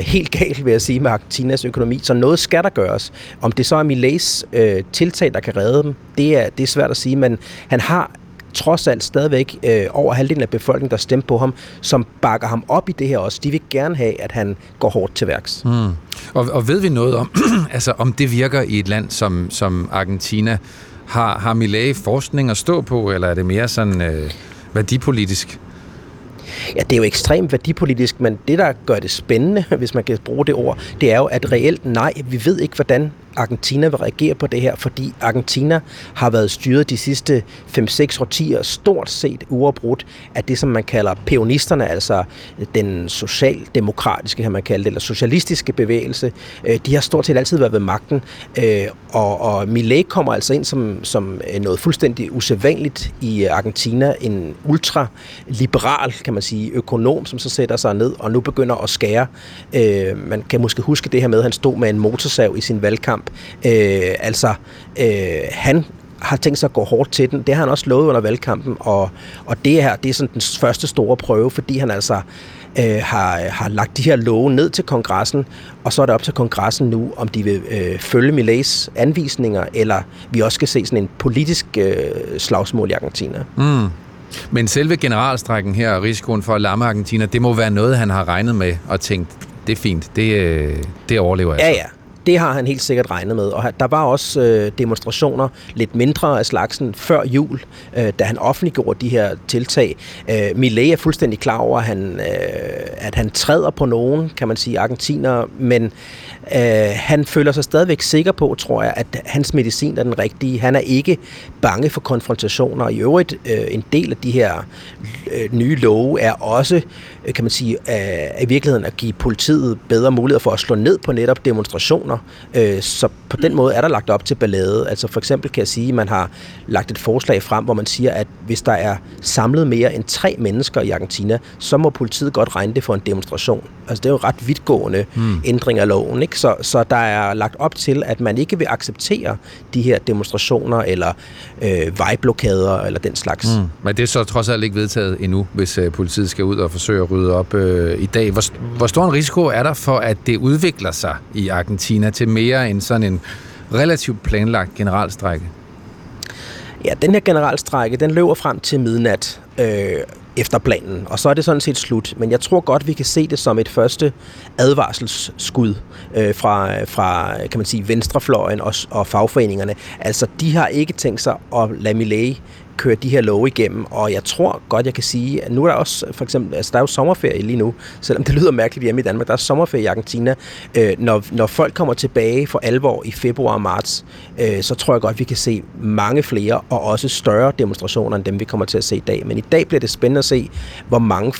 helt galt, vil jeg sige, med Argentinas økonomi. Så noget skal der gøres. Om det så er Mileis tiltag, der kan redde dem, det er svært at sige, men han har trods alt stadigvæk over halvdelen af befolkningen, der stemte på ham, som bakker ham op i det her også. De vil gerne have, at han går hårdt til værks. Mm. Og ved vi noget om, altså, om det virker i et land som Argentina? Har Milei forskning at stå på, eller er det mere sådan værdipolitisk? Ja, det er jo ekstremt værdipolitisk, men det, der gør det spændende, hvis man kan bruge det ord, det er jo, at reelt nej, vi ved ikke, hvordan Argentina vil reagere på det her, fordi Argentina har været styret de sidste 5-6 årtier stort set uafbrudt af det, som man kalder peonisterne, altså den socialdemokratiske, kan man kalde det, eller socialistiske bevægelse. De har stort set altid været ved magten, og Milei kommer altså ind som noget fuldstændig usædvanligt i Argentina, en ultraliberal, kan man sige, økonom, som så sætter sig ned og nu begynder at skære. Man kan måske huske det her med, at han stod med en motorsav i sin valgkamp. Han har tænkt sig at gå hårdt til den. Det har han også lovet under valgkampen, og det her, det er sådan den første store prøve, fordi han altså har lagt de her love ned til kongressen, og så er det op til kongressen nu, om de vil følge Mileis anvisninger, eller vi også skal se sådan en politisk slagsmål i Argentina. Mm. Men selve generalstrækken her og risikoen for at lamme Argentina, det må være noget, han har regnet med og tænkt, det er fint, det overlever jeg. Ja, ja. Det har han helt sikkert regnet med, og der var også demonstrationer lidt mindre af slagsen før jul, da han offentliggjorde de her tiltag. Milei er fuldstændig klar over, at han træder på nogen, kan man sige, argentinere, men han føler sig stadigvæk sikker på, tror jeg, at hans medicin er den rigtige. Han er ikke bange for konfrontationer. I øvrigt, en del af de her nye love er også, kan man sige, i virkeligheden at give politiet bedre muligheder for at slå ned på netop demonstrationer. Så på den måde er der lagt op til ballade. Altså for eksempel kan jeg sige, at man har lagt et forslag frem, hvor man siger, at hvis der er samlet mere end 3 mennesker i Argentina, så må politiet godt regne det for en demonstration. Altså det er jo ret vidtgående ændring af loven, ikke? Så der er lagt op til, at man ikke vil acceptere de her demonstrationer eller vejblokader eller den slags. Mm. Men det er så trods alt ikke vedtaget endnu, hvis politiet skal ud og forsøge at rydde op i dag. Hvor stor en risiko er der for, at det udvikler sig i Argentina til mere end sådan en relativt planlagt generalstrejke? Ja, den her generalstrejke, den løber frem til midnat, efter planen, og så er det sådan set slut. Men jeg tror godt, vi kan se det som et første advarselsskud fra kan man sige, venstrefløjen og fagforeningerne. Altså, de har ikke tænkt sig at lade Milei køre de her love igennem, og jeg tror godt, jeg kan sige, at nu er der også, for eksempel, altså der er jo sommerferie lige nu, selvom det lyder mærkeligt hjemme i Danmark, der er sommerferie i Argentina. Når folk kommer tilbage for alvor i februar og marts, så tror jeg godt, vi kan se mange flere, og også større demonstrationer, end dem vi kommer til at se i dag. Men i dag bliver det spændende at se, hvor mange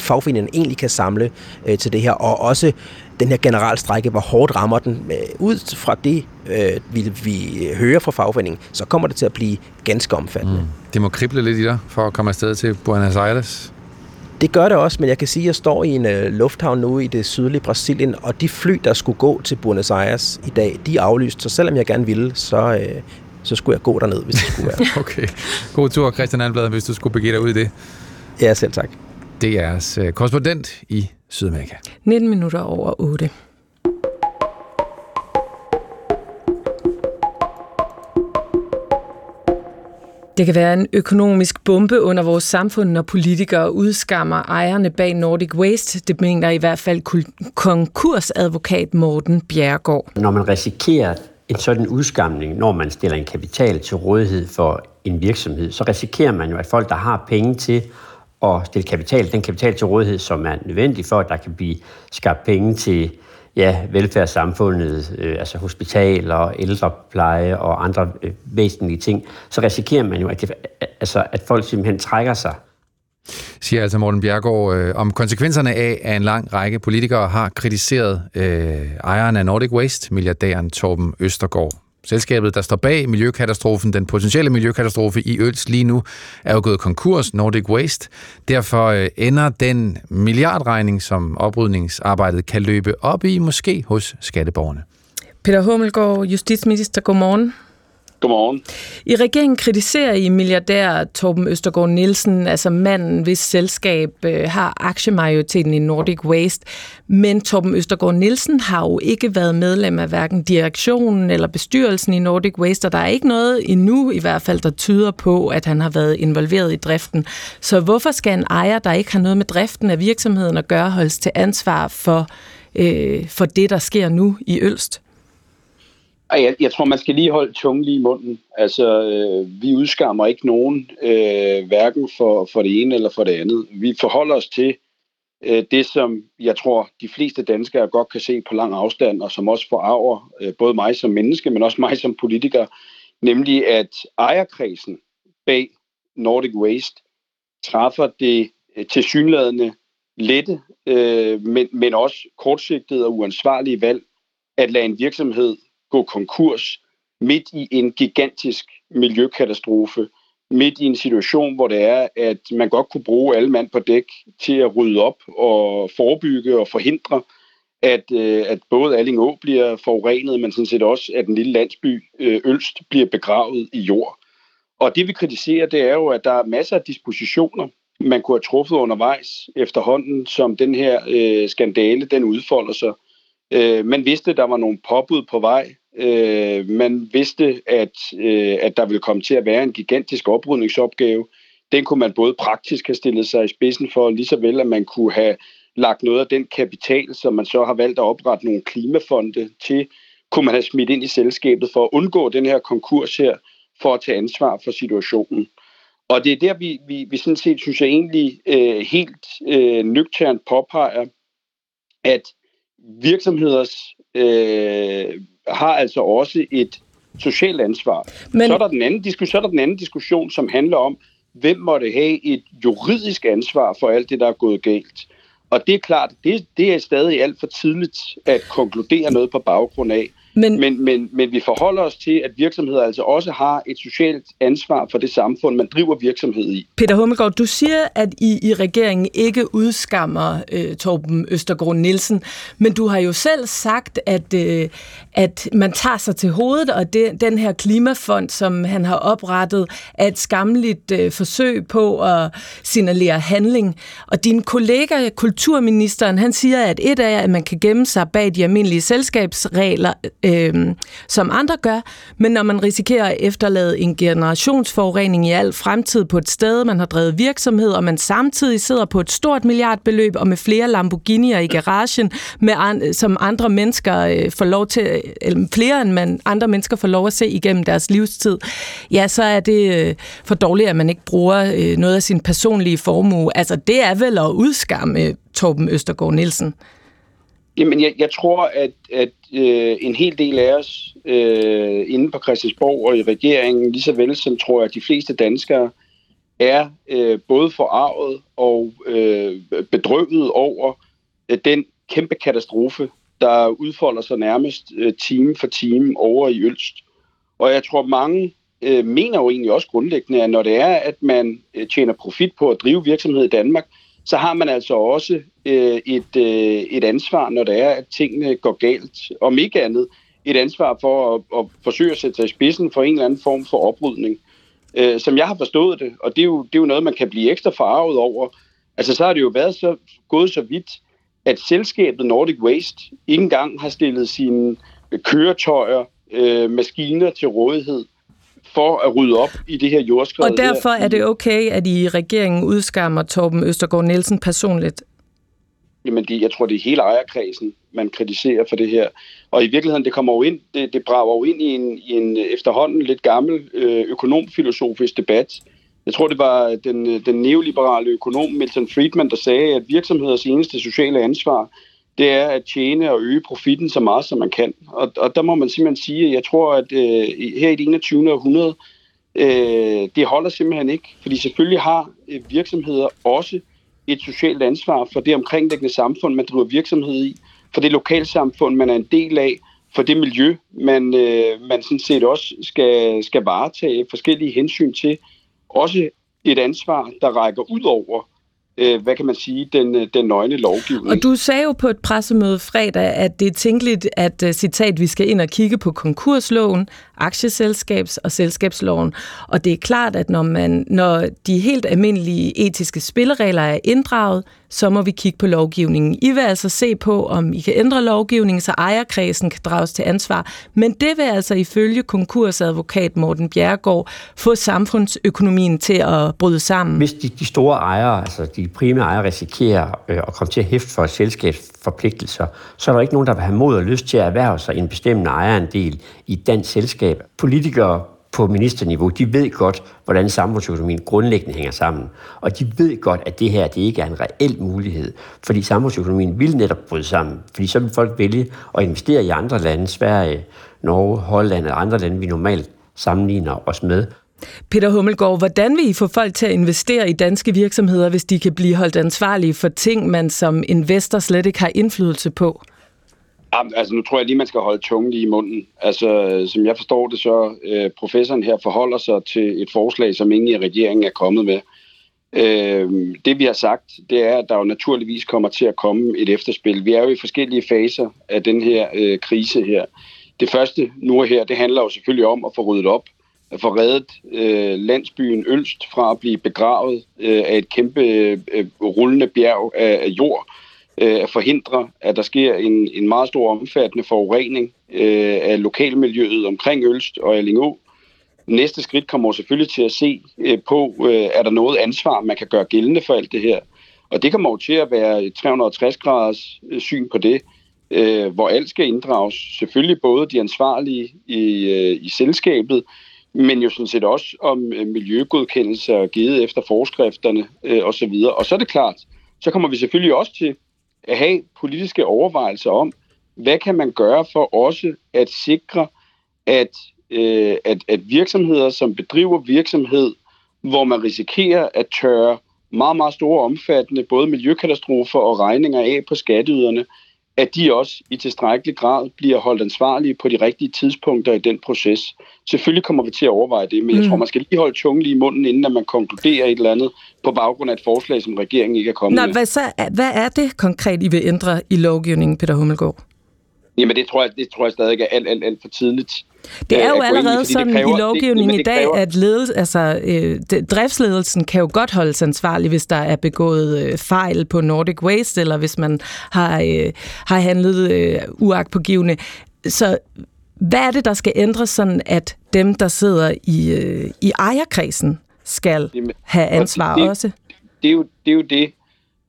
fagforeningerne egentlig kan samle til det her, og også den her generalstrejke, hvor hårdt rammer den. Ud fra det, vi hører fra fagforeningen, så kommer det til at blive ganske omfattende. Mm. Det må krible lidt i dig, for at komme afsted til Buenos Aires. Det gør det også, men jeg kan sige, at jeg står i en lufthavn nu i det sydlige Brasilien, og de fly, der skulle gå til Buenos Aires i dag, de er aflyst, så selvom jeg gerne ville, så skulle jeg gå derned, hvis det skulle være. Okay. God tur, Christian Almblad, hvis du skulle begive dig ud i det. Ja, selv tak. Det er DR's korrespondent i Sydamerika. 19 minutter over 8. Det kan være en økonomisk bombe under vores samfund, når politikere udskammer ejerne bag Nordic Waste. Det mener i hvert fald konkursadvokat Morten Bjerregaard. Når man risikerer en sådan udskamning, når man stiller en kapital til rådighed for en virksomhed, så risikerer man jo, at folk, der har penge til og stille kapital, den kapital til rådighed, som er nødvendig for, at der kan blive skabt penge til velfærdssamfundet, altså hospitaler, ældrepleje og andre væsentlige ting, så risikerer man jo, at folk simpelthen trækker sig. Siger altså Morten Bjerregaard om konsekvenserne af, at en lang række politikere har kritiseret ejeren af Nordic Waste, milliardæren Torben Østergaard. Selskabet, der står bag miljøkatastrofen, den potentielle miljøkatastrofe i Ølst lige nu, er jo gået konkurs, Nordic Waste. Derfor ender den milliardregning, som oprydningsarbejdet kan løbe op i, måske hos skatteborgerne. Peter Hummelgaard, justitsminister, godmorgen. Godmorgen. I regeringen kritiserer I milliardær Torben Østergaard Nielsen, altså manden, hvis selskab har aktiemajoriteten i Nordic Waste. Men Torben Østergaard Nielsen har jo ikke været medlem af hverken direktionen eller bestyrelsen i Nordic Waste, og der er ikke noget endnu i hvert fald, der tyder på, at han har været involveret i driften. Så hvorfor skal en ejer, der ikke har noget med driften af virksomheden at gøre, holdes til ansvar for det, der sker nu i Ølst? Jeg tror, man skal lige holde tungen lige i munden. Altså, vi udskammer ikke nogen, hverken for det ene eller for det andet. Vi forholder os til det, som jeg tror, de fleste danskere godt kan se på lang afstand, og som også forarver både mig som menneske, men også mig som politiker, nemlig at ejerkredsen bag Nordic Waste træffer det tilsyneladende lette, men også kortsigtede og uansvarlige valg at lade en virksomhed gå konkurs midt i en gigantisk miljøkatastrofe, midt i en situation, hvor det er, at man godt kunne bruge alle mand på dæk til at rydde op og forebygge og forhindre, at både Allingå bliver forurenet, men sådan set også, at den lille landsby Ølst bliver begravet i jord. Og det vi kritiserer, det er jo, at der er masser af dispositioner, man kunne have truffet undervejs efterhånden, som den her skandale, den udfolder sig. Man vidste, at der var nogle påbud på vej. Man vidste, at der ville komme til at være en gigantisk oprydningsopgave. Den kunne man både praktisk have stillet sig i spidsen for, lige så vel, at man kunne have lagt noget af den kapital, som man så har valgt at oprette nogle klimafonde til, kunne man have smidt ind i selskabet for at undgå den her konkurs her, for at tage ansvar for situationen. Og det er der, vi sådan set, synes jeg egentlig, helt nøgternt påpeger, at virksomheder har altså også et socialt ansvar. Men Så er der den anden diskussion, som handler om, hvem måtte have et juridisk ansvar for alt det, der er gået galt. Og det er klart, det er stadig alt for tidligt at konkludere noget på baggrund af. Men vi forholder os til, at virksomheder altså også har et socialt ansvar for det samfund, man driver virksomhed i. Peter Hummelgaard, du siger, at I regeringen ikke udskammer Torben Østergaard Nielsen, men du har jo selv sagt, at man tager sig til hovedet, og den her klimafond, som han har oprettet, er et skammeligt forsøg på at signalere handling. Og din kollega, kulturministeren, han siger, at et af, at man kan gemme sig bag de almindelige selskabsregler, som andre gør, men når man risikerer at efterlade en generationsforurening i al fremtid på et sted, man har drevet virksomhed, og man samtidig sidder på et stort milliardbeløb og med flere Lamborghinier i garagen, som andre mennesker får lov til, eller flere end andre mennesker får lov at se igennem deres livstid, ja, så er det for dårligt, at man ikke bruger noget af sin personlige formue. Altså, det er vel at udskamme Torben Østergaard Nielsen. Jamen, jeg tror, at en hel del af os inde på Christiansborg og i regeringen, lige så vel som, tror jeg, de fleste danskere, er både forarvet og bedrøvet over den kæmpe katastrofe, der udfolder sig nærmest time for time over i Ølst. Og jeg tror, mange mener jo egentlig også grundlæggende, at når det er, at man tjener profit på at drive virksomhed i Danmark, så har man altså også et ansvar, når det er, at tingene går galt. Om ikke andet, et ansvar for at forsøge at sætte sig i spidsen for en eller anden form for oprydning. Som jeg har forstået det, og det er jo noget, man kan blive ekstra forarvet over, altså så har det jo været gået så vidt, at selskabet Nordic Waste ikke engang har stillet sine køretøjer, maskiner til rådighed, for at rydde op i det her jordskred. Og derfor er det okay, at I regeringen udskammer Torben Østergaard Nielsen personligt? Jamen, jeg tror, det er hele ejerkredsen, man kritiserer for det her. Og i virkeligheden, det kommer jo ind, det brager jo ind i en efterhånden lidt gammel økonomfilosofisk debat. Jeg tror, det var den neoliberale økonom Milton Friedman, der sagde, at virksomheders eneste sociale ansvar, det er at tjene og øge profitten så meget, som man kan. Og der må man simpelthen sige, at jeg tror, at her i det 21. århundrede, det holder simpelthen ikke. Fordi selvfølgelig har virksomheder også et socialt ansvar for det omkringliggende samfund, man driver virksomhed i, for det lokalsamfund, man er en del af, for det miljø, man sådan set også skal varetage forskellige hensyn til. Også et ansvar, der rækker ud over, hvad kan man sige, den nøgne lovgivning. Og du sagde jo på et pressemøde fredag, at det er tænkeligt, at, citat, vi skal ind og kigge på konkursloven, aktieselskabs- og selskabsloven. Og det er klart, at når de helt almindelige etiske spilleregler er inddraget, så må vi kigge på lovgivningen. I vil altså se på, om I kan ændre lovgivningen, så ejerkredsen kan drages til ansvar. Men det vil altså ifølge konkursadvokat Morten Bjerregaard få samfundsøkonomien til at bryde sammen. Hvis de store ejere, altså de primære ejere, risikerer at komme til at hæfte for selskabsforpligtelser, så er der ikke nogen, der vil have mod og lyst til at erhverve sig en bestemmende ejerandel i et dansk selskab. Politikere på ministerniveau, de ved godt, hvordan samfundsøkonomien grundlæggende hænger sammen. Og de ved godt, at det her, det ikke er en reel mulighed. Fordi samfundsøkonomien vil netop bryde sammen. Fordi så vil folk vælge at investere i andre lande, Sverige, Norge, Holland og andre lande, vi normalt sammenligner os med. Peter Hummelgaard, hvordan vil I få folk til at investere i danske virksomheder, hvis de kan blive holdt ansvarlige for ting, man som investor slet ikke har indflydelse på? Altså, nu tror jeg lige, man skal holde tungen lige i munden. Altså, som jeg forstår det, så professoren her forholder sig til et forslag, som ingen i regeringen er kommet med. Det, vi har sagt, det er, at der jo naturligvis kommer til at komme et efterspil. Vi er jo i forskellige faser af den her krise her. Det første nu her, det handler jo selvfølgelig om at få ryddet op, at få reddet landsbyen Ølst fra at blive begravet af et kæmpe rullende bjerg af jord, at forhindre, at der sker en meget stor omfattende forurening af lokalmiljøet omkring Ølst og Allingå. Næste skridt kommer selvfølgelig til at se på, er der noget ansvar, man kan gøre gældende for alt det her. Og det kommer jo til at være et 360-graders syn på det, hvor alt skal inddrages. Selvfølgelig både de ansvarlige i selskabet, men jo sådan set også om miljøgodkendelser givet efter forskrifterne osv. Og så er det klart, så kommer vi selvfølgelig også til at have politiske overvejelser om, hvad kan man gøre for også at sikre, at virksomheder, som bedriver virksomhed, hvor man risikerer at tørre meget, meget store omfattende både miljøkatastrofer og regninger af på skatteyderne, at de også i tilstrækkelig grad bliver holdt ansvarlige på de rigtige tidspunkter i den proces. Selvfølgelig kommer vi til at overveje det, men jeg tror, man skal lige holde tungen lige i munden, inden at man konkluderer et eller andet på baggrund af et forslag, som regeringen ikke er kommet med. Hvad er det konkret, I vil ændre i lovgivningen, Peter Hummelgaard? Jamen, det tror jeg stadig er alt for tidligt. Det er jo allerede sådan i lovgivningen i dag, at driftsledelsen kan jo godt holdes ansvarlig, hvis der er begået fejl på Nordic Waste, eller hvis man har handlet uagtpågivende. Så hvad er det, der skal ændres, sådan at dem, der sidder i ejerkredsen, skal have ansvar også? Det er jo det,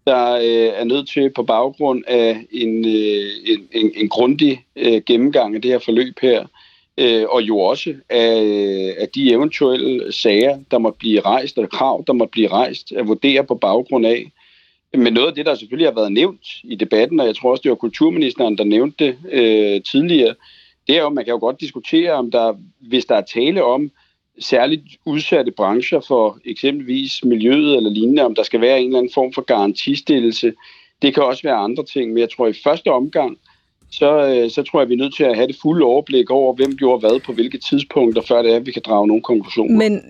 der er nødt til på baggrund af en grundig gennemgang af det her forløb her, og jo også af de eventuelle sager, der må blive rejst, og krav, der må blive rejst, at vurdere på baggrund af. Men noget af det, der selvfølgelig har været nævnt i debatten, og jeg tror også, det var kulturministeren, der nævnte det tidligere, det er jo, man kan jo godt diskutere, om der, hvis der er tale om særligt udsatte brancher for eksempelvis miljøet eller lignende, om der skal være en eller anden form for garantistillelse. Det kan også være andre ting, men jeg tror i første omgang, så tror jeg, vi er nødt til at have det fulde overblik over, hvem gjorde hvad på hvilke tidspunkter, før det er, at vi kan drage nogle konklusioner. Men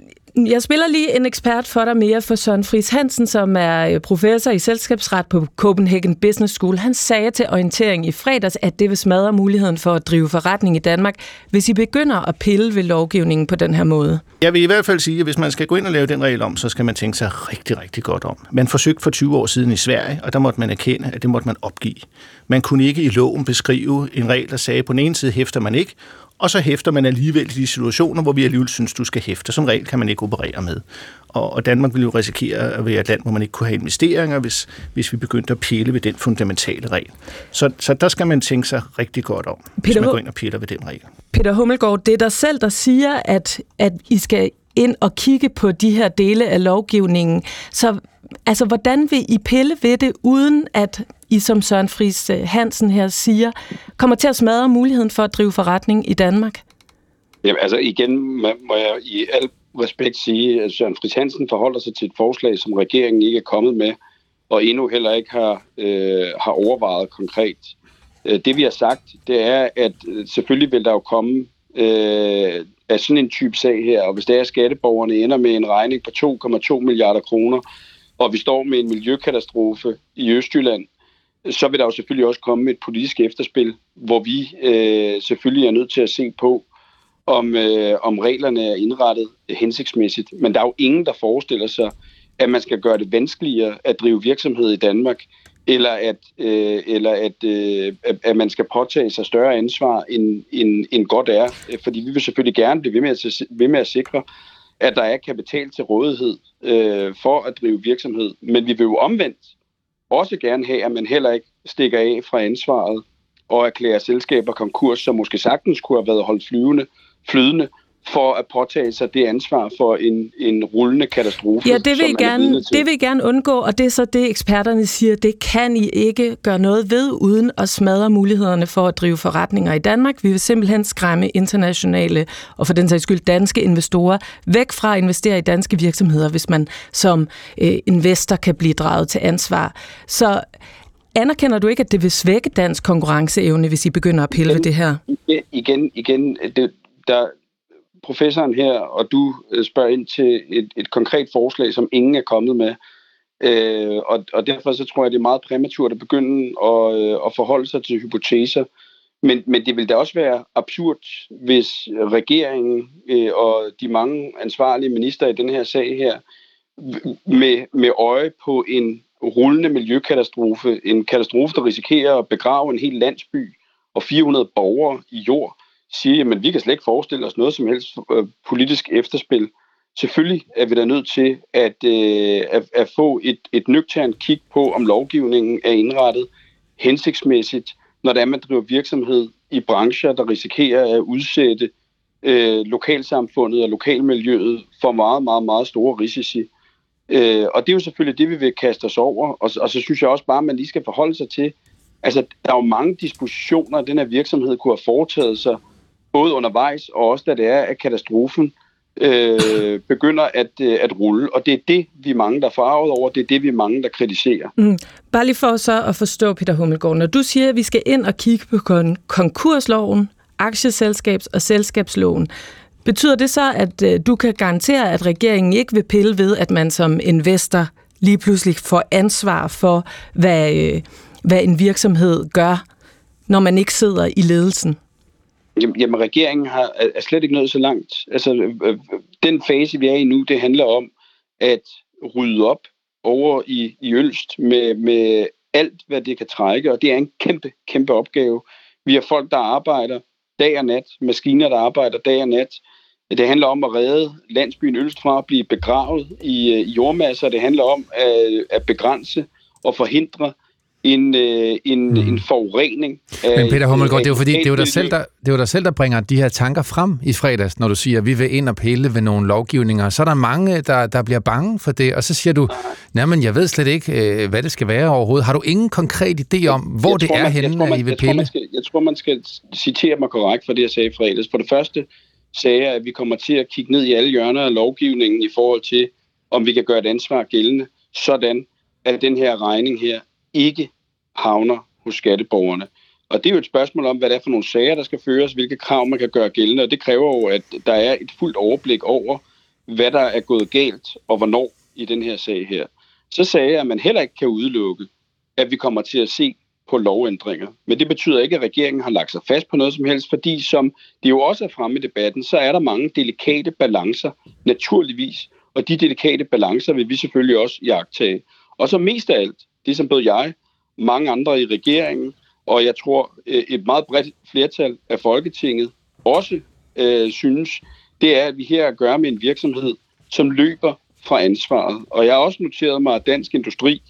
jeg spiller lige en ekspert for dig mere, for Søren Friis Hansen, som er professor i selskabsret på Copenhagen Business School. Han sagde til orientering i fredags, at det vil smadre muligheden for at drive forretning i Danmark, hvis I begynder at pille ved lovgivningen på den her måde. Jeg vil i hvert fald sige, at hvis man skal gå ind og lave den regel om, så skal man tænke sig rigtig, rigtig godt om. Man forsøgte for 20 år siden i Sverige, og der måtte man erkende, at det måtte man opgive. Man kunne ikke i loven beskrive en regel, der sagde, at på den ene side hæfter man ikke, og så hæfter man alligevel i de situationer, hvor vi alligevel synes, du skal hæfte. Som regel kan man ikke operere med. Og Danmark ville jo risikere at være et land, hvor man ikke kunne have investeringer, hvis vi begyndte at pille ved den fundamentale regel. Så der skal man tænke sig rigtig godt om, hvis man går ind og piller ved den regel. Peter Hummelgaard, det er dig selv, der siger, at I skal ind og kigge på de her dele af lovgivningen. Så altså, hvordan vil I pille ved det, uden at I, som Søren Friis Hansen her siger, kommer til at smadre muligheden for at drive forretning i Danmark? Jamen, altså igen må jeg i al respekt sige, at Søren Friis Hansen forholder sig til et forslag, som regeringen ikke er kommet med, og endnu heller ikke har overvejet konkret. Det vi har sagt, det er, at selvfølgelig vil der jo komme af sådan en type sag her, og hvis det er, at skatteborgerne ender med en regning på 2,2 milliarder kroner, og vi står med en miljøkatastrofe i Østjylland, så vil der jo selvfølgelig også komme et politisk efterspil, hvor vi selvfølgelig er nødt til at se på, om reglerne er indrettet hensigtsmæssigt. Men der er jo ingen, der forestiller sig, at man skal gøre det vanskeligere at drive virksomhed i Danmark, eller at man skal påtage sig større ansvar, end godt er. Fordi vi vil selvfølgelig gerne blive ved med at sikre, at der er kapital til rådighed for at drive virksomhed. Men vi vil jo omvendt også gerne have, at man heller ikke stikker af fra ansvaret og erklærer selskaber konkurs, som måske sagtens kunne have været holdt flydende, for at påtage sig det ansvar for en rullende katastrofe. Ja, det vil I gerne undgå, og det er så det, eksperterne siger, det kan I ikke gøre noget ved, uden at smadre mulighederne for at drive forretninger i Danmark. Vi vil simpelthen skræmme internationale, og for den sags skyld danske investorer, væk fra at investere i danske virksomheder, hvis man som investor kan blive draget til ansvar. Så anerkender du ikke, at det vil svække dansk konkurrenceevne, hvis I begynder at pille ved det her? Igen, der professoren her, og du spørger ind til et konkret forslag, som ingen er kommet med. Og derfor så tror jeg, det er meget præmaturt at begynde at forholde sig til hypoteser. Men det vil da også være absurd, hvis regeringen og de mange ansvarlige minister i den her sag her, med øje på en rullende miljøkatastrofe, en katastrofe, der risikerer at begrave en hel landsby og 400 borgere i jord, siger, at vi kan slet ikke forestille os noget som helst politisk efterspil. Selvfølgelig er vi da nødt til at få et nøgternt kig på, om lovgivningen er indrettet hensigtsmæssigt, når det er, man driver virksomhed i brancher, der risikerer at udsætte lokalsamfundet og lokalmiljøet for meget, meget, meget store risici. Og det er jo selvfølgelig det, vi vil kaste os over, og så synes jeg også bare, at man lige skal forholde sig til, altså, der er jo mange dispositioner, den her virksomhed kunne have foretaget sig, både undervejs og også da det er, at katastrofen begynder at rulle. Og det er det, vi er mange, der er farvet over. Det er det, vi er mange, der kritiserer. Bare lige for så at forstå, Peter Hummelgaard, når du siger, at vi skal ind og kigge på konkursloven, aktieselskabs- og selskabsloven, betyder det så, at du kan garantere, at regeringen ikke vil pille ved, at man som investor lige pludselig får ansvar for, hvad en virksomhed gør, når man ikke sidder i ledelsen? Jamen, regeringen er slet ikke nået så langt. Altså, den fase, vi er i nu, det handler om at rydde op over i Ølst med alt, hvad det kan trække, og det er en kæmpe, kæmpe opgave. Vi har folk, der arbejder dag og nat, maskiner, der arbejder dag og nat. Det handler om at redde landsbyen Ølst fra at blive begravet i jordmasser. Det handler om at begrænse og forhindre en forurening. Men Peter Hummelgaard, det er jo dig selv, der bringer de her tanker frem i fredags, når du siger, at vi vil ind og pille ved nogle lovgivninger. Så er der mange, der bliver bange for det, og så siger du, men jeg ved slet ikke, hvad det skal være overhovedet. Har du ingen konkret idé om, hvor det er henne, at I vil pille? Jeg tror, man skal citere mig korrekt for det, jeg sagde i fredags. For det første sagde jeg, at vi kommer til at kigge ned i alle hjørner af lovgivningen i forhold til, om vi kan gøre et ansvar gældende, sådan at den her regning her ikke havner hos skatteborgerne. Og det er jo et spørgsmål om, hvad det er for nogle sager, der skal føres, hvilke krav man kan gøre gældende, og det kræver jo, at der er et fuldt overblik over, hvad der er gået galt, og hvornår i den her sag her. Så sagde jeg, at man heller ikke kan udelukke, at vi kommer til at se på lovændringer. Men det betyder ikke, at regeringen har lagt sig fast på noget som helst, fordi som det jo også er fremme i debatten, så er der mange delikate balancer, naturligvis, og de delikate balancer vil vi selvfølgelig også iagttage. Og så mest af alt, det som både jeg, mange andre i regeringen, og jeg tror et meget bredt flertal af Folketinget også synes, det er, at vi her at gøre med en virksomhed, som løber fra ansvaret. Og jeg har også noteret mig, at Dansk Industri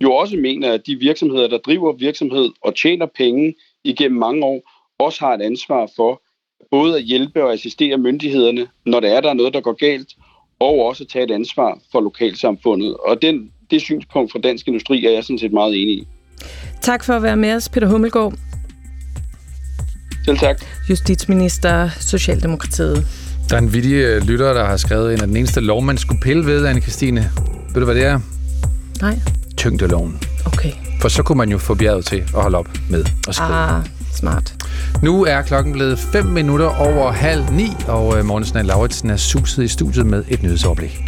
jo også mener, at de virksomheder, der driver virksomhed og tjener penge igennem mange år, også har et ansvar for både at hjælpe og assistere myndighederne, når der er noget, der går galt, og også at tage et ansvar for lokalsamfundet. Og det synspunkt fra Dansk Industri er jeg sådan set meget enig i. Tak for at være med os, Peter Hummelgaard. Selv tak. Justitsminister, Socialdemokratiet. Der er en vittig lytter, der har skrevet ind, at den eneste lov, man skulle pille ved, Anne-Kristine. Ved du, hvad det er? Nej. Tyngdeloven. Okay. For så kunne man jo få bjerget til at holde op med at skrive. Smart. Nu er klokken blevet 5 minutter over halv 9, og Mortensen og Lauritsen er suset i studiet med et nyhedsoverblik.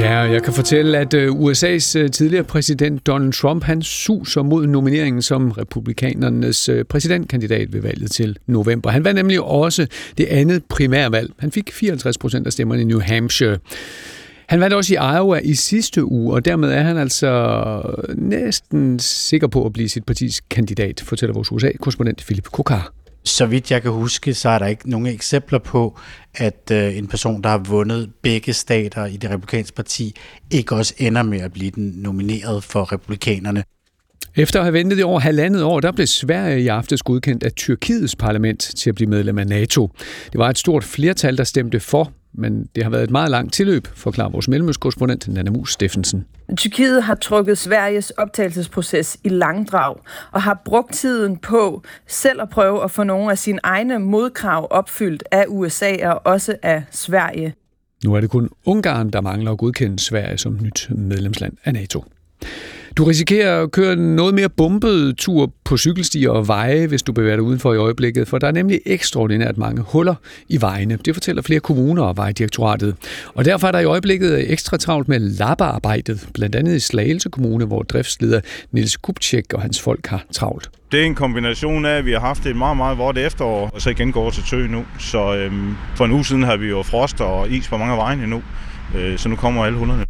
Ja, jeg kan fortælle, at USA's tidligere præsident Donald Trump, han suser mod nomineringen som republikanernes præsidentkandidat ved valget til november. Han var nemlig også det andet primærvalg. Han fik 54% af stemmerne i New Hampshire. Han vandt også i Iowa i sidste uge, og dermed er han altså næsten sikker på at blive sit partis kandidat, fortæller vores USA-korrespondent Philip Kokar. Så vidt jeg kan huske, så er der ikke nogen eksempler på, at en person, der har vundet begge stater i det republikanske parti, ikke også ender med at blive den nomineret for republikanerne. Efter at have ventet i over halvandet år, der blev Sverige i aftes godkendt af Tyrkiets parlament til at blive medlem af NATO. Det var et stort flertal, der stemte for, men det har været et meget langt tilløb, forklarer vores mellemøstkorrespondent Nanna Mus Steffensen. Tyrkiet har trukket Sveriges optagelsesproces i langdrag og har brugt tiden på selv at prøve at få nogle af sine egne modkrav opfyldt af USA og også af Sverige. Nu er det kun Ungarn, der mangler at godkende Sverige som nyt medlemsland af NATO. Du risikerer at køre noget mere bumpet tur på cykelstier og veje, hvis du bevæger dig udenfor i øjeblikket, for der er nemlig ekstraordinært mange huller i vejene. Det fortæller flere kommuner og Vejdirektoratet. Og derfor er der i øjeblikket ekstra travlt med lappearbejdet, blandt andet i Slagelse Kommune, hvor driftsleder Niels Kupczyk og hans folk har travlt. Det er en kombination af, at vi har haft et meget, meget vådt efterår, og så igen går til tø nu. Så for en uge siden havde vi jo frost og is på mange af vejene nu, så nu kommer alle hullerne.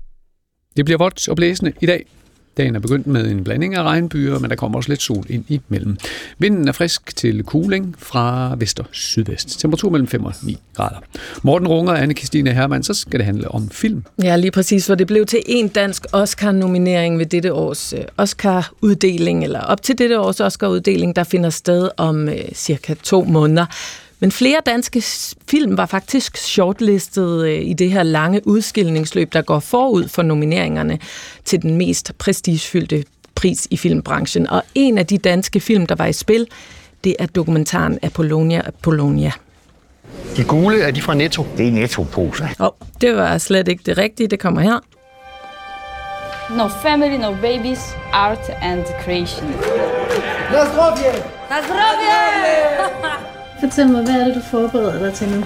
Det bliver vådt og blæsende i dag. Dagen er begyndt med en blanding af regnbyer, men der kommer også lidt sol ind imellem. Vinden er frisk til kuling fra vest og sydvest. Temperatur mellem 5 og 9 grader. Morten Runger og Anne-Kristine Hermann, så skal det handle om film. Ja, lige præcis, hvor det blev til en dansk Oscar-nominering ved dette års Oscar-uddeling, eller op til dette års Oscar-uddeling, der finder sted om cirka 2 måneder. Men flere danske film var faktisk shortlistet i det her lange udskillingsløb, der går forud for nomineringerne til den mest prestigefyldte pris i filmbranchen. Og en af de danske film, der var i spil, det er dokumentaren Apollonia Apollonia. De gule, er de fra Netto? Det er Netto-poser. Det var slet ikke det rigtige, det kommer her. No family, no babies, art and creation. Na zdrowie! Na zdrowie! Fortæl mig, hvad er det, du forbereder dig til nu?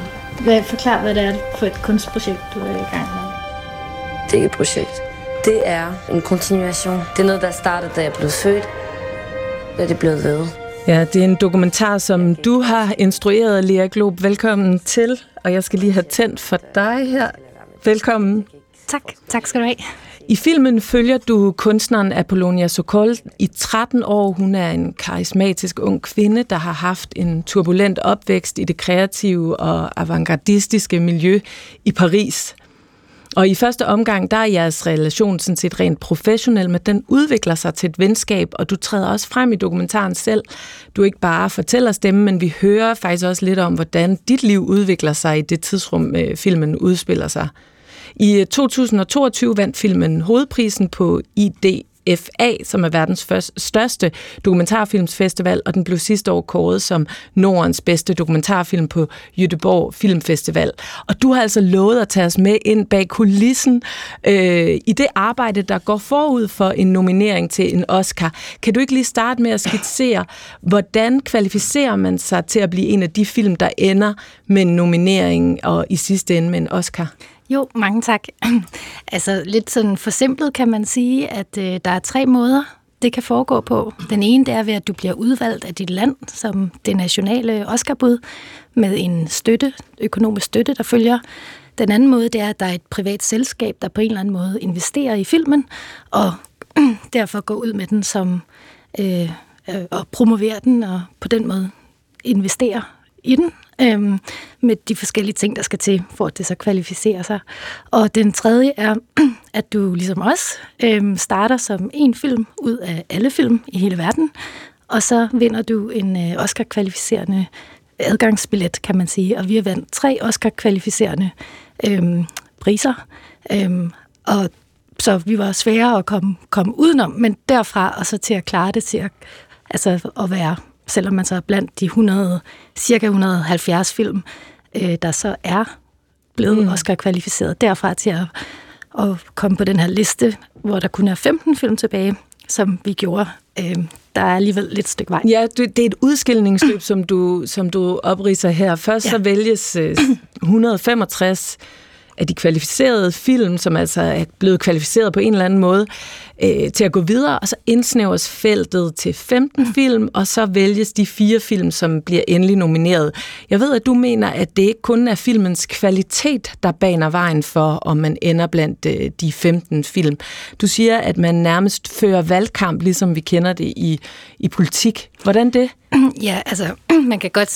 Forklar, hvad det er for et kunstprojekt, du er i gang med. Det er ikke et projekt. Det er en kontinuation. Det er noget, der startede, da jeg blev født. Da det er blevet ved. Ja, det er en dokumentar, som du har instrueret, Lea Glob. Velkommen til. Og jeg skal lige have tændt for dig her. Velkommen. Tak. Tak skal du have. I filmen følger du kunstneren Apollonia Sokol i 13 år. Hun er en karismatisk ung kvinde, der har haft en turbulent opvækst i det kreative og avantgardistiske miljø i Paris. Og i første omgang, der er jeres relation sådan set rent professionel, men den udvikler sig til et venskab, og du træder også frem i dokumentaren selv. Du ikke bare fortæller stemmen, men vi hører faktisk også lidt om, hvordan dit liv udvikler sig i det tidsrum, filmen udspiller sig. I 2022 vandt filmen hovedprisen på IDFA, som er verdens største dokumentarfilmsfestival, og den blev sidste år kåret som Nordens bedste dokumentarfilm på Göteborg Filmfestival. Og du har altså lovet at tage os med ind bag kulissen i det arbejde, der går forud for en nominering til en Oscar. Kan du ikke lige starte med at skitsere, hvordan kvalificerer man sig til at blive en af de film, der ender med en nominering og i sidste ende med en Oscar? Jo, mange tak. Altså lidt sådan forsimplet kan man sige, at der er 3 måder, det kan foregå på. Den ene, det er ved, at du bliver udvalgt af dit land som det nationale Oscarbud med en støtte, økonomisk støtte, der følger. Den anden måde, det er, at der er et privat selskab, der på en eller anden måde investerer i filmen og derfor går ud med den som og promoverer den og på den måde investerer i den, med de forskellige ting, der skal til, for at det så kvalificerer sig. Og den tredje er, at du ligesom os starter som en film ud af alle film i hele verden, og så vinder du en Oscar-kvalificerende adgangsbillet, kan man sige. Og vi har vandt 3 Oscar-kvalificerende priser, og så vi var svære at komme udenom, men derfra og så til at klare det til at være, selvom man så er blandt de cirka 170 film, der så er blevet Oscar-kvalificeret derfra til at komme på den her liste, hvor der kun er 15 film tilbage, som vi gjorde. Der er alligevel lidt stykke vej. Ja, det er et udskillingsløb, som du opridser her. Først så vælges 165 af de kvalificerede film, som altså er blevet kvalificeret på en eller anden måde, til at gå videre, og så indsnævres feltet til 15 film, og så vælges de 4 film, som bliver endelig nomineret. Jeg ved, at du mener, at det ikke kun er filmens kvalitet, der baner vejen for, om man ender blandt de 15 film. Du siger, at man nærmest fører valgkamp, ligesom vi kender det i politik. Hvordan det? Ja, altså, man kan godt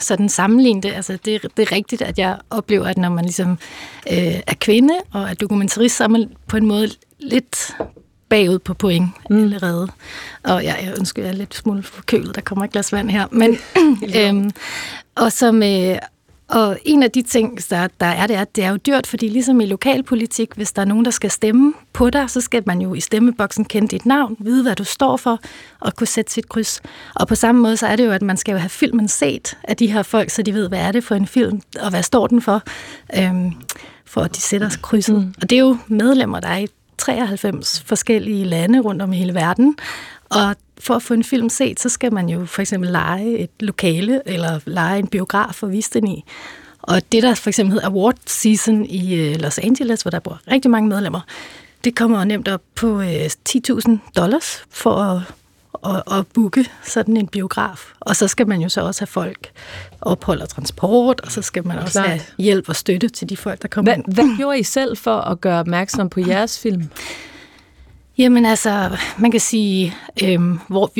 sådan sammenligne det. Altså, det er rigtigt, at jeg oplever, at når man ligesom er kvinde og er dokumentarist, så er man på en måde lidt bagud på point allerede. Og jeg ønsker, jeg er lidt smule forkølet, der kommer et glas vand her. Men, og en af de ting, der er, det er, at det er jo dyrt, fordi ligesom i lokalpolitik, hvis der er nogen, der skal stemme på dig, så skal man jo i stemmeboksen kende dit navn, vide, hvad du står for, og kunne sætte sit kryds. Og på samme måde, så er det jo, at man skal jo have filmen set af de her folk, så de ved, hvad er det for en film, og hvad står den for, for at de sætter krydset. Og det er jo medlemmer, der er i 93 forskellige lande rundt om i hele verden, og for at få en film set, så skal man jo for eksempel leje et lokale, eller leje en biograf og vise den i. Og det, der for eksempel hedder award season i Los Angeles, hvor der bor rigtig mange medlemmer, det kommer nemt op på $10,000 for at booke sådan en biograf. Og så skal man jo så også have folk ophold og transport, og så skal man også have hjælp og støtte til de folk, der kommer ind. Hvad gjorde I selv for at gøre opmærksom på jeres film? Jamen altså, man kan sige, hvor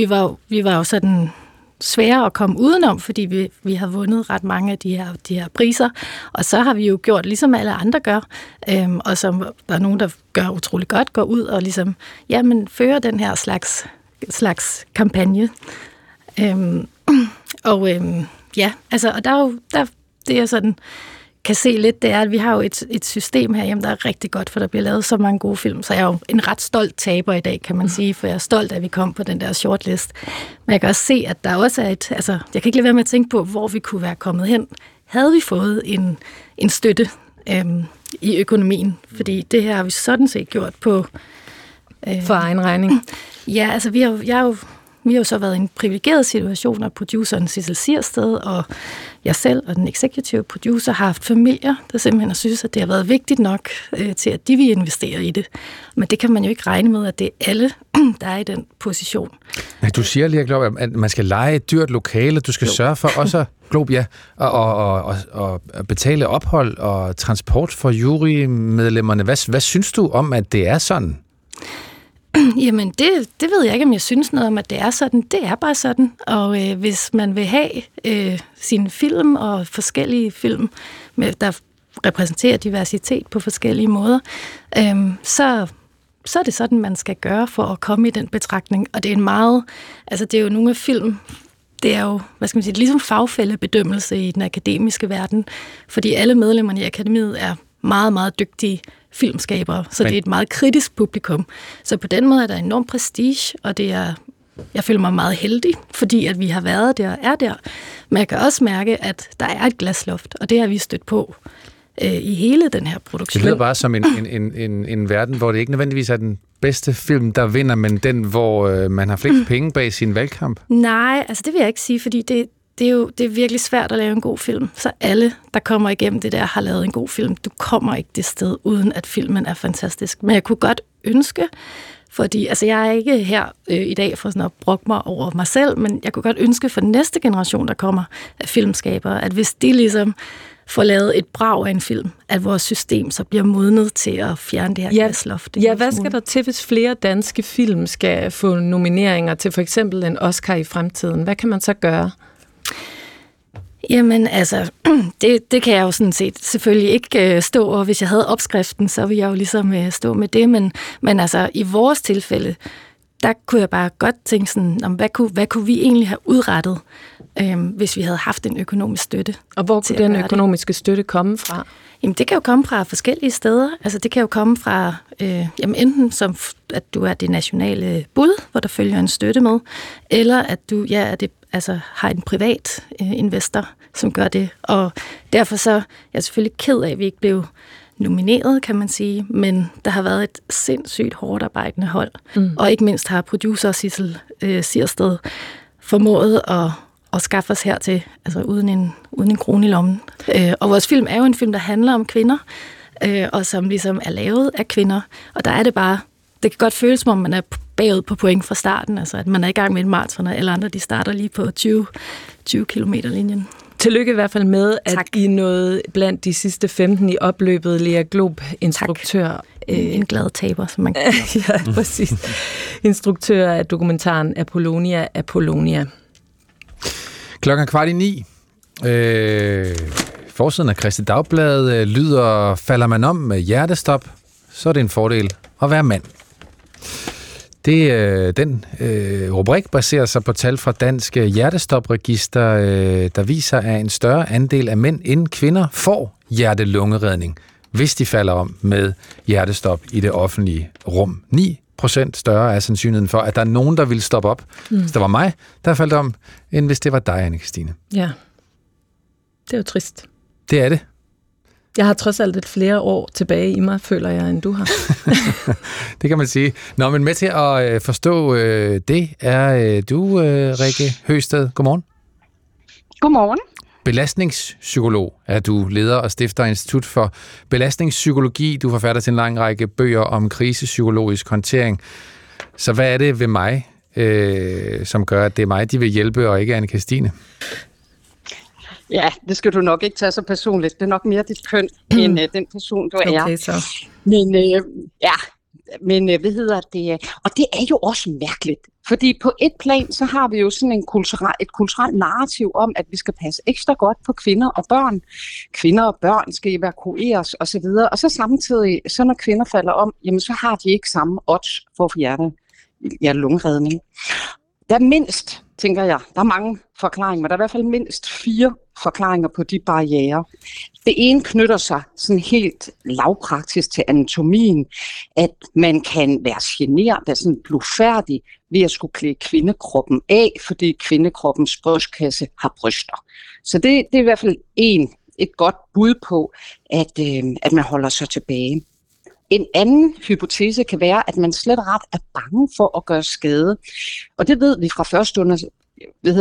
vi var jo sådan svære at komme udenom, fordi vi har vundet ret mange af de her priser, og så har vi jo gjort, ligesom alle andre gør, og som der er nogen, der gør utrolig godt, går ud og ligesom, jamen, fører den her slags kampagne. Og der er jo, det er sådan, kan se lidt, det er, at vi har jo et system herhjemme, der er rigtig godt, for der bliver lavet så mange gode film, så jeg er jo en ret stolt taber i dag, kan man sige, for jeg er stolt, at vi kom på den der shortlist. Men jeg kan også se, at der også er jeg kan ikke lade være med at tænke på, hvor vi kunne være kommet hen. Havde vi fået en støtte i økonomien? Fordi det her har vi sådan set gjort på for egen regning. Ja, altså, jeg er jo Vi har jo så været i en privilegeret situation, at produceren Sissel Siersted og jeg selv og den executive producer har haft familier, der simpelthen synes, at det har været vigtigt nok til, at de vil investere i det. Men det kan man jo ikke regne med, at det er alle, der er i den position. Ja, du siger lige, Glob, at man skal leje et dyrt lokale, du skal sørge for også og betale ophold og transport for jurymedlemmerne. Hvad synes du om, at det er sådan? Jamen, det ved jeg ikke, om jeg synes noget om, at det er sådan. Det er bare sådan, og hvis man vil have sine film og forskellige film, der repræsenterer diversitet på forskellige måder, så er det sådan, man skal gøre for at komme i den betragtning. Og det er en meget... Altså, det er jo nogle af film... Det er jo, hvad skal man sige, ligesom fagfællebedømmelse i den akademiske verden, fordi alle medlemmerne i akademiet er meget, meget dygtige filmskabere, så det er et meget kritisk publikum. Så på den måde er der enorm prestige, og det er, jeg føler mig meget heldig, fordi at vi har været der og er der. Men jeg kan også mærke, at der er et glasloft, og det har vi stødt på i hele den her produktion. Det lyder bare som en verden, hvor det ikke nødvendigvis er den bedste film, der vinder, men den, hvor man har flest penge bag sin valgkamp? Nej, altså det vil jeg ikke sige, fordi det er virkelig svært at lave en god film. Så alle, der kommer igennem det der, har lavet en god film. Du kommer ikke det sted, uden at filmen er fantastisk. Men jeg kunne godt ønske, fordi altså jeg er ikke her i dag for sådan at brokke mig over mig selv, men jeg kunne godt ønske for den næste generation, der kommer af filmskabere, at hvis de ligesom får lavet et brag af en film, at vores system så bliver modnet til at fjerne det her glasloft. Ja, hvad skal der til, hvis flere danske film skal få nomineringer til for eksempel en Oscar i fremtiden? Hvad kan man så gøre? Jamen altså, det kan jeg jo sådan set selvfølgelig ikke stå, og hvis jeg havde opskriften, så ville jeg jo ligesom stå med det, men altså i vores tilfælde, der kunne jeg bare godt tænke sådan, om hvad kunne vi egentlig have udrettet, hvis vi havde haft en økonomisk støtte. Og hvor kunne den økonomiske støtte komme fra? Jamen, det kan jo komme fra forskellige steder. Altså, det kan jo komme fra, enten som, at du er det nationale bud, hvor der følger en støtte med, eller at du har en privat investor, som gør det. Og derfor så er jeg selvfølgelig ked af, at vi ikke blev nomineret, kan man sige, men der har været et sindssygt hårdt arbejdende hold. Mm. Og ikke mindst har producer Sissel Siersted formået at skaffe os hertil, altså uden en krone i lommen. Og vores film er jo en film, der handler om kvinder, og som ligesom er lavet af kvinder. Og der er det bare, det kan godt føles, som om man er bagud på point fra starten, altså at man er i gang med en maraton, eller andre, de starter lige på 20 kilometer-linjen. Tillykke i hvert fald med, at I nåede blandt de sidste 15 i opløbet, Lea Glob, instruktør. Tak. En glad taber, som man kan ja, præcis. Instruktør af dokumentaren Apollonia Apollonia. Klokken 8:15. Forsiden af Kristeligt Dagblad lyder, falder man om med hjertestop, så er det en fordel at være mand. Den rubrik baserer sig på tal fra Dansk Hjertestopregister, der viser, at en større andel af mænd end kvinder får hjertelungeredning, hvis de falder om med hjertestop i det offentlige rum. 9% større er sandsynligheden for, at der er nogen, der vil stoppe op. Mm. Hvis det var mig, der faldt om, end hvis det var dig, Anne-Kristine. Ja, det er jo trist. Det er det. Jeg har trods alt lidt flere år tilbage i mig, føler jeg, end du har. Det kan man sige. Nå, men med til at forstå det er du, Rikke Høgsted. Godmorgen. Godmorgen. Belastningspsykolog er du, leder og stifter af Institut for Belastningspsykologi. Du forfatter til en lang række bøger om krisepsykologisk håndtering. Så hvad er det ved mig, som gør, at det er mig, de vil hjælpe, og ikke Anne-Kristine? Ja, det skal du nok ikke tage så personligt. Det er nok mere dit køn, end den person, du er. Okay, så. Men hvad hedder det? Og det er jo også mærkeligt. Fordi på et plan, så har vi jo sådan et kulturelt narrativ om, at vi skal passe ekstra godt på kvinder og børn. Kvinder og børn skal evakueres osv. Og så samtidig, så når kvinder falder om, jamen så har de ikke samme odds for at få hjertelungeredning. Der er mindst, tænker jeg, der er mange forklaringer, men der er i hvert fald mindst 4 forklaringer på de barrierer. Det ene knytter sig sådan helt lavpraktisk til anatomien, at man kan være generet, være sådan blufærdig ved at skulle klæde kvindekroppen af, fordi kvindekroppens brystkasse har bryster. Så det er i hvert fald et godt bud på, at man holder sig tilbage. En anden hypotese kan være, at man slet og ret er bange for at gøre skade. Og det ved vi fra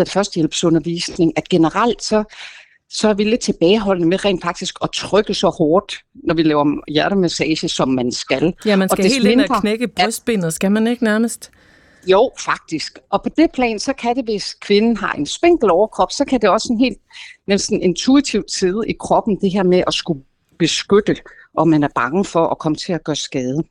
førstehjælpsundervisning, at generelt så er vi lidt tilbageholdende med rent faktisk at trykke så hårdt, når vi laver hjertemassage, som man skal. Ja, man skal helt ind og knække brystbenet, skal man ikke nærmest? Jo, faktisk. Og på det plan, så kan det, hvis kvinden har en spinkel overkrop, så kan det også en helt næsten intuitiv side i kroppen, det her med at skulle beskytte, og man er bange for at komme til at gøre skade.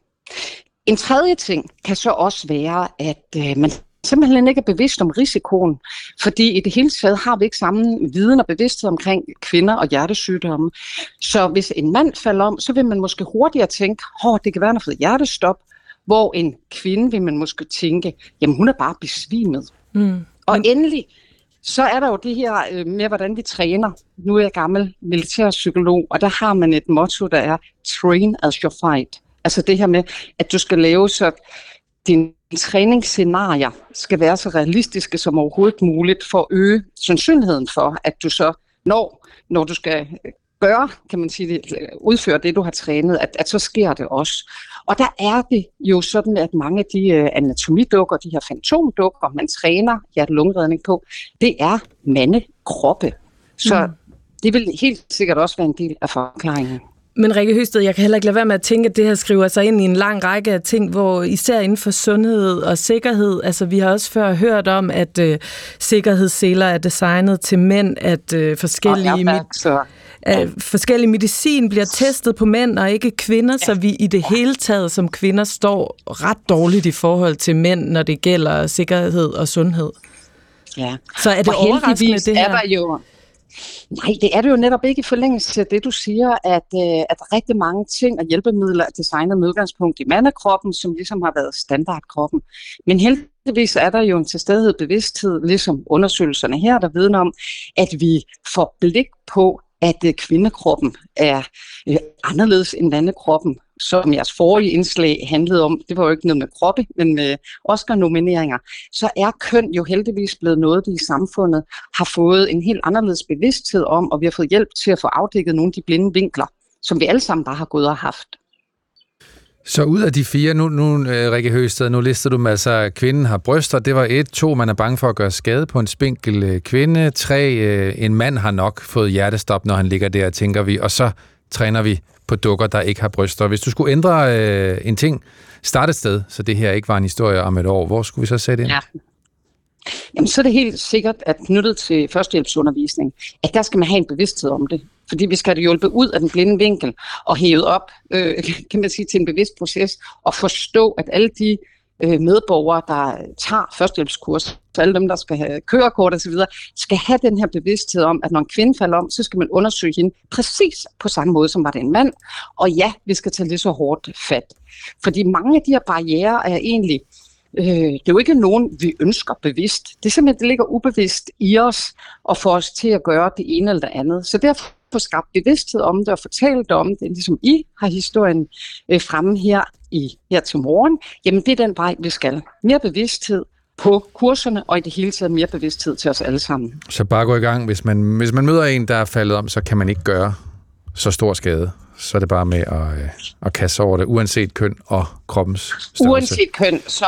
En tredje ting kan så også være, at man simpelthen ikke er bevidst om risikoen, fordi i det hele taget har vi ikke samme viden og bevidsthed omkring kvinder og hjertesygdomme. Så hvis en mand falder om, så vil man måske hurtigere tænke, det kan være, han har fået hjertestop, hvor en kvinde vil man måske tænke, jamen hun er bare besvimet. Mm. Og endelig, så er der jo det her med, hvordan vi træner. Nu er jeg gammel militærpsykolog, og der har man et motto, der er, train as you fight. Altså det her med, at du skal lave så dine træningsscenarier skal være så realistiske som overhovedet muligt for at øge sandsynligheden for, at du så når du skal gøre, kan man sige, udføre det, du har trænet, at så sker det også. Og der er det jo sådan, at mange af de anatomidukker, de her fantomdukker, man træner hjerte-lungeredning på, det er mandekroppe. Så det vil helt sikkert også være en del af forklaringen. Men Rikke Høsted, jeg kan heller ikke lade være med at tænke, at det her skriver sig ind i en lang række af ting, hvor især inden for sundhed og sikkerhed, altså vi har også før hørt om, at sikkerhedsseler er designet til mænd, at forskellige medicin bliver testet på mænd og ikke kvinder, så vi i det hele taget som kvinder står ret dårligt i forhold til mænd, når det gælder sikkerhed og sundhed. Ja. Så er det og overraskende, det her? Nej, det er det jo netop ikke i forlængelse af det, du siger, at rigtig mange ting og hjælpemidler er designet med udgangspunkt i mandekroppen, som ligesom har været standardkroppen. Men heldigvis er der jo en tilstedeværende bevidsthed, ligesom undersøgelserne her, der vidner om, at vi får blik på, at kvindekroppen er anderledes end mandekroppen, som jeres forrige indslag handlede om. Det var jo ikke noget med kroppe, men med Oscar-nomineringer. Så er køn jo heldigvis blevet noget, vi i samfundet har fået en helt anderledes bevidsthed om, og vi har fået hjælp til at få afdækket nogle af de blinde vinkler, som vi alle sammen bare har gået og haft. Så ud af de fire, nu Rikke Høsted, nu lister du dem, altså kvinden har bryster, det var 1, 2, man er bange for at gøre skade på en spinkel kvinde, 3, en mand har nok fået hjertestop, når han ligger der, tænker vi, og så træner vi på dukker, der ikke har bryster. Hvis du skulle ændre en ting, start et sted, så det her ikke var en historie om et år, hvor skulle vi så sætte ind? Ja. Jamen, så er det helt sikkert, at knyttet til førstehjælpsundervisning, at der skal man have en bevidsthed om det. Fordi vi skal have det hjulpet ud af den blinde vinkel og hævet op, kan man sige, til en bevidst proces og forstå, at alle de medborgere, der tager førstehjælpskurs, alle dem, der skal have kørekort osv., skal have den her bevidsthed om, at når en kvinde falder om, så skal man undersøge hende præcis på samme måde, som var det en mand. Og ja, vi skal tage lidt så hårdt fat. Fordi mange af de her barrierer er egentlig... det er jo ikke nogen, vi ønsker bevidst. Det er simpelthen, det ligger ubevidst i os og får os til at gøre det ene eller det andet. Så derfor få skabt bevidsthed om det og fortalt om det, ligesom I har historien fremme her til morgen. Jamen det er den vej, vi skal. Mere bevidsthed på kurserne og i det hele taget mere bevidsthed til os alle sammen. Så bare gå i gang. Hvis man møder en, der er faldet om, så kan man ikke gøre så stor skade. Så er det bare med at kaste over det, uanset køn og kroppens størrelse. Uanset køn, så...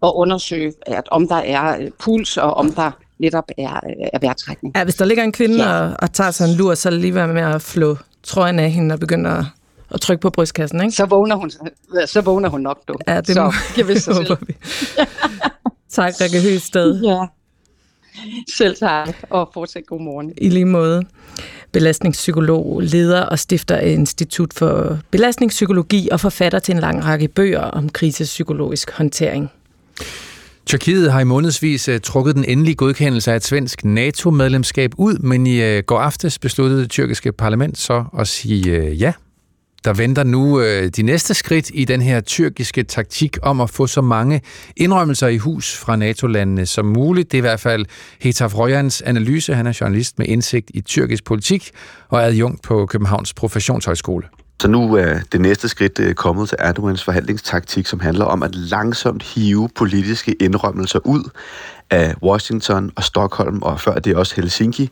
og undersøge, at om der er puls, og om der netop er vejrtrækning. Ja, hvis der ligger en kvinde og tager sig en lur, så er det lige være med at flå trøjen af hende og begynde at trykke på brystkassen, ikke? Så vågner hun nok, du. Ja, det så, håber vi. Tak, Rikke Høsted. Ja. Selv tak, og fortsat god morgen. I lige måde. Belastningspsykolog, leder og stifter af Institut for Belastningspsykologi og forfatter til en lang række bøger om krisepsykologisk håndtering. Tyrkiet har i månedsvis trukket den endelige godkendelse af et svensk NATO-medlemskab ud, men i går aftes besluttede det tyrkiske parlament så at sige ja. Der venter nu de næste skridt i den her tyrkiske taktik om at få så mange indrømmelser i hus fra NATO-landene som muligt. Det er i hvert fald Hetaf Rojans analyse. Han er journalist med indsigt i tyrkisk politik og adjunkt på Københavns Professionshøjskole. Så nu er det næste skridt kommet til Erdogans forhandlingstaktik, som handler om at langsomt hive politiske indrømmelser ud af Washington og Stockholm, og før det også Helsinki.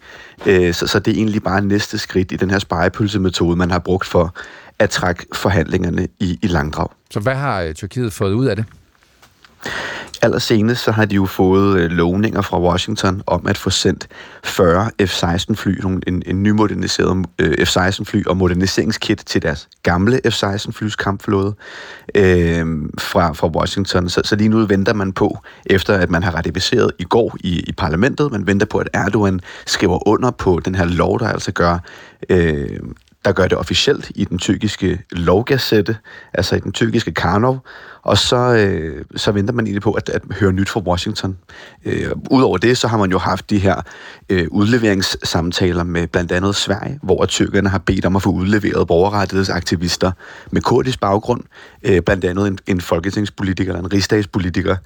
Så det er egentlig bare næste skridt i den her spegepølsemetode, man har brugt for at trække forhandlingerne i langdrag. Så hvad har Tyrkiet fået ud af det? Allersenest så har de jo fået lovninger fra Washington om at få sendt 40 F-16-fly, en nymoderniseret F-16-fly og moderniseringskit til deres gamle F-16-flys kampflåde fra Washington. Så lige nu venter man på, efter at man har ratificeret i går i parlamentet, man venter på, at Erdogan skriver under på den her lov, der altså gør det officielt i den tyrkiske lovgazette, altså i den tyrkiske kanov, og så venter man egentlig på at høre nyt fra Washington. Udover det, så har man jo haft de her udleveringssamtaler med blandt andet Sverige, hvor tyrkerne har bedt om at få udleveret borgerrettighedsaktivister med kurdisk baggrund, blandt andet en folketingspolitiker eller en rigsdagspolitiker,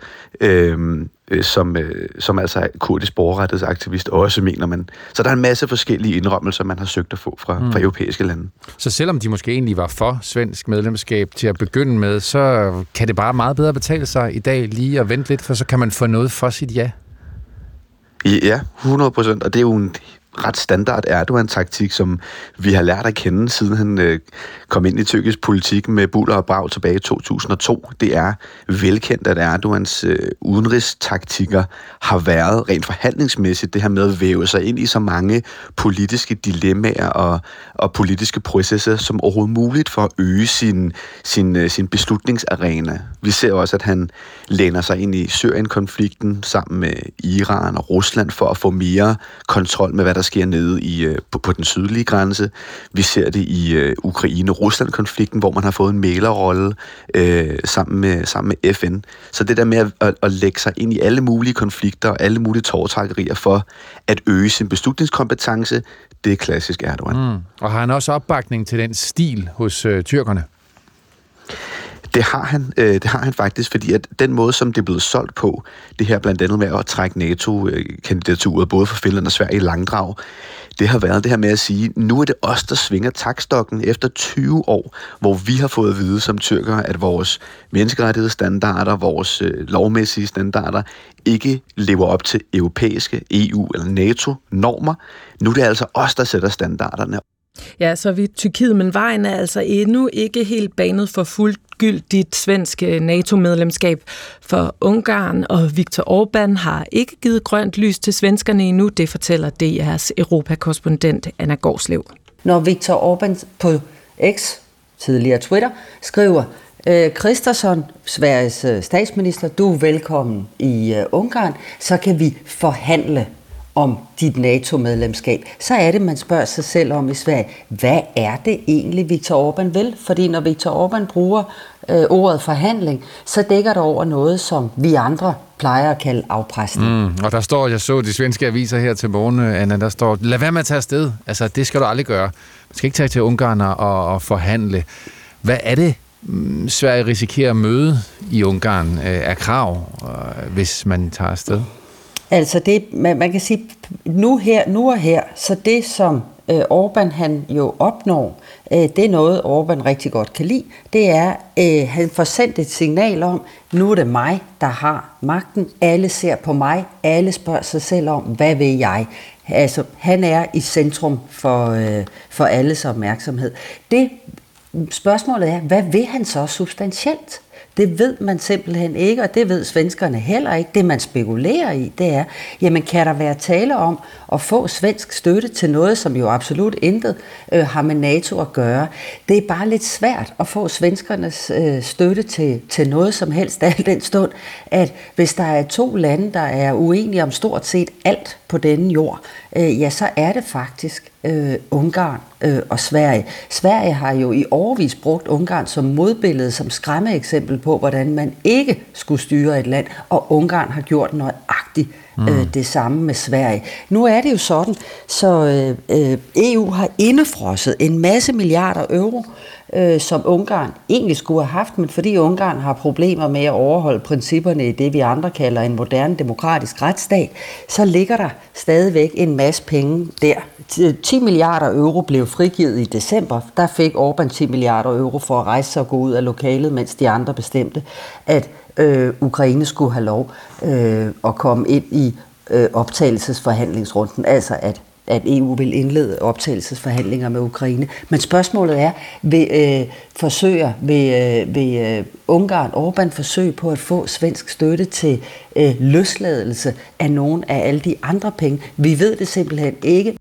som altså er kurdisk borgerrettighedsaktivist, også mener man. Så der er en masse forskellige indrømmelser, man har søgt at få fra europæiske lande. Så selvom de måske egentlig var for svensk medlemskab til at begynde med, så kan det bare meget bedre betale sig i dag lige at vente lidt, for så kan man få noget for sit ja? Ja, 100%, og det er jo en ret standard Erdogan-taktik, som vi har lært at kende, siden han kom ind i tyrkisk politik med bulder og brag tilbage i 2002. Det er velkendt, at Erdogans udenrigstaktikker har været rent forhandlingsmæssigt det her med at væve sig ind i så mange politiske dilemmaer og politiske processer som overhovedet muligt for at øge sin beslutningsarena. Vi ser også, at han læner sig ind i Syrien-konflikten sammen med Iran og Rusland for at få mere kontrol med, hvad der sker nede på den sydlige grænse. Vi ser det i Ukraine-Rusland-konflikten, hvor man har fået en mæglerrolle sammen med FN. Så det der med at lægge sig ind i alle mulige konflikter og alle mulige tårtrækkerier for at øge sin beslutningskompetence, det er klassisk Erdogan. Og har han også opbakning til den stil hos tyrkerne? Det har han faktisk, fordi at den måde, som det er blevet solgt på, det her blandt andet med at trække NATO-kandidaturet både for Finland og Sverige i langdrag, det har været det her med at sige, nu er det os, der svinger takstokken efter 20 år, hvor vi har fået at vide som tyrkere, at vores menneskerettighedsstandarder, vores lovmæssige standarder, ikke lever op til europæiske EU- eller NATO-normer. Nu er det altså os, der sætter standarderne. Ja, så er vi Tyrkiet, men vejen er altså endnu ikke helt banet for fuldgyldigt svenske NATO-medlemskab, for Ungarn og Viktor Orbán har ikke givet grønt lys til svenskerne endnu, det fortæller DR's europakorrespondent Anna Gårdslev. Når Viktor Orbán på X, tidligere Twitter, skriver, Kristersson, Sveriges statsminister, du er velkommen i Ungarn, så kan vi forhandle om dit NATO-medlemskab, så er det, man spørger sig selv om i Sverige, hvad er det egentlig, Viktor Orbán vil? Fordi når Viktor Orbán bruger ordet forhandling, så dækker det over noget, som vi andre plejer at kalde afpresning. Og der står, jeg så de svenske aviser her til morgen, Anna, der står, lad være med at tage afsted. Altså, det skal du aldrig gøre. Man skal ikke tage til Ungarn og forhandle. Hvad er det, Sverige risikerer at møde i Ungarn af krav, hvis man tager afsted? Altså det, man kan sige, nu og her, så det som Orbán han jo opnår, det er noget Orbán rigtig godt kan lide, det er, han får sendt et signal om, nu er det mig, der har magten, alle ser på mig, alle spørger sig selv om, hvad vil jeg? Altså han er i centrum for alles opmærksomhed. Det spørgsmålet er, hvad vil han så substantielt? Det ved man simpelthen ikke, og det ved svenskerne heller ikke. Det, man spekulerer i, det er, jamen kan der være tale om at få svensk støtte til noget, som jo absolut intet har med NATO at gøre. Det er bare lidt svært at få svenskernes støtte til noget som helst af den stund, at hvis der er to lande, der er uenige om stort set alt på denne jord, ja, så er det faktisk Ungarn og Sverige. Sverige har jo i årevis brugt Ungarn som modbillede, som skræmmeeksempel på, hvordan man ikke skulle styre et land, og Ungarn har gjort nøjagtigt det samme med Sverige. Nu er det jo sådan, så EU har indefrosset en masse milliarder euro, som Ungarn egentlig skulle have haft, men fordi Ungarn har problemer med at overholde principperne i det, vi andre kalder en moderne demokratisk retsstat, så ligger der stadigvæk en masse penge der. 10 milliarder euro blev frigivet i december. Der fik Orbán 10 milliarder euro for at rejse sig og gå ud af lokalet, mens de andre bestemte, at Ukraine skulle have lov at komme ind i optagelsesforhandlingsrunden, altså at at EU vil indlede optagelsesforhandlinger med Ukraine. Men spørgsmålet er, vil Ungarn, Orbán forsøge på at få svensk støtte til løsladelse af nogle af alle de andre penge? Vi ved det simpelthen ikke.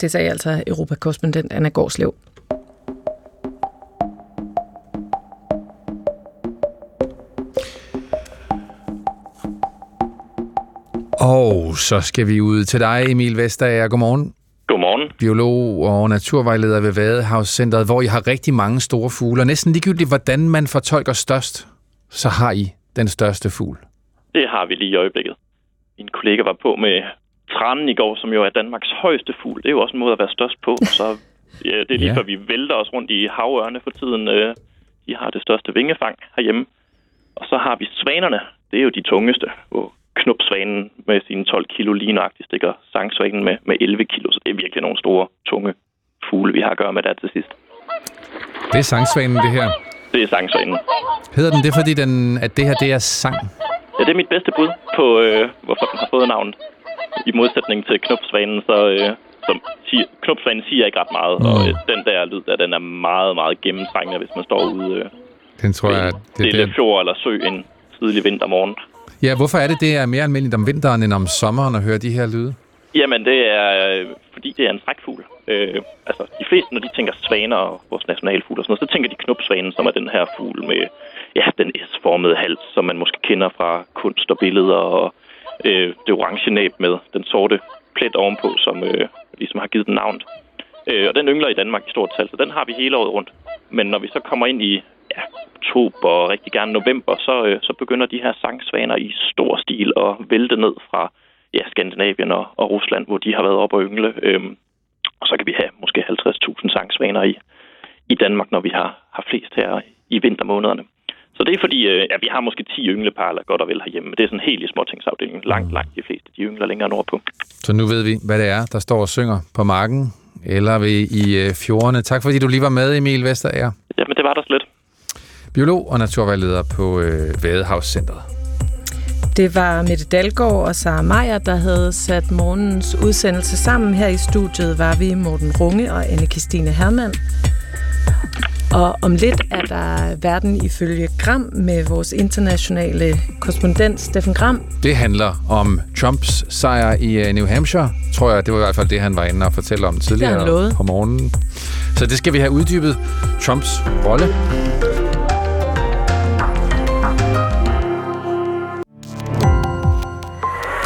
Det sagde altså europakorrespondent Anna Gårdslev. Og så skal vi ud til dig, Emil Vesterager. Godmorgen. Godmorgen. Biolog og naturvejleder ved Vadehavscentret, hvor I har rigtig mange store fugle. Og næsten ligegyldigt, hvordan man fortolker størst, så har I den største fugl. Det har vi lige i øjeblikket. Min kollega var på med tranen i går, som jo er Danmarks højeste fugl. Det er jo også en måde at være størst på. Så ja, det er lige før vi vælter os rundt i havørne for tiden. De har det største vingefang herhjemme. Og så har vi svanerne. Det er jo de tungeste. Knopsvanen med sine 12 kilo lige nøjagtigt stikker sangsvanen med 11 kilo. Så det er virkelig nogle store, tunge fugle, vi har at gøre med der til sidst. Det er sangsvanen, det her. Det er sangsvanen. Hedder den det, fordi at det her det er sang? Ja, det er mit bedste bud på, hvorfor den har fået navnet. I modsætning til knopsvanen, knopsvanen siger ikke ret meget. Og den der lyd, den er meget, meget gennemtrængende, hvis man står ude den tror jeg, det er fjord eller sø en tidlig vintermorgen. Ja, hvorfor er det er mere almindeligt om vinteren end om sommeren at høre de her lyde? Jamen, det er, fordi det er en strækfugl. De fleste, når de tænker svaner og vores nationalfugl og sådan noget, så tænker de knopsvanen, som er den her fugl med den S-formede hals, som man måske kender fra kunst og billeder, og det orange næb med den sorte plet ovenpå, som ligesom har givet den navn. Og den yngler i Danmark i stort tal, så den har vi hele året rundt. Men når vi så kommer ind i oktober og rigtig gerne november, så begynder de her sangsvaner i stor stil at vælte ned fra Skandinavien og Rusland, hvor de har været oppe og yngle. Og så kan vi have måske 50.000 sangsvaner i Danmark, når vi har flest her i vintermånederne. Så det er fordi, vi har måske 10 ynglepar, eller godt og vel herhjemme. Men det er sådan helt i småtingsafdelingen. Langt, langt de fleste, de yngler længere nordpå. Så nu ved vi, hvad det er, der står og synger på marken, eller i fjordene. Tak fordi du lige var med, Emil Vesterager. Jamen, det var der slet. Biolog og naturvejleder på Vadehavscentret. Det var Mette Dalgaard og Sara Meier, der havde sat morgens udsendelse sammen. Her i studiet var vi Morten Runge og Anne-Kristine Hermann. Og om lidt er der Verden ifølge Gram med vores internationale korrespondent Steffen Gram. Det handler om Trumps sejr i New Hampshire, tror jeg. Det var i hvert fald det, han var inde og fortælle om tidligere på morgenen. Så det skal vi have uddybet. Trumps rolle.